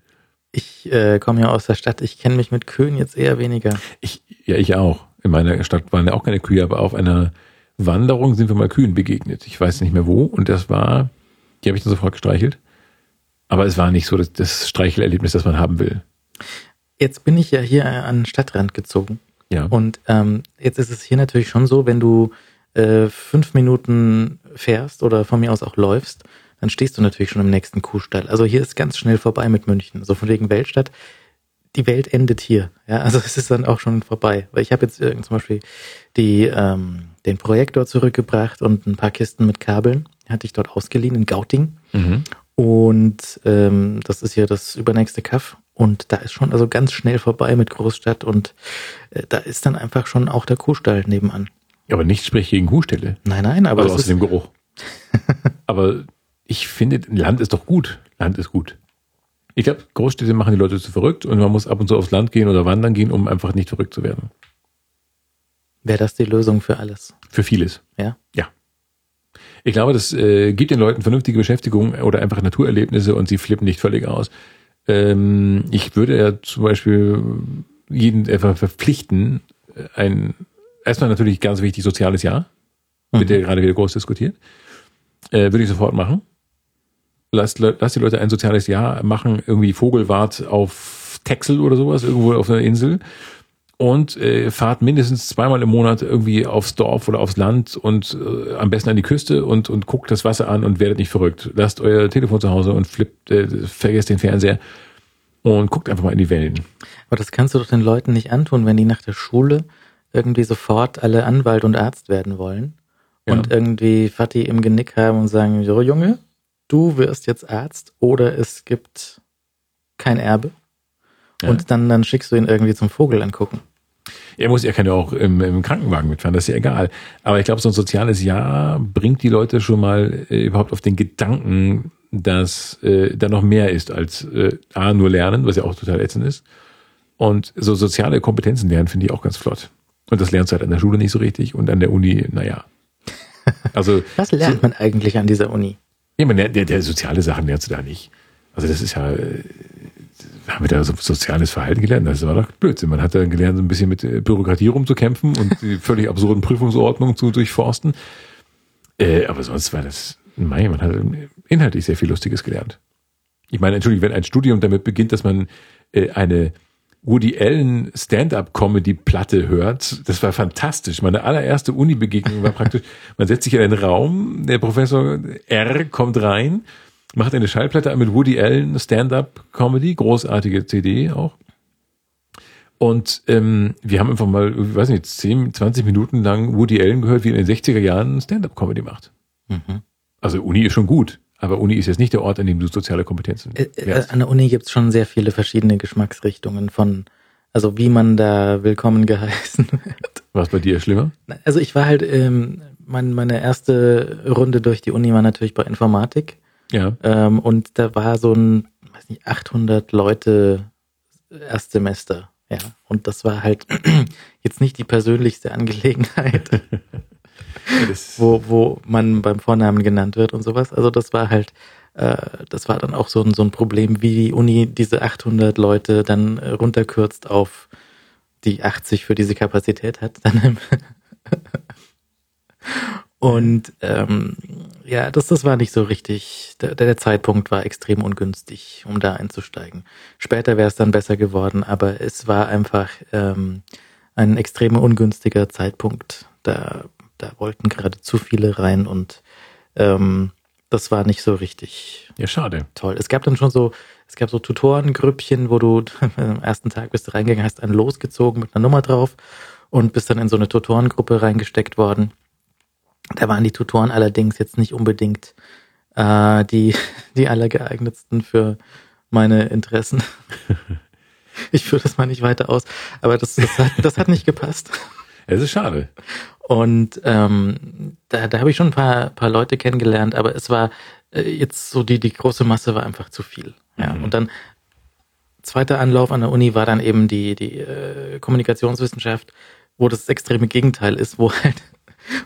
Ich äh, komme ja aus der Stadt. Ich kenne mich mit Kühen jetzt eher weniger. Ich, ja, ich auch. In meiner Stadt waren ja auch keine Kühe, aber auf einer Wanderung sind wir mal Kühen begegnet. Ich weiß nicht mehr wo. Und das war, die habe ich dann sofort gestreichelt. Aber es war nicht so das, das Streichelerlebnis, das man haben will. Jetzt bin ich ja hier an den Stadtrand gezogen. Ja. Und ähm, jetzt ist es hier natürlich schon so, wenn du äh, fünf Minuten fährst oder von mir aus auch läufst, dann stehst du natürlich schon im nächsten Kuhstall. Also hier ist ganz schnell vorbei mit München. So also von wegen Weltstadt. Die Welt endet hier. Ja, also es ist dann auch schon vorbei. Weil ich habe jetzt äh, zum Beispiel die... Ähm, den Projektor zurückgebracht und ein paar Kisten mit Kabeln hatte ich dort ausgeliehen in Gauting. Mhm. Und ähm, das ist hier das übernächste Kaff. Und da ist schon also ganz schnell vorbei mit Großstadt. Und äh, da ist dann einfach schon auch der Kuhstall nebenan. Aber nichts spricht gegen Kuhställe. Nein, nein. Aber also außer dem Geruch. Aber ich finde, Land ist doch gut. Land ist gut. Ich glaube, Großstädte machen die Leute zu verrückt. Und man muss ab und zu aufs Land gehen oder wandern gehen, um einfach nicht verrückt zu werden. Wäre das die Lösung für alles? Für vieles. Ja? Ja. Ich glaube, das äh, gibt den Leuten vernünftige Beschäftigung oder einfach Naturerlebnisse und sie flippen nicht völlig aus. Ähm, ich würde ja zum Beispiel jeden einfach verpflichten, ein, erstmal natürlich ganz wichtig, soziales Jahr, mhm. mit der gerade wieder groß diskutiert, äh, würde ich sofort machen. Lasst, lasst die Leute ein soziales Jahr machen, irgendwie Vogelwart auf Texel oder sowas, irgendwo auf einer Insel. und äh, fahrt mindestens zweimal im Monat irgendwie aufs Dorf oder aufs Land und äh, am besten an die Küste und und guckt das Wasser an und werdet nicht verrückt. Lasst euer Telefon zu Hause und flippt, äh, vergesst den Fernseher und guckt einfach mal in die Wellen. Aber das kannst du doch den Leuten nicht antun, wenn die nach der Schule irgendwie sofort alle Anwalt und Arzt werden wollen ja. und irgendwie Fatih im Genick haben und sagen, so Junge, du wirst jetzt Arzt oder es gibt kein Erbe. Ja. Und dann, dann schickst du ihn irgendwie zum Vogel angucken. Er muss, er kann ja auch im, im Krankenwagen mitfahren, das ist ja egal. Aber ich glaube, so ein soziales Jahr bringt die Leute schon mal äh, überhaupt auf den Gedanken, dass äh, da noch mehr ist als äh, A, nur lernen, was ja auch total ätzend ist. Und so soziale Kompetenzen lernen, finde ich auch ganz flott. Und das lernst du halt an der Schule nicht so richtig und an der Uni, naja. Also, was lernt so, man eigentlich an dieser Uni? Ja, man lernt, der, der soziale Sachen lernst du da nicht. Also das ist ja... Äh, haben wir da so soziales Verhalten gelernt? Das war doch Blödsinn. Man hat dann gelernt, so ein bisschen mit Bürokratie rumzukämpfen und die völlig absurden Prüfungsordnungen zu durchforsten. Äh, aber sonst war das, nein, man hat inhaltlich sehr viel Lustiges gelernt. Ich meine, natürlich, wenn ein Studium damit beginnt, dass man äh, eine Woody Allen Stand-up-Comedy-Platte hört, das war fantastisch. Meine allererste Uni-Begegnung war praktisch, man setzt sich in einen Raum, der Professor R. kommt rein, macht eine Schallplatte an mit Woody Allen, Stand-up-Comedy, großartige C D auch. Und ähm, wir haben einfach mal, ich weiß nicht, zehn, zwanzig Minuten lang Woody Allen gehört, wie er in den sechziger Jahren Stand-up-Comedy macht. Mhm. Also Uni ist schon gut, aber Uni ist jetzt nicht der Ort, an dem du soziale Kompetenzen äh, äh, an der Uni gibt es schon sehr viele verschiedene Geschmacksrichtungen von, also wie man da willkommen geheißen wird. War es bei dir schlimmer? Also ich war halt, ähm, mein, meine erste Runde durch die Uni war natürlich bei Informatik. Ja. Ähm, und da war so ein, weiß nicht, achthundert Leute Erstsemester. Ja. Und das war halt jetzt nicht die persönlichste Angelegenheit, wo, wo man beim Vornamen genannt wird und sowas. Also das war halt, äh, das war dann auch so ein, so ein Problem, wie die Uni diese achthundert Leute dann runterkürzt auf die achtzig, für diese Kapazität hat. Dann Und ähm, ja, das, das war nicht so richtig, der, der Zeitpunkt war extrem ungünstig, um da einzusteigen. Später wäre es dann besser geworden, aber es war einfach ähm, ein extrem ungünstiger Zeitpunkt. Da, da wollten gerade zu viele rein und ähm, das war nicht so richtig. Ja, schade. Toll. Es gab dann schon so, es gab so Tutorengrüppchen, wo du am ersten Tag bist du reingegangen, hast einen losgezogen mit einer Nummer drauf und bist dann in so eine Tutorengruppe reingesteckt worden. Da waren die Tutoren allerdings jetzt nicht unbedingt äh, die, die allergeeignetsten für meine Interessen. Ich führe das mal nicht weiter aus, aber das, das, hat, das hat nicht gepasst. Es ist schade. Und ähm, da, da habe ich schon ein paar, paar Leute kennengelernt, aber es war äh, jetzt so, die, die große Masse war einfach zu viel. Ja. Mhm. Und dann zweiter Anlauf an der Uni war dann eben die, die äh, Kommunikationswissenschaft, wo das extreme Gegenteil ist, wo halt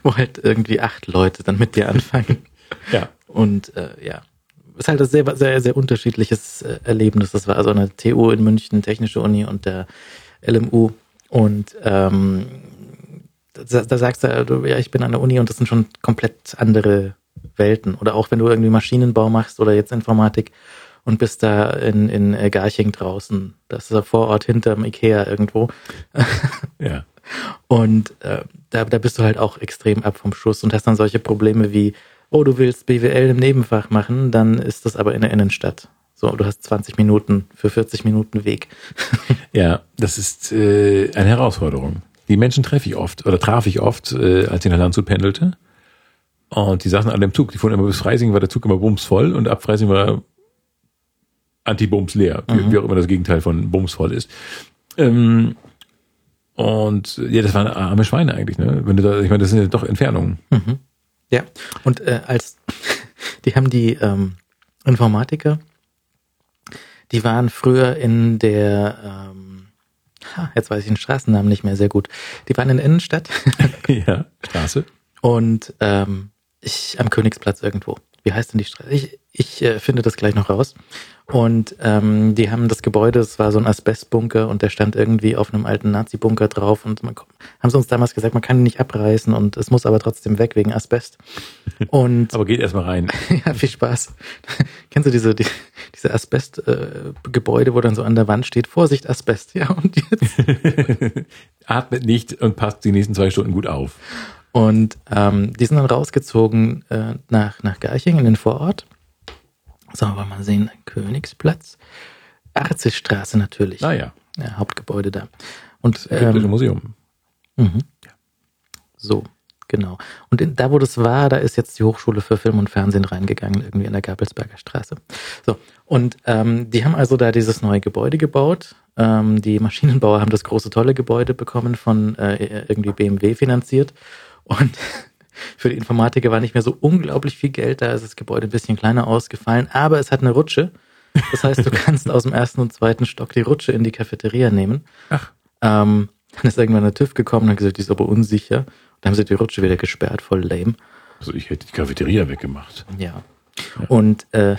wo halt irgendwie acht Leute dann mit dir anfangen. Ja. Und äh, ja, ist halt ein sehr, sehr, sehr unterschiedliches äh, Erlebnis. Das war also eine T U in München, Technische Uni und der L M U. Und ähm, da, da sagst du, du, ja, ich bin an der Uni und das sind schon komplett andere Welten. Oder auch wenn du irgendwie Maschinenbau machst oder jetzt Informatik und bist da in, in Garching draußen. Das ist der Vorort hinterm Ikea irgendwo. Ja. Und äh, da, da bist du halt auch extrem ab vom Schuss und hast dann solche Probleme wie, oh, du willst B W L im Nebenfach machen, dann ist das aber in der Innenstadt. So, du hast zwanzig Minuten für vierzig Minuten Weg. Ja, das ist äh, eine Herausforderung. Die Menschen treffe ich oft, oder traf ich oft, äh, als ich nach Landshut pendelte. Und die saßen alle im Zug. Die fuhren immer bis Freising, war der Zug immer bumsvoll und ab Freising war anti-bums leer, mhm. wie, wie auch immer das Gegenteil von bumsvoll ist. Ähm, Und ja, das waren arme Schweine eigentlich, ne? Wenn du da, ich meine, das sind ja doch Entfernungen. Mhm. Ja. Und äh, als die haben die ähm, Informatiker, die waren früher in der, ähm, ha, jetzt weiß ich den Straßennamen nicht mehr sehr gut. Die waren in der Innenstadt. Ja, Straße. Und ähm, ich am Königsplatz irgendwo. Wie heißt denn die Straße? Ich, ich äh, finde das gleich noch raus. Und ähm, die haben das Gebäude, es war so ein Asbestbunker und der stand irgendwie auf einem alten Nazi-Bunker drauf. Und man, haben sie uns damals gesagt, man kann ihn nicht abreißen und es muss aber trotzdem weg wegen Asbest. Und aber geht erstmal rein. Ja, viel Spaß. Kennst du diese die, diese Asbest-Gebäude, äh, wo dann so an der Wand steht, Vorsicht, Asbest, ja, und jetzt. Atmet nicht und passt die nächsten zwei Stunden gut auf. Und ähm, die sind dann rausgezogen äh, nach, nach Garching in den Vorort. So, wollen wir mal sehen, Königsplatz. Arztstraße natürlich. Ah ja. Ja, Hauptgebäude da. Und das ähm, Museum. Mhm. Ja. So, genau. Und in, da, wo das war, da ist jetzt die Hochschule für Film und Fernsehen reingegangen, irgendwie in der Gabelsberger Straße. So, und ähm, die haben also da dieses neue Gebäude gebaut. Ähm, die Maschinenbauer haben das große, tolle Gebäude bekommen, von äh, irgendwie B M W finanziert. Und für die Informatiker war nicht mehr so unglaublich viel Geld da. Ist das Gebäude ein bisschen kleiner ausgefallen, aber es hat eine Rutsche. Das heißt, du kannst aus dem ersten und zweiten Stock die Rutsche in die Cafeteria nehmen. Ach. Ähm, dann ist irgendwann der TÜV gekommen und hat gesagt, die ist aber unsicher. Und dann haben sie die Rutsche wieder gesperrt, voll lame. Also ich hätte die Cafeteria weggemacht. Ja. ja. Und äh,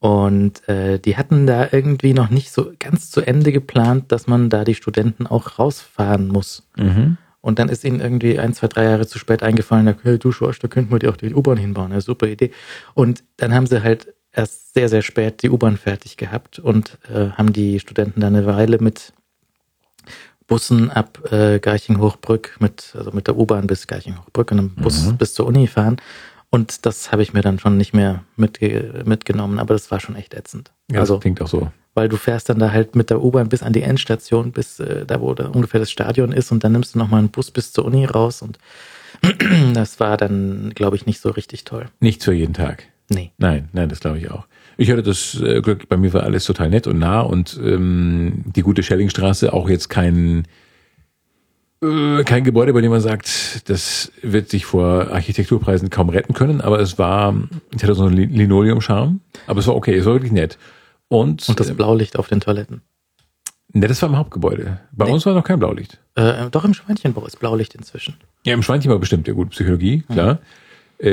und äh, die hatten da irgendwie noch nicht so ganz zu Ende geplant, dass man da die Studenten auch rausfahren muss. Mhm. Und dann ist ihnen irgendwie ein, zwei, drei Jahre zu spät eingefallen, da, hey, du Schorsch, da könnten wir dir auch die U-Bahn hinbauen. Ja, super Idee. Und dann haben sie halt erst sehr, sehr spät die U-Bahn fertig gehabt und äh, haben die Studenten dann eine Weile mit Bussen ab äh, Garching-Hochbrück, mit, also mit der U-Bahn bis Garching-Hochbrück und einem Bus mhm. bis zur Uni fahren. Und das habe ich mir dann schon nicht mehr mitge- mitgenommen, aber das war schon echt ätzend. Ja, also, das klingt auch so. Weil du fährst dann da halt mit der U-Bahn bis an die Endstation, bis äh, da, wo da ungefähr das Stadion ist, und dann nimmst du nochmal einen Bus bis zur Uni raus, und das war dann, glaube ich, nicht so richtig toll. Nicht für jeden Tag. Nee. Nein, nein, das glaube ich auch. Ich hatte das äh, Glück, bei mir war alles total nett und nah, und ähm, die gute Schellingstraße auch jetzt kein äh, kein Gebäude, bei dem man sagt, das wird sich vor Architekturpreisen kaum retten können, aber es war, es hatte so einen Linoleum-Charme, aber es war okay, es war wirklich nett. Und, und das Blaulicht auf den Toiletten. Ne, das war im Hauptgebäude. Bei nee. uns war noch kein Blaulicht. Äh, doch, im Schweinchenbau ist Blaulicht inzwischen. Ja, im Schweinchenbau bestimmt, ja gut, Psychologie, klar. Mhm.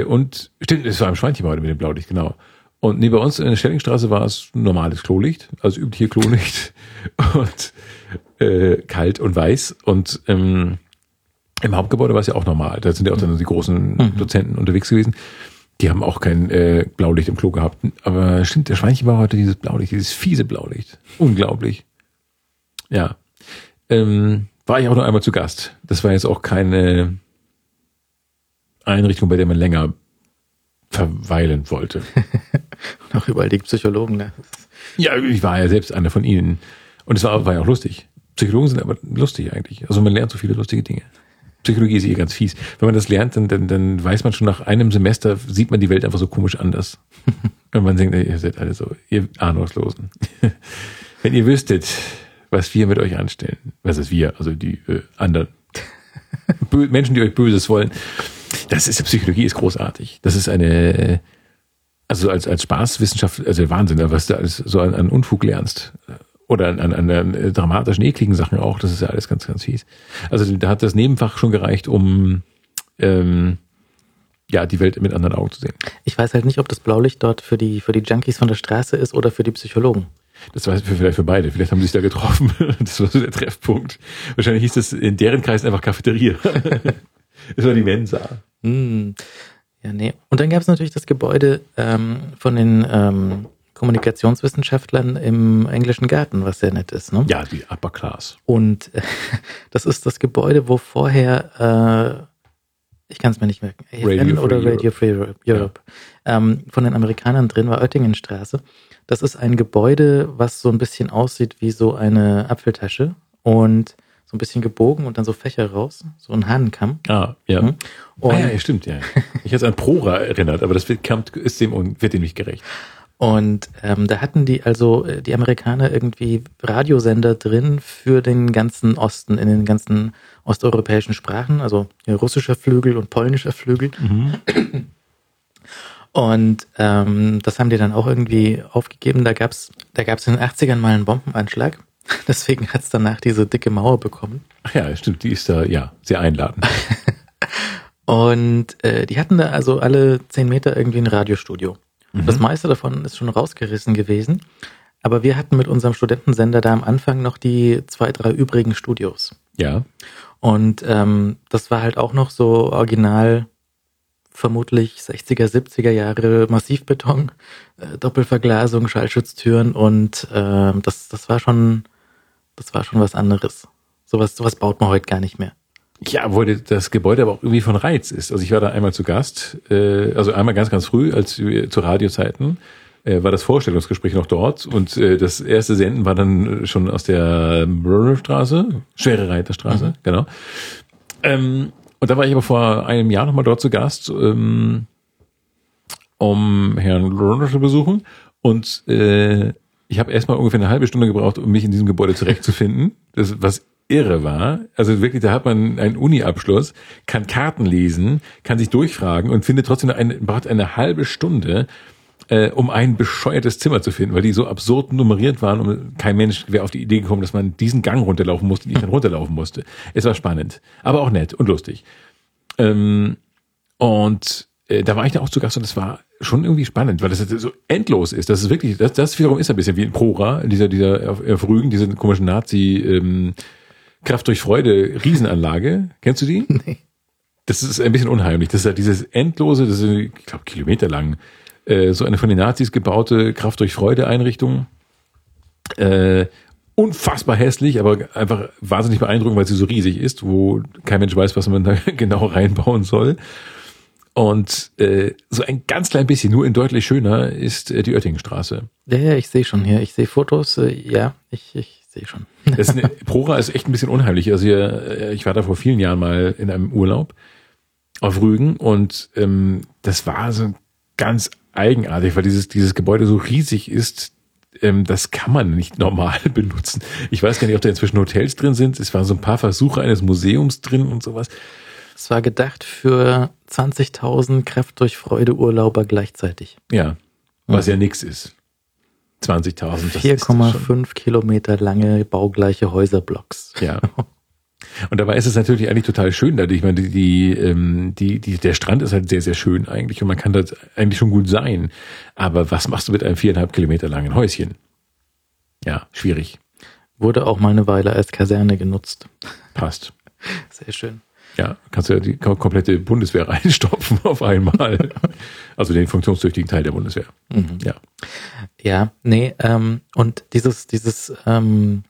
Und stimmt, es war im Schweinchenbau mit dem Blaulicht, genau. Und nee, bei uns in der Schellingstraße war es normales Klolicht, also übliche Klolicht und äh, kalt und weiß. Und ähm, im Hauptgebäude war es ja auch normal. Da sind ja auch dann die großen mhm. Dozenten unterwegs gewesen. Die haben auch kein äh, Blaulicht im Klo gehabt. Aber stimmt, der Schweinchenbau hatte dieses Blaulicht, dieses fiese Blaulicht. Unglaublich. Ja. Ähm, war ich auch nur einmal zu Gast. Das war jetzt auch keine Einrichtung, bei der man länger verweilen wollte. Und auch überall die Psychologen, ne? Ja, ich war ja selbst einer von ihnen. Und es war, war ja auch lustig. Psychologen sind aber lustig eigentlich. Also man lernt so viele lustige Dinge. Psychologie ist eh ganz fies. Wenn man das lernt, dann, dann, dann weiß man schon nach einem Semester, sieht man die Welt einfach so komisch anders. Und man denkt, ihr seid alle so, ihr Ahnungslosen. Wenn ihr wüsstet, was wir mit euch anstellen. Was ist wir? Also die äh, anderen. Bö- Menschen, die euch Böses wollen. Das ist, Psychologie ist großartig. Das ist eine, also als, als Spaßwissenschaft, also Wahnsinn, was du alles so an, an Unfug lernst. Oder an, an, an dramatischen, ekligen Sachen auch. Das ist ja alles ganz, ganz fies. Also da hat das Nebenfach schon gereicht, um, ähm, ja, die Welt mit anderen Augen zu sehen. Ich weiß halt nicht, ob das Blaulicht dort für die, für die Junkies von der Straße ist oder für die Psychologen. Das war vielleicht für beide. Vielleicht haben sie sich da getroffen. Das war so der Treffpunkt. Wahrscheinlich hieß das in deren Kreis einfach Cafeteria. Das war die Mensa. Hm. Ja, nee. Und dann gab es natürlich das Gebäude ähm, von den ähm, Kommunikationswissenschaftlern im Englischen Garten, was sehr nett ist, ne? Ja, die Upper Class. Und äh, das ist das Gebäude, wo vorher, äh, ich kann es mir nicht merken, A F N oder Radio Europe. Free Europe, Europe. Ja. Ähm, von den Amerikanern drin war, Oettingenstraße. Das ist ein Gebäude, was so ein bisschen aussieht wie so eine Apfeltasche und so ein bisschen gebogen und dann so Fächer raus, so ein Hahnenkamm. Ah, ja. Mhm. Und ah, ja, stimmt, ja. Ich hätte an Prora erinnert, aber das wird, ist dem und wird dem nicht gerecht. Und ähm, da hatten die also, die Amerikaner, irgendwie Radiosender drin für den ganzen Osten, in den ganzen osteuropäischen Sprachen, also russischer Flügel und polnischer Flügel. Mhm. Und ähm, das haben die dann auch irgendwie aufgegeben. Da gab es da gab's in den achtzigern mal einen Bombenanschlag. Deswegen hat es danach diese dicke Mauer bekommen. Ach ja, stimmt, die ist da, ja, sehr einladend. Und äh, die hatten da also alle zehn Meter irgendwie ein Radiostudio. Mhm. Das meiste davon ist schon rausgerissen gewesen. Aber wir hatten mit unserem Studentensender da am Anfang noch die zwei, drei übrigen Studios. Ja. Und ähm, das war halt auch noch so original vermutlich sechziger, siebziger Jahre Massivbeton, äh, Doppelverglasung, Schallschutztüren und äh, das, das war schon, das war schon was anderes. Sowas, sowas baut man heute gar nicht mehr. Ja, wo das Gebäude aber auch irgendwie von Reiz ist. Also ich war da einmal zu Gast, äh, also einmal ganz, ganz früh, als zu Radiozeiten, äh, war das Vorstellungsgespräch noch dort und äh, das erste Senden war dann schon aus der Brrrstraße, Schwere Reiterstraße, mhm. genau. Ähm, und da war ich aber vor einem Jahr nochmal dort zu Gast, ähm, um Herrn Brrrr zu besuchen und äh, ich habe erstmal ungefähr eine halbe Stunde gebraucht, um mich in diesem Gebäude zurechtzufinden, das was irre war. Also wirklich, da hat man einen Uni-Abschluss, kann Karten lesen, kann sich durchfragen und findet trotzdem eine, braucht eine halbe Stunde, äh, um ein bescheuertes Zimmer zu finden, weil die so absurd nummeriert waren und kein Mensch wäre auf die Idee gekommen, dass man diesen Gang runterlaufen musste, den ich dann runterlaufen musste. Es war spannend, aber auch nett und lustig. Ähm, und äh, da war ich dann auch zu Gast und das war schon irgendwie spannend, weil das so endlos ist. Das ist wirklich, das, das wiederum ist ein bisschen wie in Prora, dieser, dieser, auf, auf Rügen, diese komischen Nazi, ähm, Kraft durch Freude, Riesenanlage. Kennst du die? Nee. Das ist ein bisschen unheimlich. Das ist halt dieses endlose, das ist, ich glaube, kilometerlang, äh, so eine von den Nazis gebaute Kraft durch Freude Einrichtung. Äh, unfassbar hässlich, aber einfach wahnsinnig beeindruckend, weil sie so riesig ist, wo kein Mensch weiß, was man da genau reinbauen soll. Und äh, so ein ganz klein bisschen, nur in deutlich schöner, ist äh, die Oettingenstraße. Ja, ja, ich sehe schon hier. Ich sehe Fotos. Äh, ja, ich, ich sehe schon. Das ist eine, Prora ist echt ein bisschen unheimlich. Also hier, ich war da vor vielen Jahren mal in einem Urlaub auf Rügen und ähm, das war so ganz eigenartig, weil dieses dieses Gebäude so riesig ist, ähm, das kann man nicht normal benutzen. Ich weiß gar nicht, ob da inzwischen Hotels drin sind. Es waren so ein paar Versuche eines Museums drin und sowas. Es war gedacht für zwanzigtausend Kraft durch Freude Urlauber gleichzeitig. Ja, was ja, ja nichts ist. zwanzigtausend. vier Komma fünf Kilometer lange baugleiche Häuserblocks. Ja. Und dabei ist es natürlich eigentlich total schön da. Ich meine, die, die, ähm, die, die, der Strand ist halt sehr, sehr schön eigentlich und man kann da eigentlich schon gut sein. Aber was machst du mit einem viereinhalb Kilometer langen Häuschen? Ja, schwierig. Wurde auch mal eine Weile als Kaserne genutzt. Passt. Sehr schön. Ja, kannst du ja die komplette Bundeswehr reinstopfen auf einmal. Also den funktionstüchtigen Teil der Bundeswehr. Mhm. Ja. Ja, nee, ähm, und dieses, dieses, ähm,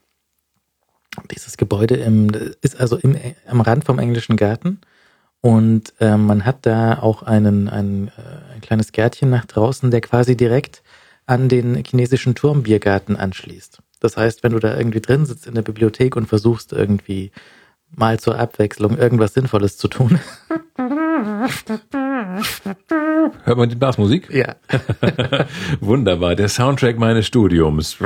dieses Gebäude im, ist also im, am Rand vom Englischen Garten und äh, man hat da auch einen, einen äh, ein kleines Gärtchen nach draußen, der quasi direkt an den chinesischen Turmbiergarten anschließt. Das heißt, wenn du da irgendwie drin sitzt in der Bibliothek und versuchst irgendwie mal zur Abwechslung irgendwas Sinnvolles zu tun. Hört man die Bassmusik? Ja. Wunderbar, der Soundtrack meines Studiums.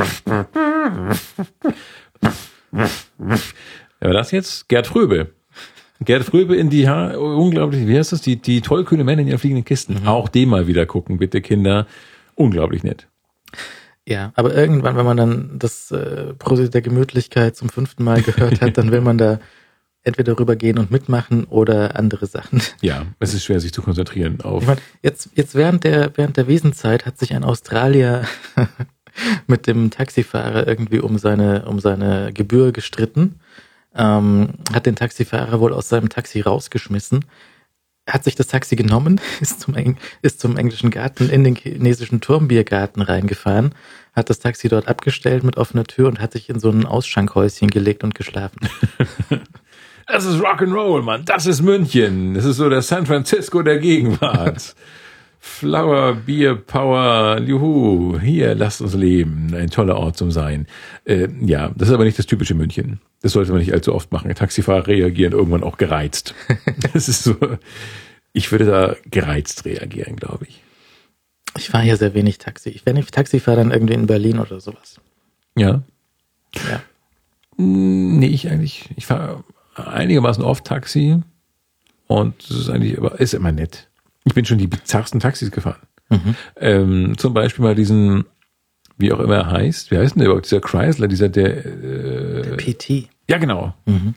Ja, das jetzt? Gerd Fröbe. Gerd Fröbe in die, ha- unglaublich, wie heißt das? Die, die tollkühne Männer in ihren fliegenden Kisten. Mhm. Auch den mal wieder gucken, bitte Kinder. Unglaublich nett. Ja, aber irgendwann, wenn man dann das äh, Projekt der Gemütlichkeit zum fünften Mal gehört hat, dann will man da entweder rübergehen und mitmachen oder andere Sachen. Ja, es ist schwer, sich zu konzentrieren auf. Ich meine, jetzt, jetzt während der, während der Wiesenzeit hat sich ein Australier mit dem Taxifahrer irgendwie um seine, um seine Gebühr gestritten, ähm, hat den Taxifahrer wohl aus seinem Taxi rausgeschmissen. Hat sich das Taxi genommen, ist zum, Eng- ist zum Englischen Garten in den chinesischen Turmbiergarten reingefahren, hat das Taxi dort abgestellt mit offener Tür und hat sich in so ein Ausschankhäuschen gelegt und geschlafen. Das ist Rock'n'Roll, Mann. Das ist München. Das ist so das San Francisco der Gegenwart. Flower, Bier, Power, juhu. Hier, lasst uns leben. Ein toller Ort zum Sein. Äh, ja, das ist aber nicht das typische München. Das sollte man nicht allzu oft machen. Taxifahrer reagieren irgendwann auch gereizt. Das ist so. Ich würde da gereizt reagieren, glaube ich. Ich fahre ja sehr wenig Taxi. Ich werde nicht Taxi fahren, dann irgendwie in Berlin oder sowas. Ja. Ja. Nee, ich eigentlich. Ich fahre einigermaßen oft Taxi und das ist eigentlich, aber ist immer nett. Ich bin schon die bizarrsten Taxis gefahren. Mhm. Ähm, zum Beispiel mal diesen, wie auch immer er heißt. Wie heißt denn der überhaupt? Dieser Chrysler, dieser der. Äh, der P T. Ja, genau. Mhm.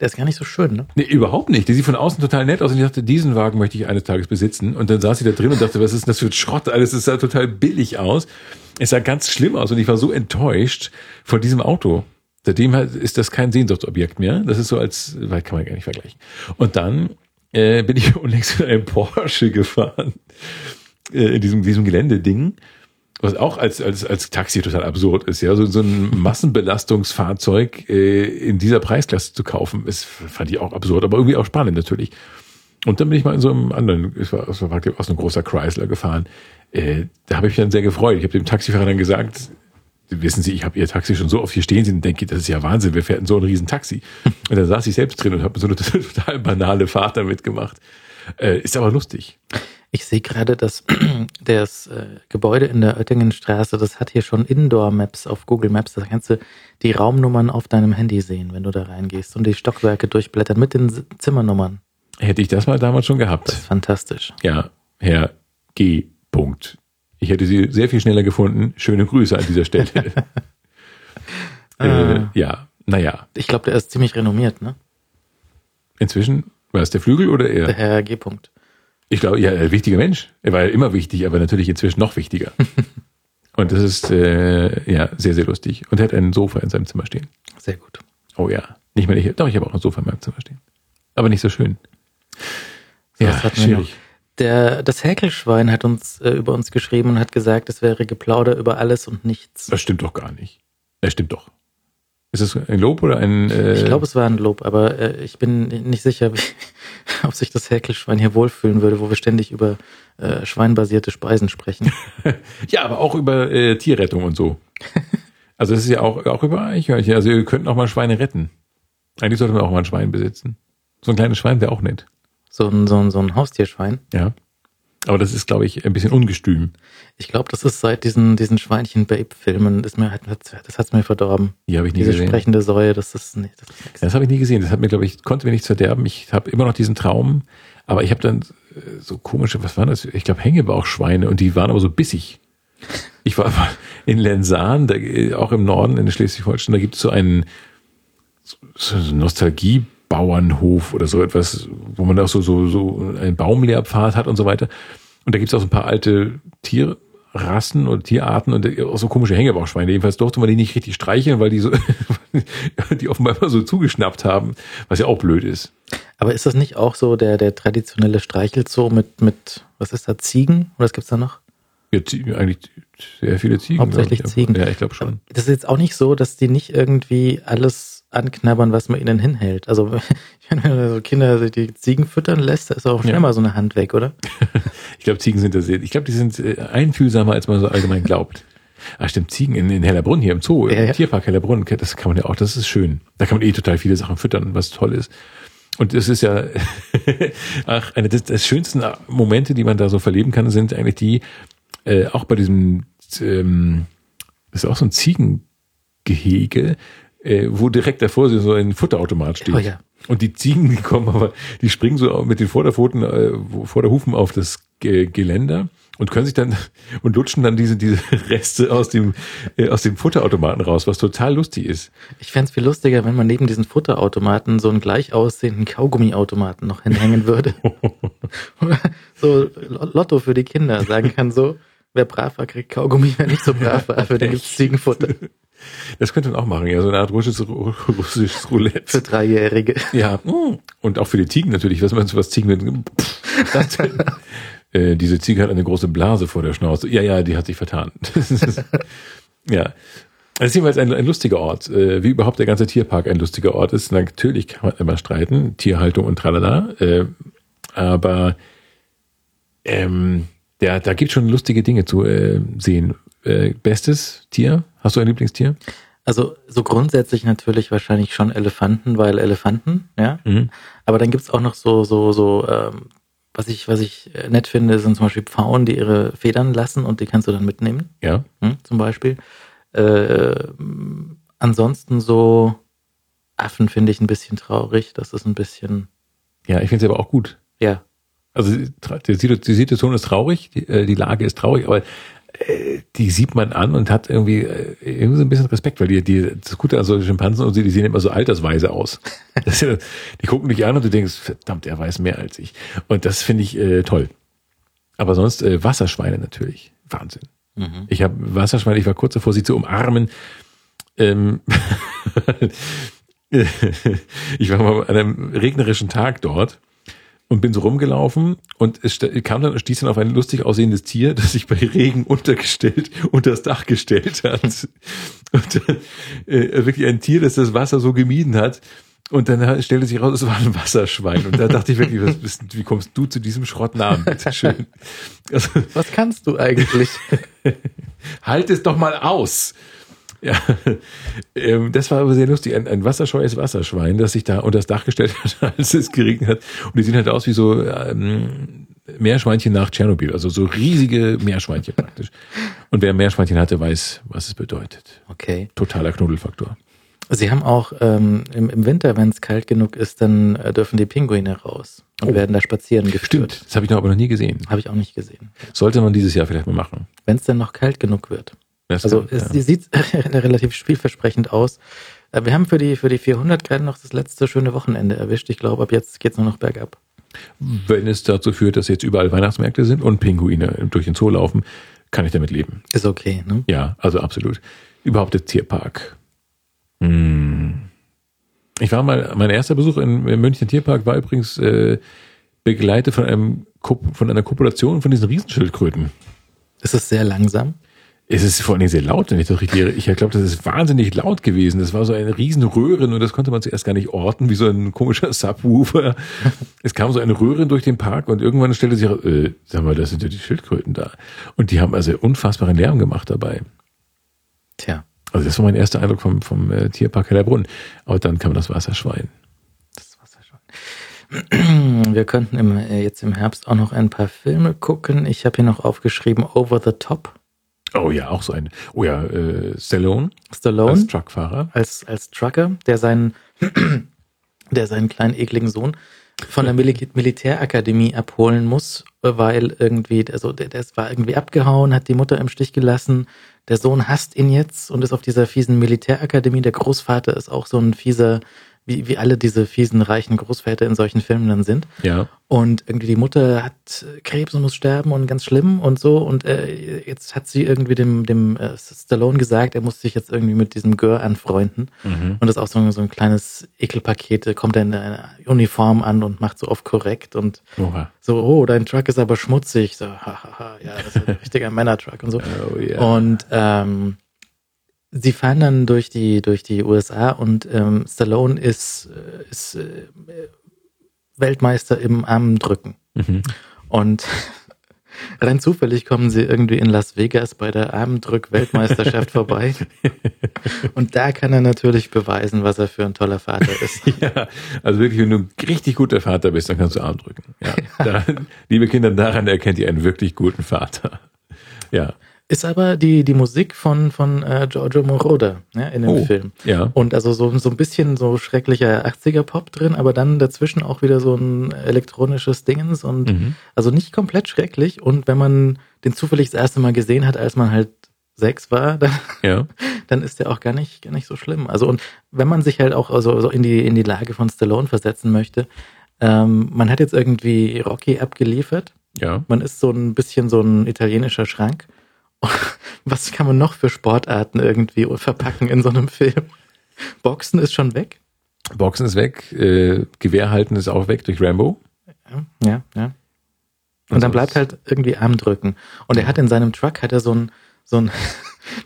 Der ist gar nicht so schön, ne? Nee, überhaupt nicht. Der sieht von außen total nett aus und ich dachte, diesen Wagen möchte ich eines Tages besitzen. Und dann saß ich da drin und dachte, was ist denn das für ein Schrott? Alles, es sah total billig aus. Es sah ganz schlimm aus und ich war so enttäuscht von diesem Auto. Seitdem ist das kein Sehnsuchtsobjekt mehr. Das ist so als, weil kann man gar nicht vergleichen. Und dann äh, bin ich unlängst in einem Porsche gefahren, äh, in diesem, diesem Geländeding, was auch als, als, als Taxi total absurd ist, ja, so, so ein Massenbelastungsfahrzeug äh, in dieser Preisklasse zu kaufen, ist, fand ich auch absurd, aber irgendwie auch spannend natürlich. Und dann bin ich mal in so einem anderen, es war, es war aus einem großer Chrysler gefahren, äh, da habe ich mich dann sehr gefreut. Ich habe dem Taxifahrer dann gesagt, wissen Sie, ich habe Ihr Taxi schon so oft hier stehen sehen und denke, das ist ja Wahnsinn, wir fährten so ein riesen Taxi. Und da saß ich selbst drin und habe so eine total banale Fahrt damit gemacht. Äh, ist aber lustig. Ich sehe gerade, dass das äh, Gebäude in der Oettingenstraße, das hat hier schon Indoor-Maps auf Google Maps. Da kannst du die Raumnummern auf deinem Handy sehen, wenn du da reingehst und die Stockwerke durchblättern mit den Zimmernummern. Hätte ich das mal damals schon gehabt. Das ist fantastisch. Ja, Herr G. Punkt. Ich hätte Sie sehr viel schneller gefunden. Schöne Grüße an dieser Stelle. äh, ah. Ja, naja. Ich glaube, der ist ziemlich renommiert, ne? Inzwischen? War es der Flügel oder er? Der Herr G. Punkt. Ich glaube, ja, ein wichtiger Mensch. Er war ja immer wichtig, aber natürlich inzwischen noch wichtiger. Und das ist äh, ja sehr, sehr lustig. Und er hat ein Sofa in seinem Zimmer stehen. Sehr gut. Oh ja. Nicht mehr ich. Doch, ich habe auch ein Sofa in meinem Zimmer stehen. Aber nicht so schön. So, ja, das schwierig. Der, das Häkelschwein hat uns äh, über uns geschrieben und hat gesagt, es wäre Geplauder über alles und nichts. Das stimmt doch gar nicht. Das stimmt doch. Ist es ein Lob oder ein... Äh ich glaube, es war ein Lob, aber äh, ich bin nicht sicher, wie, ob sich das Häkelschwein hier wohlfühlen würde, wo wir ständig über äh, schweinbasierte Speisen sprechen. Ja, aber auch über äh, Tierrettung und so. Also es ist ja auch, auch über Eichhörnchen. Also wir könnten auch mal Schweine retten. Eigentlich sollten wir auch mal ein Schwein besitzen. So ein kleines Schwein wäre auch nett. So ein, so ein, so ein Haustierschwein? Ja. Aber das ist, glaube ich, ein bisschen ungestüm. Ich glaube, das ist seit diesen, diesen Schweinchen-Babe-Filmen, das hat es mir verdorben. Die habe ich nie Diese gesehen. Diese sprechende Säue, das ist, nee, das ist nichts. Das habe ich nie gesehen. Das hat mir, glaube ich, konnte mir nichts verderben. Ich habe immer noch diesen Traum, aber ich habe dann so komische, was waren das? Ich glaube, Hängebauchschweine und die waren aber so bissig. Ich war in Lensahn, da, auch im Norden, in Schleswig-Holstein, da gibt es so einen so eine Nostalgie- Bauernhof oder so etwas, wo man auch so, so, so einen Baumlehrpfad hat und so weiter. Und da gibt es auch so ein paar alte Tierrassen oder Tierarten und auch so komische Hängebauchschweine. Jedenfalls durfte man die nicht richtig streicheln, weil die so, die offenbar immer so zugeschnappt haben, was ja auch blöd ist. Aber ist das nicht auch so der, der traditionelle Streichelzoo mit, mit, was ist da, Ziegen? Oder was gibt's da noch? Ja, eigentlich sehr viele Ziegen. Hauptsächlich Ziegen. Ja, ich glaube schon. Das ist jetzt auch nicht so, dass die nicht irgendwie alles anknabbern, was man ihnen hinhält. Also wenn man so Kinder die Ziegen füttern lässt, da ist auch schnell ja. mal so eine Hand weg, oder? Ich glaube, Ziegen sind da sehr, ich glaube, die sind einfühlsamer, als man so allgemein glaubt. Ah, stimmt, Ziegen in, in Hellerbrunn, hier im Zoo, ja, im ja. Tierpark Hellerbrunn, das kann man ja auch, das ist schön. Da kann man eh total viele Sachen füttern, was toll ist. Und das ist ja, ach, eine der schönsten Momente, die man da so verleben kann, sind eigentlich die, äh, auch bei diesem, ähm, das ist auch so ein Ziegengehege, wo direkt davor so ein Futterautomat steht. Oh ja. Und die Ziegen, die kommen aber, die springen so mit den Vorderpfoten, äh, Vorderhufen auf das G- Geländer und können sich dann, und lutschen dann diese, diese Reste aus dem, äh, aus dem Futterautomaten raus, was total lustig ist. Ich fänd's viel lustiger, wenn man neben diesen Futterautomaten so einen gleich aussehenden Kaugummiautomaten noch hinhängen würde. So Lotto für die Kinder sagen kann, so, wer brav war, kriegt Kaugummi, wer nicht so brav war, für den gibt's Ziegenfutter. Das könnte man auch machen, ja, so eine Art russisches, russisches Roulette. Für Dreijährige. Ja, und auch für die Ziegen natürlich, was man so was Ziegen mit, pff, äh, diese Ziege hat eine große Blase vor der Schnauze. Ja, ja, die hat sich vertan. Ja, das ist jedenfalls ein, ein lustiger Ort, äh, wie überhaupt der ganze Tierpark ein lustiger Ort ist. Natürlich kann man immer streiten, Tierhaltung und tralala, äh, aber ähm, der, da gibt es schon lustige Dinge zu äh, sehen. Äh, bestes Tier? Hast du ein Lieblingstier? Also so grundsätzlich natürlich wahrscheinlich schon Elefanten, weil Elefanten, ja. Mhm. Aber dann gibt's auch noch so, so, so, ähm, was ich, was ich nett finde, sind zum Beispiel Pfauen, die ihre Federn lassen und die kannst du dann mitnehmen. Ja. Mhm, zum Beispiel. Äh, ansonsten so Affen finde ich ein bisschen traurig. Das ist ein bisschen. Ja, ich finde sie aber auch gut. Ja. Also die, die Situation ist traurig, die, die Lage ist traurig, aber die sieht man an und hat irgendwie, irgendwie so ein bisschen Respekt, weil die, die, das Gute an solchen Schimpansen und sie, die sehen immer so altersweise aus. Das, die gucken dich an und du denkst, verdammt, er weiß mehr als ich. Und das finde ich äh, toll. Aber sonst äh, Wasserschweine natürlich. Wahnsinn. Mhm. Ich habe Wasserschweine, ich war kurz davor, sie zu umarmen. Ähm, ich war mal an einem regnerischen Tag dort. und bin so rumgelaufen und es kam dann, stieß dann auf ein lustig aussehendes Tier, das sich bei Regen untergestellt, unters Dach gestellt hat. Und dann, äh, wirklich ein Tier, das das Wasser so gemieden hat. Und dann stellte sich raus, es war ein Wasserschwein. Und da dachte ich wirklich, was bist, wie kommst du zu diesem Schrottnamen? Bitteschön. Also, was kannst du eigentlich? Halt es doch mal aus! Ja, ähm, das war aber sehr lustig. Ein, ein wasserscheues Wasserschwein, das sich da unter das Dach gestellt hat, als es geregnet hat. Und die sehen halt aus wie so ähm, Meerschweinchen nach Tschernobyl. Also so riesige Meerschweinchen praktisch. Und wer Meerschweinchen hatte, weiß, was es bedeutet. Okay. Totaler Knuddelfaktor. Sie haben auch ähm, im, im Winter, wenn es kalt genug ist, dann äh, dürfen die Pinguine raus und oh. werden da spazieren geführt. Stimmt, das habe ich noch aber noch nie gesehen. Habe ich auch nicht gesehen. Sollte man dieses Jahr vielleicht mal machen. Wenn es dann noch kalt genug wird. Also es ja. sieht relativ vielversprechend aus. Wir haben für die für die vierhundert gerade noch das letzte schöne Wochenende erwischt. Ich glaube, ab jetzt geht es nur noch bergab. Wenn es dazu führt, dass jetzt überall Weihnachtsmärkte sind und Pinguine durch den Zoo laufen, kann ich damit leben. Ist okay, ne? Ja, also absolut. Überhaupt der Tierpark. Hm. Ich war mal, mein erster Besuch in, im Münchner Tierpark war übrigens äh, begleitet von, einem, von einer Kopulation von diesen Riesenschildkröten. Ist das sehr langsam? Es ist vor allem sehr laut, wenn ich das richtig erinnere. Ich glaube, das ist wahnsinnig laut gewesen. Das war so eine riesen Röhre, und das konnte man zuerst gar nicht orten, wie so ein komischer Subwoofer. Es kam so eine Röhre durch den Park, und irgendwann stellte sich, äh, sag mal, das sind ja die Schildkröten da. Und die haben also unfassbaren Lärm gemacht dabei. Tja. Also das war mein erster Eindruck vom, vom äh, Tierpark Hellerbrunn. Aber dann kam das Wasserschwein. Das Wasserschwein. Wir könnten im, äh, jetzt im Herbst auch noch ein paar Filme gucken. Ich habe hier noch aufgeschrieben Over the Top. Oh ja, auch so ein, oh ja, äh, Stallone, Stallone als Truckfahrer, als als Trucker, der seinen, der seinen kleinen ekligen Sohn von der Mil- Militärakademie abholen muss, weil irgendwie, also der, der war irgendwie abgehauen, hat die Mutter im Stich gelassen, der Sohn hasst ihn jetzt und ist auf dieser fiesen Militärakademie. Der Großvater ist auch so ein fieser, wie wie alle diese fiesen reichen Großväter in solchen Filmen dann sind. Ja. Und irgendwie die Mutter hat Krebs und muss sterben und ganz schlimm und so, und äh, jetzt hat sie irgendwie dem dem äh, Stallone gesagt, er muss sich jetzt irgendwie mit diesem Gör anfreunden. Mhm. Und das ist auch so, so ein kleines Ekelpaket, kommt er in eine Uniform an und macht so oft korrekt und Oha. so, oh, dein Truck ist aber schmutzig, so, hahaha, ja, das ist ein richtiger Männertruck und so. Oh, yeah. Und ähm, sie fahren dann durch die durch die U S A, und ähm, Stallone ist, ist äh, Weltmeister im Armdrücken. Mhm. Und rein zufällig kommen sie irgendwie in Las Vegas bei der Armdrück-Weltmeisterschaft vorbei. Und da kann er natürlich beweisen, was er für ein toller Vater ist. Ja, also wirklich, wenn du ein richtig guter Vater bist, dann kannst du Armdrücken. Ja. Ja. Da, liebe Kinder, daran erkennt ihr einen wirklich guten Vater. Ja. Ist aber die die Musik von von äh, Giorgio Moroder, ja, in dem oh, Film. Ja. Und also so so ein bisschen so schrecklicher achtziger-Pop drin, aber dann dazwischen auch wieder so ein elektronisches Dingens und mhm. also nicht komplett schrecklich. Und wenn man den zufällig das erste Mal gesehen hat, als man halt sechs war, dann, ja. dann ist der auch gar nicht gar nicht so schlimm. Also, und wenn man sich halt auch also so in die in die Lage von Stallone versetzen möchte, ähm, man hat jetzt irgendwie Rocky abgeliefert. Ja. Man ist so ein bisschen so ein italienischer Schrank. Was kann man noch für Sportarten irgendwie verpacken in so einem Film? Boxen ist schon weg. Boxen ist weg. Äh, Gewehrhalten ist auch weg durch Rambo. Ja, ja. ja. Und, und dann bleibt halt irgendwie Armdrücken. Und er hat in seinem Truck hat er so ein, so ein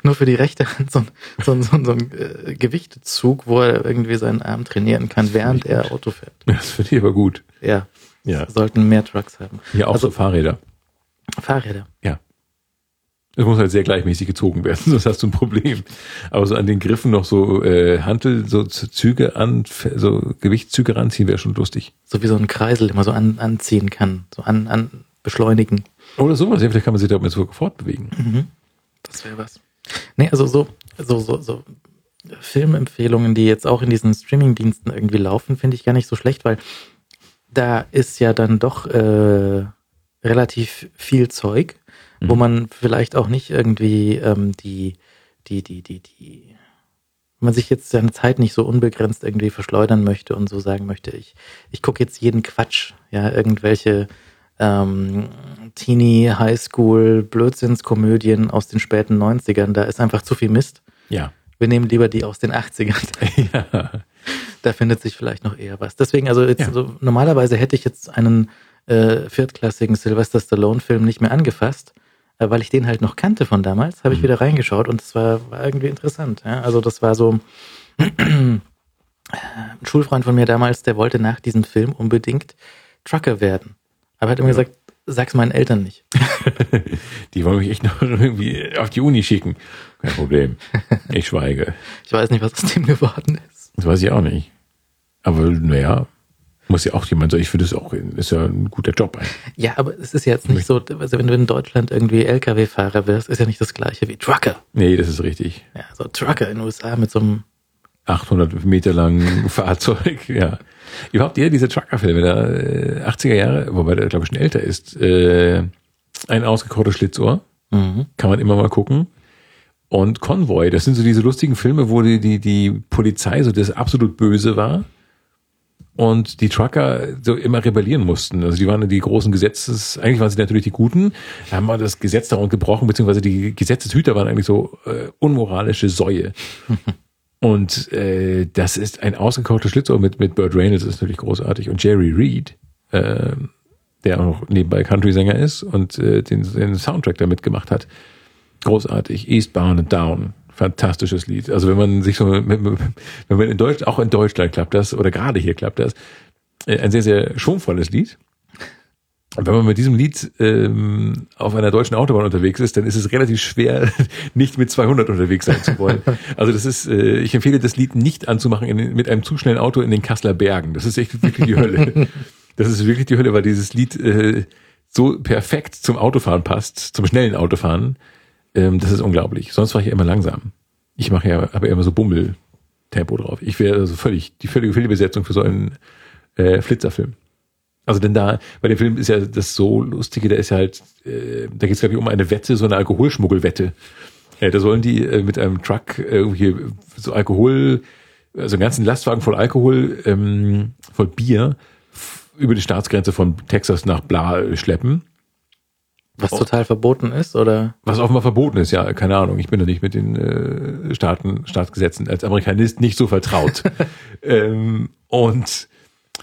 nur für die rechte Hand so ein, so ein, so ein, so ein äh, Gewichtezug, wo er irgendwie seinen Arm trainieren kann, während er gut. Auto fährt. Das finde ich aber gut. Ja. ja. Sollten mehr Trucks haben. Ja, auch also, so Fahrräder. Fahrräder. Ja. Es muss halt sehr gleichmäßig gezogen werden, sonst hast du ein Problem. Aber so an den Griffen noch so äh, Hantel, so Züge an, so Gewichtszüge ranziehen, wäre schon lustig. So wie so ein Kreisel, den man so an, anziehen kann, so an, an beschleunigen. Oder sowas, ja, vielleicht kann man sich damit so fortbewegen. Mhm. Das wäre was. Nee, also so, so, so, so Filmempfehlungen, die jetzt auch in diesen Streamingdiensten irgendwie laufen, finde ich gar nicht so schlecht, weil da ist ja dann doch äh, relativ viel Zeug. Mhm. Wo man vielleicht auch nicht irgendwie ähm, die, die, die, die, die, man sich jetzt seine Zeit nicht so unbegrenzt irgendwie verschleudern möchte und so sagen möchte, ich, ich gucke jetzt jeden Quatsch, ja, irgendwelche ähm, Teenie-Highschool-Blödsinnskomödien aus den späten neunzigern, da ist einfach zu viel Mist. Ja. Wir nehmen lieber die aus den achtzigern. Ja. Da findet sich vielleicht noch eher was. Deswegen, also jetzt, ja. so, normalerweise hätte ich jetzt einen äh, viertklassigen Sylvester Stallone-Film nicht mehr angefasst, äh, weil ich den halt noch kannte von damals, habe ich wieder reingeschaut und es war, war irgendwie interessant. Ja? Also das war so ein Schulfreund von mir damals, der wollte nach diesem Film unbedingt Trucker werden. Aber er hat immer ja. gesagt, sag's meinen Eltern nicht. Die wollen mich echt noch irgendwie auf die Uni schicken. Kein Problem. Ich schweige. Ich weiß nicht, was aus dem geworden ist. Das weiß ich auch nicht. Aber naja, muss ja auch jemand sagen, ich finde es auch, ist ja ein guter Job eigentlich. Ja, aber es ist ja jetzt nicht so, also wenn du in Deutschland irgendwie L K W-Fahrer wirst, ist ja nicht das gleiche wie Trucker. Nee, das ist richtig. Ja, so Trucker in den U S A mit so einem achthundert Meter langen Fahrzeug, ja. Überhaupt eher diese Trucker-Filme der achtziger Jahre, wobei der glaube ich schon älter ist, äh, ein ausgekochtes Schlitzohr, mhm. kann man immer mal gucken. Und Konvoi, das sind so diese lustigen Filme, wo die, die, die Polizei so das absolut Böse war und die Trucker so immer rebellieren mussten. Also die waren die großen Gesetzes, eigentlich waren sie natürlich die Guten, haben aber das Gesetz darum gebrochen, beziehungsweise die Gesetzeshüter waren eigentlich so äh, unmoralische Säue. Und äh, das ist ein ausgekautes Schlitzohr mit mit Burt Reynolds, ist natürlich großartig. Und Jerry Reed, äh, der auch nebenbei Country-Sänger ist und äh, den, den Soundtrack da mitgemacht hat. Großartig. Eastbound and Down. Fantastisches Lied. Also wenn man sich so, wenn man in Deutschland, auch in Deutschland klappt das, oder gerade hier klappt das, ein sehr, sehr schwungvolles Lied. Und wenn man mit diesem Lied ähm, auf einer deutschen Autobahn unterwegs ist, dann ist es relativ schwer, nicht mit zweihundert unterwegs sein zu wollen. Also das ist, äh, ich empfehle das Lied nicht anzumachen in, mit einem zu schnellen Auto in den Kasseler Bergen. Das ist echt wirklich die Hölle. Das ist wirklich die Hölle, weil dieses Lied äh, so perfekt zum Autofahren passt, zum schnellen Autofahren. Ähm, das ist unglaublich. Sonst war ich ja immer langsam. Ich mache ja, habe ja immer so Bummel-Tempo drauf. Ich wäre also völlig, die völlige Fehlbesetzung für so einen äh, Flitzerfilm. Also denn da, bei dem Film ist ja das so Lustige, da ist ja halt, äh, da geht es glaube ich um eine Wette, so eine Alkoholschmuggelwette. Äh, da sollen die äh, mit einem Truck irgendwie so Alkohol, also einen ganzen Lastwagen voll Alkohol, ähm, voll Bier, f- über die Staatsgrenze von Texas nach Bla schleppen. Was auch, total verboten ist, oder? Was offenbar verboten ist, ja, keine Ahnung. Ich bin da nicht mit den äh, Staaten, Staatsgesetzen als Amerikanist nicht so vertraut. ähm, und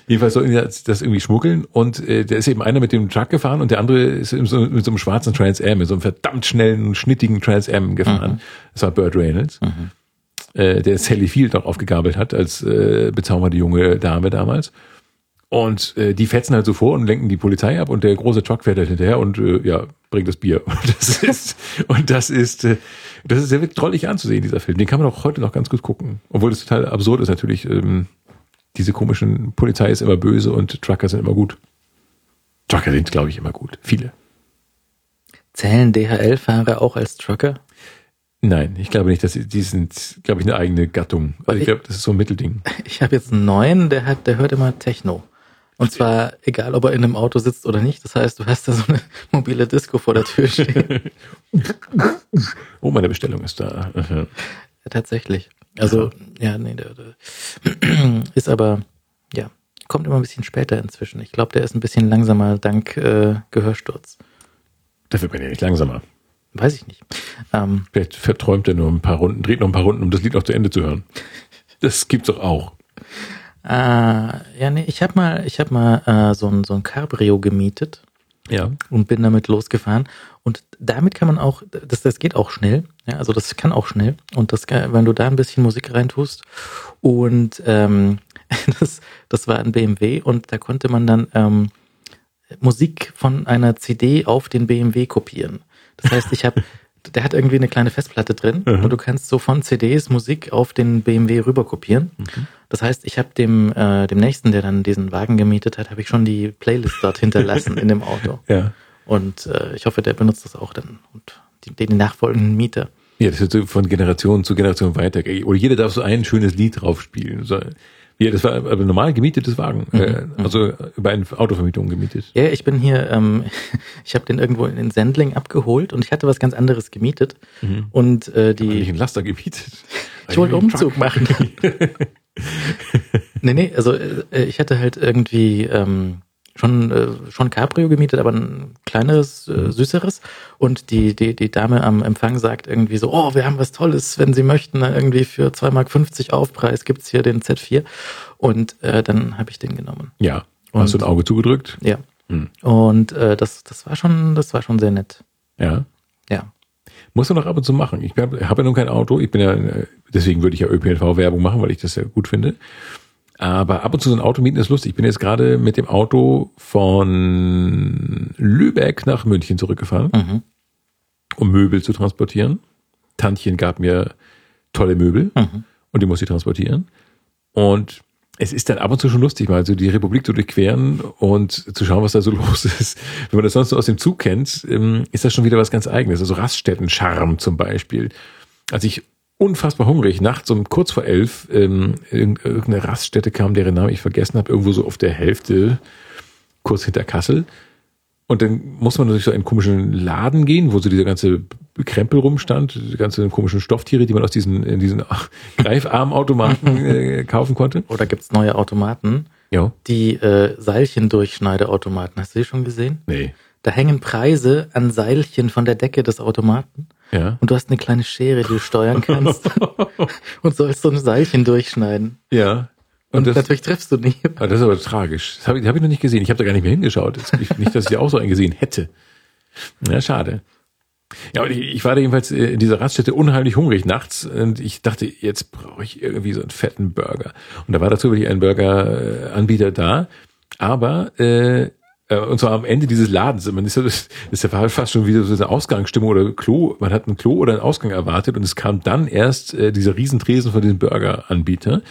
jedenfalls soll das irgendwie schmuggeln und äh, da ist eben einer mit dem Truck gefahren und der andere ist mit so, mit so einem schwarzen Trans Am, mit so einem verdammt schnellen, schnittigen Trans Am gefahren. Mhm. Das war Burt Reynolds, mhm. äh, der Sally Field noch aufgegabelt hat als äh, bezaubernde junge Dame damals. Und äh, die fetzen halt so vor und lenken die Polizei ab und der große Truck fährt halt hinterher und äh, ja, bringt das Bier. Und das ist, und das ist, äh, das ist sehr drollig anzusehen, dieser Film. Den kann man auch heute noch ganz gut gucken. Obwohl das total absurd ist natürlich, ähm, diese komischen, Polizei ist immer böse und Trucker sind immer gut. Trucker sind, glaube ich, immer gut. Viele. Zählen D H L-Fahrer auch als Trucker? Nein, ich glaube nicht. Dass die sind, glaube ich, eine eigene Gattung. Also ich, ich glaube, das ist so ein Mittelding. Ich habe jetzt einen neuen, der hat, der hört immer Techno. Und zwar egal, ob er in einem Auto sitzt oder nicht. Das heißt, du hast da so eine mobile Disco vor der Tür stehen. Oh, meine Bestellung ist da. Ja, tatsächlich. Also, ja, nee, der, der ist aber, ja, kommt immer ein bisschen später inzwischen. Ich glaube, der ist ein bisschen langsamer dank äh, Gehörsturz. Dafür bin ich nicht langsamer. Weiß ich nicht. Ähm, Vielleicht verträumt er nur ein paar Runden, dreht noch ein paar Runden, um das Lied noch zu Ende zu hören. Das gibt's doch auch. Ah, ja, nee, ich habe mal, ich hab mal äh, so ein, so ein Cabrio gemietet. Ja. Und bin damit losgefahren. Und damit kann man auch, das, das geht auch schnell. Ja, also das kann auch schnell. Und das kann, wenn du da ein bisschen Musik reintust. Und ähm, das, das war ein B M W und da konnte man dann ähm, Musik von einer C D auf den B M W kopieren. Das heißt, ich habe, der hat irgendwie eine kleine Festplatte drin mhm. und du kannst so von C Ds Musik auf den B M W rüber kopieren. Mhm. Das heißt, ich habe dem, äh, dem Nächsten, der dann diesen Wagen gemietet hat, habe ich schon die Playlist dort hinterlassen in dem Auto. Ja. Und äh, ich hoffe, der benutzt das auch dann und die, den nachfolgenden Mieter. Ja, das wird so von Generation zu Generation weitergehen. Oder jeder darf so ein schönes Lied drauf spielen. So, ja, das war aber normal gemietetes Wagen. Mhm. Also über eine Autovermietung gemietet. Ja, ich bin hier, ähm, ich habe den irgendwo in Sendling abgeholt und ich hatte was ganz anderes gemietet. Mhm. Und äh, die. Hab ich einen Laster gemietet. Ich wollte einen Umzug machen. nee, nee, also äh, ich hatte halt irgendwie ähm, schon äh, schon Cabrio gemietet, aber ein kleineres, äh, süßeres. Und die die die Dame am Empfang sagt irgendwie so, oh, wir haben was Tolles, wenn Sie möchten, irgendwie für zwei Mark fünfzig Aufpreis gibt's hier den Z vier. Und äh, dann habe ich den genommen. Ja, hast du ein Auge zugedrückt? Ja. Hm. Und äh, das das war schon das war schon sehr nett. Ja. Ja. Musst du noch ab und zu machen. Ich habe hab ja nun kein Auto. Ich bin ja, deswegen würde ich ja Ö P N V-Werbung machen, weil ich das ja gut finde. Aber ab und zu so ein Auto mieten ist lustig. Ich bin jetzt gerade mit dem Auto von Lübeck nach München zurückgefahren, mhm. um Möbel zu transportieren. Tantchen gab mir tolle Möbel mhm. und die musste ich transportieren. Und es ist dann ab und zu schon lustig, mal so die Republik zu durchqueren und zu schauen, was da so los ist. Wenn man das sonst so aus dem Zug kennt, ist das schon wieder was ganz Eigenes. Also Raststätten-Charme zum Beispiel. Als ich unfassbar hungrig nachts um kurz vor elf in irgendeine Raststätte kam, deren Namen ich vergessen habe, irgendwo so auf der Hälfte, kurz hinter Kassel. Und dann muss man durch so einen komischen Laden gehen, wo so dieser ganze Krempel rumstand, die ganzen komischen Stofftiere, die man aus diesen, in diesen Greifarmautomaten äh, kaufen konnte. Oder gibt's neue Automaten? Ja. Die äh, Seilchen-Durchschneideautomaten. Hast du die schon gesehen? Nee. Da hängen Preise an Seilchen von der Decke des Automaten. Ja. Und du hast eine kleine Schere, die du steuern kannst. Und sollst so ein Seilchen durchschneiden. Ja. Und, und das, natürlich triffst du nicht. Das ist aber tragisch. Das habe ich, hab ich noch nicht gesehen. Ich habe da gar nicht mehr hingeschaut. Ich, nicht, dass ich die auch so eingesehen hätte. Na, schade. Ja, und ich, ich war da jedenfalls in dieser Raststätte unheimlich hungrig nachts. Und ich dachte, jetzt brauche ich irgendwie so einen fetten Burger. Und da war dazu wirklich ein Burger-Anbieter da. Aber, äh, und zwar am Ende dieses Ladens. Man ist ja, das ist ja fast schon wieder so eine Ausgangsstimmung oder Klo. Man hat ein Klo oder einen Ausgang erwartet. Und es kam dann erst äh, dieser Riesentresen von diesem Burger-Anbieter.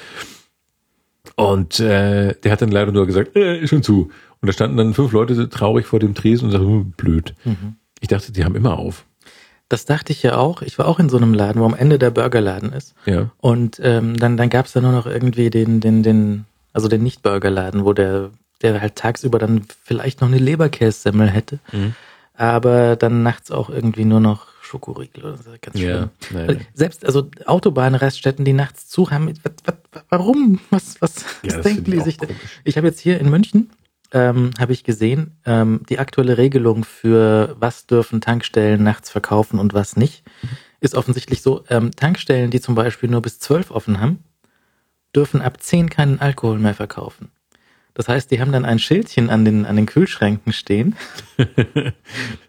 Und äh, der hat dann leider nur gesagt, äh, schon zu. Und da standen dann fünf Leute traurig vor dem Tresen und sagten, blöd. Mhm. Ich dachte, die haben immer auf. Das dachte ich ja auch. Ich war auch in so einem Laden, wo am Ende der Burgerladen ist. Ja. Und ähm, dann, dann gab es da nur noch irgendwie den, den, den, also den Nicht-Burgerladen, wo der, der halt tagsüber dann vielleicht noch eine Leberkässemmel hätte. Mhm. Aber dann nachts auch irgendwie nur noch Schokoriegel oder so. Ganz schön. Ja, selbst, also Autobahnraststätten, die nachts zu haben, warum? Was, was, ja, was denken die sich da? Ich habe jetzt hier in München, ähm, habe ich gesehen, ähm, die aktuelle Regelung für was dürfen Tankstellen nachts verkaufen und was nicht, mhm. ist offensichtlich so, ähm, Tankstellen, die zum Beispiel nur bis zwölf offen haben, dürfen ab zehn keinen Alkohol mehr verkaufen. Das heißt, die haben dann ein Schildchen an den, an den Kühlschränken stehen.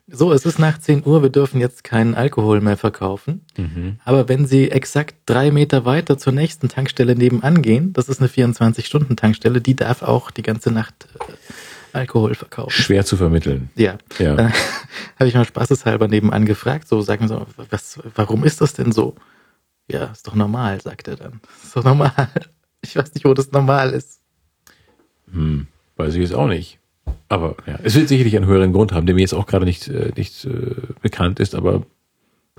So, es ist nach zehn Uhr, wir dürfen jetzt keinen Alkohol mehr verkaufen. Mhm. Aber wenn sie exakt drei Meter weiter zur nächsten Tankstelle nebenan gehen, das ist eine vierundzwanzig-Stunden-Tankstelle, die darf auch die ganze Nacht äh, Alkohol verkaufen. Schwer zu vermitteln. Ja. ja. Äh, habe ich mal spaßeshalber nebenan gefragt, so sagen sie, was, warum ist das denn so? Ja, ist doch normal, sagt er dann. Ist doch normal. Ich weiß nicht, wo das normal ist. Hm, weiß ich jetzt auch nicht. Aber ja, es wird sicherlich einen höheren Grund haben, der mir jetzt auch gerade nicht, äh, nicht äh, bekannt ist, aber...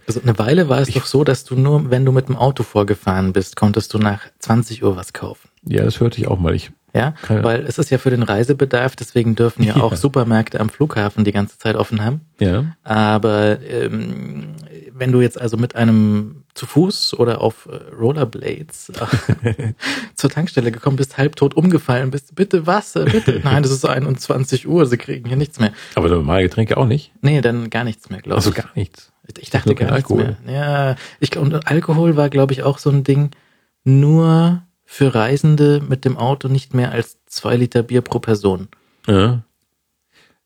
Also eine Weile war es ich, doch so, dass du nur, wenn du mit dem Auto vorgefahren bist, konntest du nach zwanzig Uhr was kaufen. Ja, das hörte ich auch mal. Ich, ja, keine, weil es ist ja für den Reisebedarf, deswegen dürfen ja, ja auch Supermärkte am Flughafen die ganze Zeit offen haben. Ja. Aber ähm, wenn du jetzt also mit einem... zu Fuß oder auf Rollerblades zur Tankstelle gekommen bist, halbtot umgefallen bist. Bitte Wasser, bitte. Nein, das ist einundzwanzig Uhr, sie kriegen hier nichts mehr. Aber normale Getränke auch nicht? Nee, dann gar nichts mehr, glaube ich. Also gar nichts? Ich, ich dachte gar nichts mehr. Ja, ich glaube, Alkohol war, glaube ich, auch so ein Ding, nur für Reisende mit dem Auto nicht mehr als zwei Liter Bier pro Person. Ja.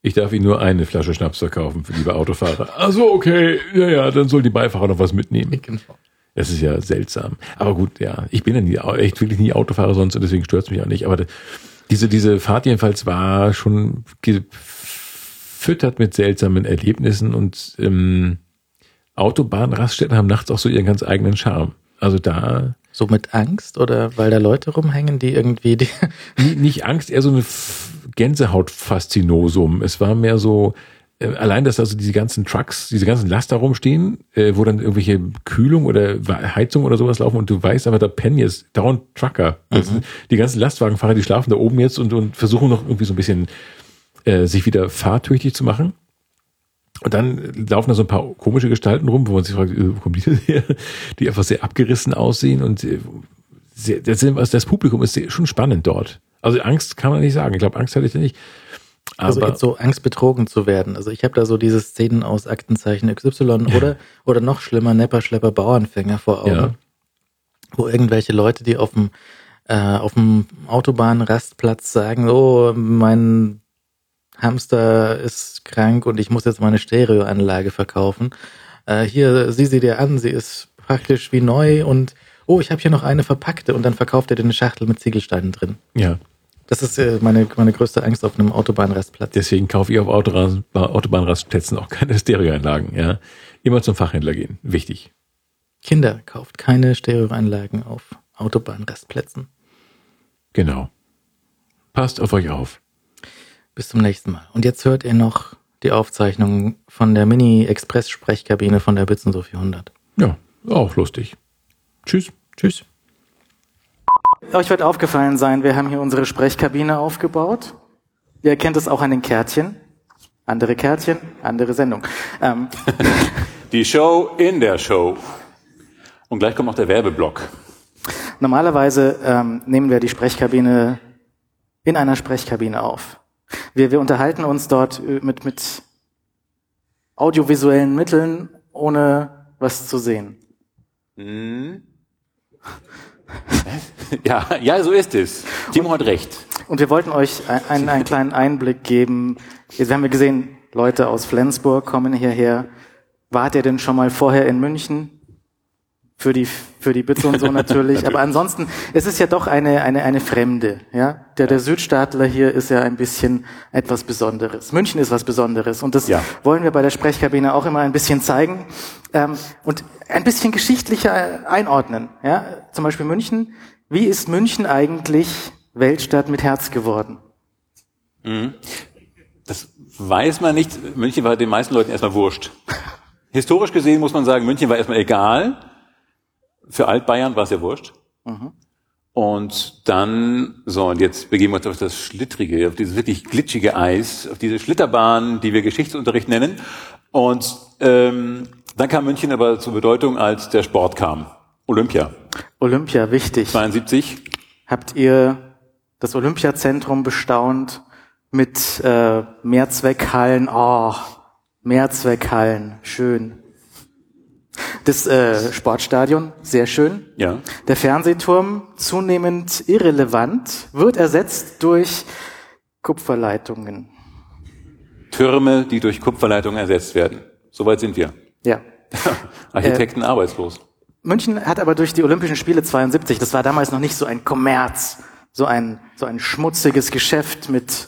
Ich darf Ihnen nur eine Flasche Schnaps verkaufen, liebe Autofahrer. Ach so, okay, ja, ja, dann sollen die Beifahrer noch was mitnehmen. Genau. Das ist ja seltsam. Aber gut, ja, ich bin ja nie, echt wirklich nie Autofahrer sonst und deswegen stört es mich auch nicht. Aber de, diese diese Fahrt jedenfalls war schon gefüttert mit seltsamen Erlebnissen und ähm, Autobahnraststätten haben nachts auch so ihren ganz eigenen Charme. Also da... So mit Angst oder weil da Leute rumhängen, die irgendwie... Die nicht Angst, eher so eine... Gänsehaut-Faszinosum. Es war mehr so, äh, allein, dass also diese ganzen Trucks, diese ganzen Laster rumstehen, äh, wo dann irgendwelche Kühlung oder Heizung oder sowas laufen und du weißt einfach, da pennen jetzt dauernd Trucker. Mhm. Die ganzen Lastwagenfahrer, die schlafen da oben jetzt und, und versuchen noch irgendwie so ein bisschen äh, sich wieder fahrtüchtig zu machen. Und dann laufen da so ein paar komische Gestalten rum, wo man sich fragt, wo kommen die denn her? Die einfach sehr abgerissen aussehen und sehr, das, das Publikum ist sehr, schon spannend dort. Also Angst kann man nicht sagen. Ich glaube, Angst hatte ich da nicht. Also jetzt so Angst, betrogen zu werden. Also ich habe da so diese Szenen aus Aktenzeichen X Y oder, oder noch schlimmer Nepper, Schlepper, Bauernfänger vor Augen, ja. Wo irgendwelche Leute, die auf dem, äh, auf dem Autobahnrastplatz sagen, oh, mein Hamster ist krank und ich muss jetzt meine Stereoanlage verkaufen. Äh, hier, sieh sie dir an, sie ist praktisch wie neu und oh, ich habe hier noch eine verpackte und dann verkauft er dir eine Schachtel mit Ziegelsteinen drin. Ja. Das ist meine, meine größte Angst auf einem Autobahnrastplatz. Deswegen kaufe ich auf Autobahnrastplätzen auch keine Stereoanlagen. Ja. Immer zum Fachhändler gehen. Wichtig. Kinder, kauft keine Stereoanlagen auf Autobahnrastplätzen. Genau. Passt auf euch auf. Bis zum nächsten Mal. Und jetzt hört ihr noch die Aufzeichnung von der Mini-Express-Sprechkabine von der Bitzenso vierhundert. Ja, auch lustig. Tschüss. Tschüss. Euch wird aufgefallen sein, wir haben hier unsere Sprechkabine aufgebaut. Ihr erkennt es auch an den Kärtchen. Andere Kärtchen, andere Sendung. Ähm. Die Show in der Show. Und gleich kommt noch der Werbeblock. Normalerweise ähm, nehmen wir die Sprechkabine in einer Sprechkabine auf. Wir, wir unterhalten uns dort mit, mit audiovisuellen Mitteln, ohne was zu sehen. Hm. Ja, ja, so ist es. Timo hat recht. Und wir wollten euch einen, einen kleinen Einblick geben. Jetzt haben wir gesehen, Leute aus Flensburg kommen hierher. Wart ihr denn schon mal vorher in München? Für die, für die Bitze und so natürlich. Aber ansonsten, es ist ja doch eine, eine, eine Fremde, ja. Der, der Südstaatler hier ist ja ein bisschen etwas Besonderes. München ist was Besonderes. Und das ja. wollen wir bei der Sprechkabine auch immer ein bisschen zeigen. Ähm, und ein bisschen geschichtlicher einordnen, ja. Zum Beispiel München. Wie ist München eigentlich Weltstadt mit Herz geworden? Mhm. Das weiß man nicht. München war den meisten Leuten erstmal wurscht. Historisch gesehen muss man sagen, München war erstmal egal. Für Altbayern war es ja wurscht. Mhm. Und dann, so, und jetzt begeben wir uns auf das schlittrige, auf dieses wirklich glitschige Eis, auf diese Schlitterbahn, die wir Geschichtsunterricht nennen. Und ähm, dann kam München aber zur Bedeutung, als der Sport kam. Olympia. Olympia, wichtig. zweiundsiebzig. Habt ihr das Olympiazentrum bestaunt mit äh, Mehrzweckhallen? Oh, Mehrzweckhallen, schön. Das äh, Sportstadion, sehr schön. Ja. Der Fernsehturm, zunehmend irrelevant, wird ersetzt durch Kupferleitungen. Türme, die durch Kupferleitungen ersetzt werden. Soweit sind wir. Ja. Architekten äh, arbeitslos. München hat aber durch die Olympischen Spiele zweiundsiebzig, das war damals noch nicht so ein Kommerz, so ein, so ein schmutziges Geschäft mit...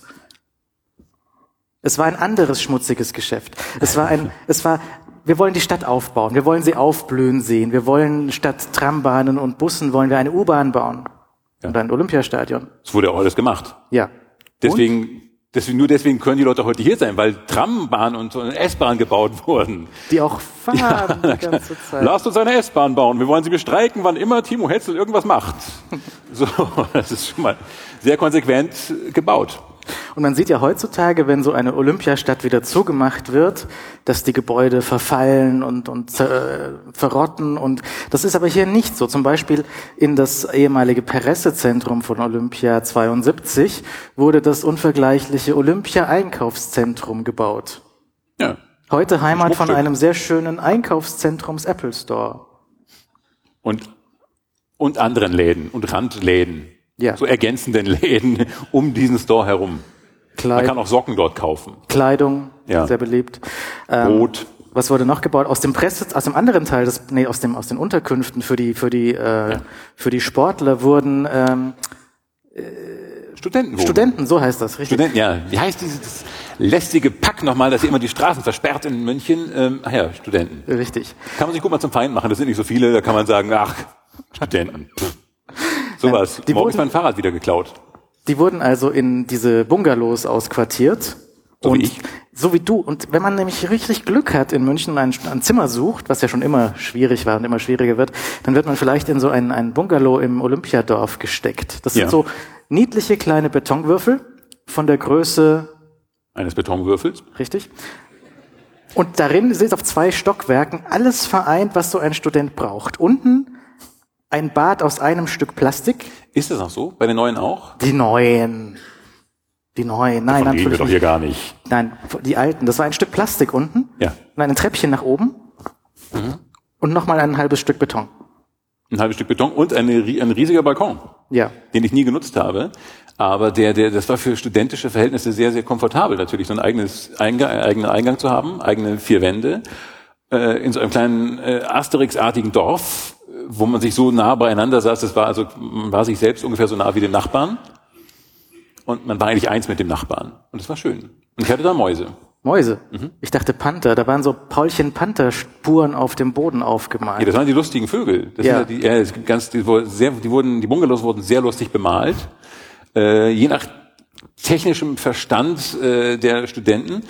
Es war ein anderes schmutziges Geschäft. Es war ein... es war Wir wollen die Stadt aufbauen, wir wollen sie aufblühen sehen, wir wollen statt Trambahnen und Bussen, wollen wir eine U-Bahn bauen ja. und ein Olympiastadion. Das wurde auch alles gemacht. Ja. Deswegen, deswegen, nur deswegen können die Leute heute hier sein, weil Trambahnen und S-Bahn gebaut wurden. Die auch fahren ja. die ganze Zeit. Lasst uns eine S-Bahn bauen, wir wollen sie bestreiken, wann immer Timo Hetzel irgendwas macht. So, das ist schon mal sehr konsequent gebaut. Und man sieht ja heutzutage, wenn so eine Olympiastadt wieder zugemacht wird, dass die Gebäude verfallen und, und äh, verrotten. Und das ist aber hier nicht so. Zum Beispiel in das ehemalige Pressezentrum von Olympia zweiundsiebzig wurde das unvergleichliche Olympia-Einkaufszentrum gebaut. Ja. Heute Heimat von einem sehr schönen Einkaufszentrums Apple Store. Und, und anderen Läden und Randläden. Ja. So ergänzenden Läden um diesen Store herum. Kleid- Man kann auch Socken dort kaufen. Kleidung, ja. sehr beliebt. Ähm, Brot. Was wurde noch gebaut? Aus dem Presse, aus dem anderen Teil des, nee, aus dem, aus den Unterkünften für die, für die, äh, ja. für die Sportler wurden ähm, äh, Studenten. Studenten, so heißt das, richtig? Studenten, ja. Wie heißt dieses lästige Pack nochmal, dass ihr immer die Straßen versperrt in München? Ähm, ach ja, Studenten. Richtig. Kann man sich gut mal zum Feind machen. Das sind nicht so viele. Da kann man sagen, ach, Studenten. Pff. Sowas. Morgen ist mein Fahrrad wieder geklaut. Die wurden also in diese Bungalows ausquartiert. So wie ich. So wie du. Und wenn man nämlich richtig Glück hat, in München ein, ein Zimmer sucht, was ja schon immer schwierig war und immer schwieriger wird, dann wird man vielleicht in so einen, einen Bungalow im Olympiadorf gesteckt. Das sind ja. so niedliche kleine Betonwürfel von der Größe... Eines Betonwürfels. Richtig. Und darin sind auf zwei Stockwerken alles vereint, was so ein Student braucht. Unten... Ein Bad aus einem Stück Plastik. Ist das noch so? Bei den neuen auch? Die neuen. Die neuen, nein, natürlich reden wir doch hier gar nicht. Nein, die alten. Das war ein Stück Plastik unten, ja, und ein Treppchen nach oben, mhm, und nochmal ein halbes Stück Beton. Ein halbes Stück Beton und eine, ein riesiger Balkon, ja, den ich nie genutzt habe. Aber der, der, das war für studentische Verhältnisse sehr, sehr komfortabel natürlich, so ein eigenes Eingang, eigenen Eingang zu haben, eigene vier Wände, äh, in so einem kleinen äh, Asterix-artigen Dorf, wo man sich so nah beieinander saß. Das war also, man war sich selbst ungefähr so nah wie dem Nachbarn. Und man war eigentlich eins mit dem Nachbarn. Und das war schön. Und ich hatte da Mäuse. Mäuse? Mhm. Ich dachte Panther. Da waren so Paulchen-Panther-Spuren auf dem Boden aufgemalt. Ja, das waren die lustigen Vögel. Das, ja, sind die, ja, es gibt ganz, die, sehr, die wurden, die Bungalows wurden sehr lustig bemalt. Äh, je nach technischem Verstand äh, der Studenten.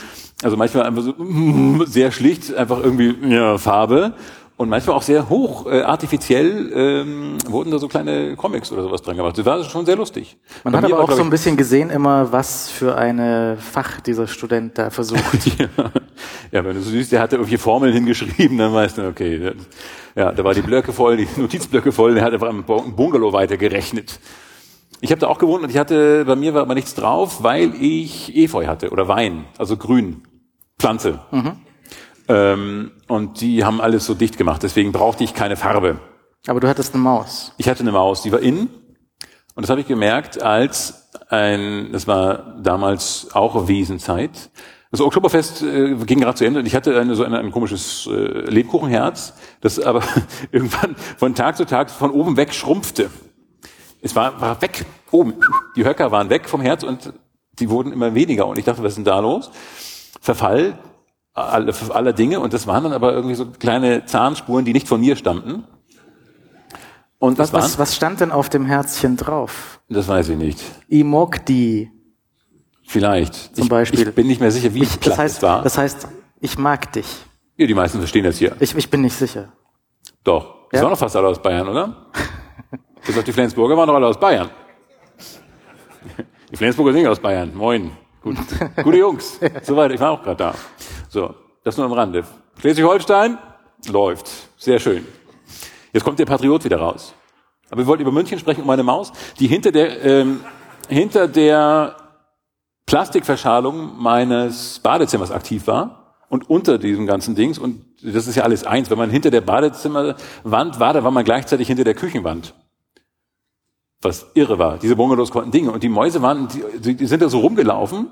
Also manchmal einfach so mm, sehr schlicht, einfach irgendwie, ja, Farbe. Und manchmal auch sehr hoch, äh, artifiziell ähm, wurden da so kleine Comics oder sowas dran gemacht. Das war schon sehr lustig. Man hat aber auch so ein bisschen gesehen immer, was für eine Fach dieser Student da versucht. Ja. Ja, wenn du so siehst, der hatte irgendwie Formeln hingeschrieben, dann weißt du, okay, ja, da war die Blöcke voll, die Notizblöcke voll, der hat einfach am Bungalow weitergerechnet. Ich habe da auch gewohnt und ich hatte, bei mir war aber nichts drauf, weil ich Efeu hatte oder Wein, also grün, Pflanze. Mhm. Und die haben alles so dicht gemacht, deswegen brauchte ich keine Farbe. Aber du hattest eine Maus. Ich hatte eine Maus, die war innen. Und das habe ich gemerkt, als ein, das war damals auch Wiesenzeit. Das Oktoberfest äh, ging gerade zu Ende und ich hatte eine, so eine, ein komisches äh, Lebkuchenherz, das aber irgendwann von Tag zu Tag von oben weg schrumpfte. Es war, war weg, oben. Die Höcker waren weg vom Herz und die wurden immer weniger. Und ich dachte, was ist denn da los? Verfall Alle, aller Dinge, und das waren dann aber irgendwie so kleine Zahnspuren, die nicht von mir stammten. Und was, was, was stand denn auf dem Herzchen drauf? Das weiß ich nicht. Imogdi. Vielleicht. Zum ich, Beispiel. Ich bin nicht mehr sicher, wie ich, ich das heißt, war. Das heißt, ich mag dich. Ja, die meisten verstehen das hier. Ich, ich bin nicht sicher. Doch. Ja? Ist auch noch fast alle aus Bayern, oder? Bis auf die Flensburger waren doch alle aus Bayern. Die Flensburger sind aus Bayern. Moin. Gut. Gute Jungs. Soweit, ich war auch gerade da. So, das nur am Rande. Schleswig-Holstein läuft. Sehr schön. Jetzt kommt der Patriot wieder raus. Aber wir wollten über München sprechen, um meine Maus, die hinter der ähm, hinter der Plastikverschalung meines Badezimmers aktiv war und unter diesem ganzen Dings. Und das ist ja alles eins. Wenn man hinter der Badezimmerwand war, da war man gleichzeitig hinter der Küchenwand. Was irre war. Diese Bungalows konnten Dinge. Und die Mäuse waren, die, die sind da so rumgelaufen.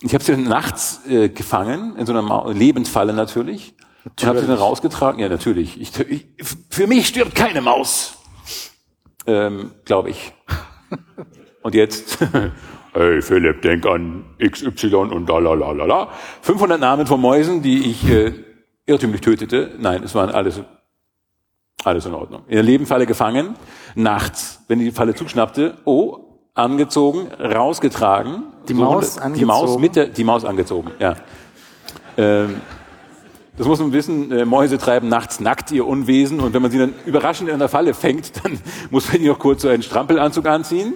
Ich habe sie dann nachts äh, gefangen, in so einer Ma- Lebendfalle natürlich. natürlich. Und habe sie dann rausgetragen. Ja, natürlich. Ich, ich, für mich stirbt keine Maus. Ähm, glaube ich. Und jetzt, hey Philipp, denk an X Y und da la la la la. fünfhundert Namen von Mäusen, die ich äh, irrtümlich tötete. Nein, es waren alles... Alles in Ordnung. In der Lebenfalle gefangen, nachts, wenn die Falle zuschnappte, oh, angezogen, rausgetragen. Die so Maus angezogen? Die Maus, mit der, die Maus angezogen, ja. Ähm, das muss man wissen, äh, Mäuse treiben nachts nackt ihr Unwesen, und wenn man sie dann überraschend in der Falle fängt, dann muss man ihnen noch kurz so einen Strampelanzug anziehen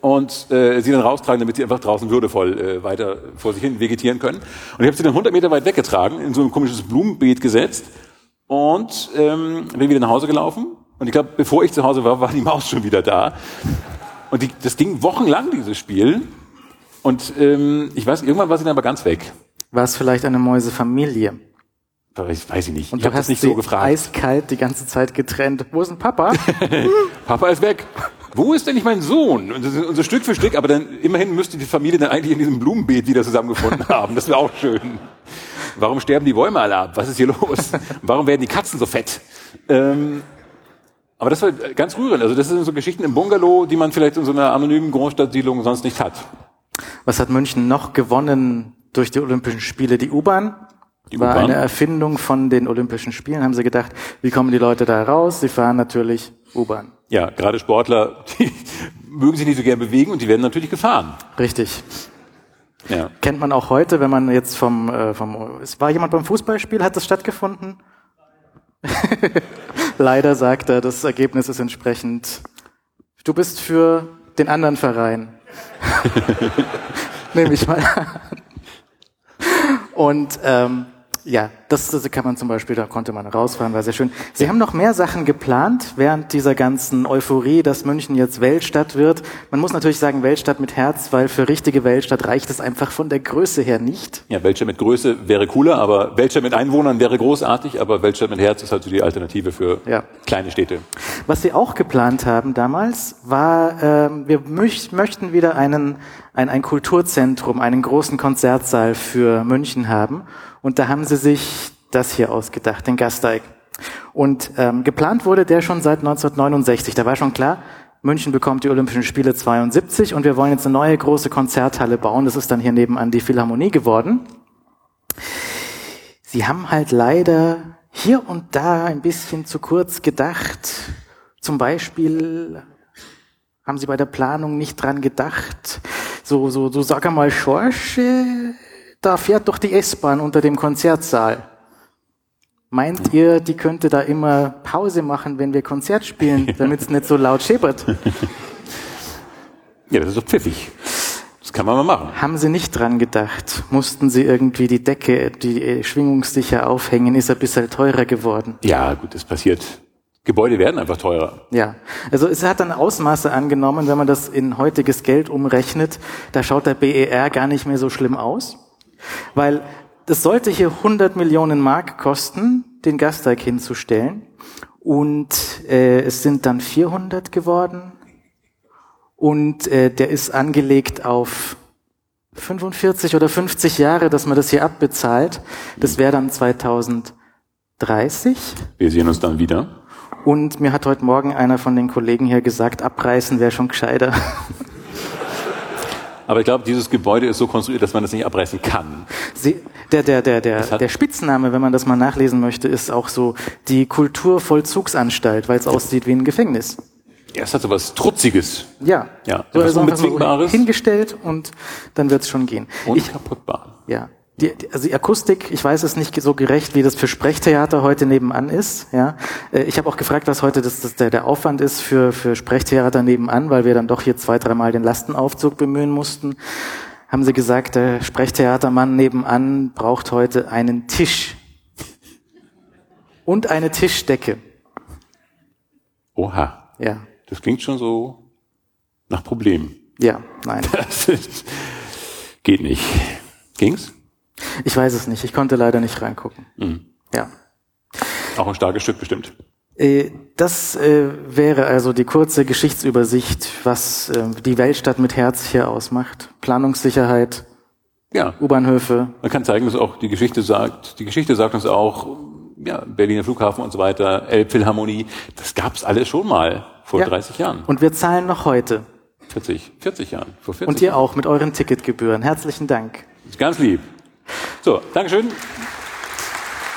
und äh, sie dann raustragen, damit sie einfach draußen würdevoll äh, weiter vor sich hin vegetieren können. Und ich habe sie dann hundert Meter weit weggetragen, in so ein komisches Blumenbeet gesetzt. Und ähm, bin wieder nach Hause gelaufen. Und ich glaube, bevor ich zu Hause war, war die Maus schon wieder da. Und die, das ging wochenlang, dieses Spiel. Und ähm, ich weiß, irgendwann war sie dann aber ganz weg. War es vielleicht eine Mäusefamilie? Ich weiß ich nicht. Und ich habe das nicht so gefragt. Eiskalt die ganze Zeit getrennt. Wo ist denn Papa? Papa ist weg. Wo ist denn nicht mein Sohn? Und, und so Stück für Stück. Aber dann immerhin müsste die Familie dann eigentlich in diesem Blumenbeet wieder zusammengefunden haben. Das wäre auch schön. Warum sterben die Bäume alle ab? Was ist hier los? Warum werden die Katzen so fett? Ähm, aber das war ganz rührend. Also das sind so Geschichten im Bungalow, die man vielleicht in so einer anonymen Großstadtsiedlung sonst nicht hat. Was hat München noch gewonnen durch die Olympischen Spiele? Die U-Bahn die war U-Bahn. Eine Erfindung von den Olympischen Spielen. Haben sie gedacht, wie kommen die Leute da raus? Sie fahren natürlich U-Bahn. Ja, gerade Sportler, die mögen sich nicht so gern bewegen und die werden natürlich gefahren. Richtig. Ja. Kennt man auch heute, wenn man jetzt vom, äh, vom, es war jemand beim Fußballspiel, hat das stattgefunden? Leider sagt er, das Ergebnis ist entsprechend, du bist für den anderen Verein. Nehme ich mal an. Und, ähm, ja, Das, das kann man zum Beispiel, da konnte man rausfahren, war sehr schön. Sie haben noch mehr Sachen geplant während dieser ganzen Euphorie, dass München jetzt Weltstadt wird. Man muss natürlich sagen, Weltstadt mit Herz, weil für richtige Weltstadt reicht es einfach von der Größe her nicht. Ja, Weltstadt mit Größe wäre cooler, aber Weltstadt mit Einwohnern wäre großartig, aber Weltstadt mit Herz ist halt so die Alternative für ja. kleine Städte. Was wir auch geplant haben damals, war, äh, wir möcht, möchten wieder einen, ein, ein Kulturzentrum, einen großen Konzertsaal für München haben. Und da haben sie sich das hier ausgedacht, den Gasteig. Und ähm, geplant wurde der schon seit neunzehnhundertneunundsechzig. Da war schon klar, München bekommt die Olympischen Spiele zweiundsiebzig und wir wollen jetzt eine neue große Konzerthalle bauen. Das ist dann hier nebenan die Philharmonie geworden. Sie haben halt leider hier und da ein bisschen zu kurz gedacht. Zum Beispiel haben sie bei der Planung nicht dran gedacht. So, so, so sag einmal, Schorsche... Da fährt doch die S-Bahn unter dem Konzertsaal. Meint ihr, die könnte da immer Pause machen, wenn wir Konzert spielen, damit es nicht so laut scheppert? Ja, das ist doch pfiffig. Das kann man mal machen. Haben Sie nicht dran gedacht? Mussten Sie irgendwie die Decke, die schwingungssicher aufhängen? Ist ein bisschen teurer geworden. Ja, gut, das passiert. Gebäude werden einfach teurer. Ja, also es hat dann Ausmaße angenommen, wenn man das in heutiges Geld umrechnet. Da schaut der B E R gar nicht mehr so schlimm aus. Weil das sollte hier hundert Millionen Mark kosten, den Gasteig hinzustellen. Und äh, es sind dann vierhundert geworden. Und äh, der ist angelegt auf fünfundvierzig oder fünfzig Jahre, dass man das hier abbezahlt. Das wäre dann zwanzig dreißig. Wir sehen uns dann wieder. Und mir hat heute Morgen einer von den Kollegen hier gesagt, abreißen wäre schon gescheiter. Aber ich glaube, dieses Gebäude ist so konstruiert, dass man das nicht abreißen kann. Sie, der, der, der, der, der Spitzname, wenn man das mal nachlesen möchte, ist auch so die Kulturvollzugsanstalt, weil es aussieht wie ein Gefängnis. Ja, es hat so was Trutziges. Ja. Ja. So was Unbezwingbares. So hingestellt und dann wird es schon gehen. Unkaputtbar. Ja. Die, also die Akustik, ich weiß es nicht so gerecht, wie das für Sprechtheater heute nebenan ist. Ja, ich habe auch gefragt, was heute das, das der, der Aufwand ist für, für Sprechtheater nebenan, weil wir dann doch hier zwei, dreimal den Lastenaufzug bemühen mussten. Haben sie gesagt, der Sprechtheatermann nebenan braucht heute einen Tisch und eine Tischdecke. Oha. Ja. Das klingt schon so nach Problem. Ja, nein. Das ist, geht nicht. Ging's? Ich weiß es nicht. Ich konnte leider nicht reingucken. Mhm. Ja. Auch ein starkes Stück bestimmt. Das äh, wäre also die kurze Geschichtsübersicht, was äh, die Weltstadt mit Herz hier ausmacht. Planungssicherheit, ja. U-Bahnhöfe. Man kann zeigen, dass auch die Geschichte sagt, die Geschichte sagt uns auch, ja, Berliner Flughafen und so weiter, Elbphilharmonie, das gab's alles schon mal vor ja. dreißig Jahren. Und wir zahlen noch heute. vierzig, vierzig Jahren. Vor vierzig und ihr Jahren. Auch mit euren Ticketgebühren. Herzlichen Dank. Ganz lieb. So, Dankeschön.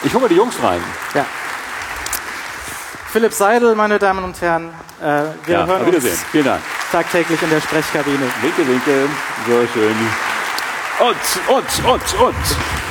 Ich hole die Jungs rein. Ja. Philipp Seidel, meine Damen und Herren, äh, wir ja, hören uns Vielen Dank. Tagtäglich in der Sprechkabine. Winke, winke. So schön. Und, und, und, und.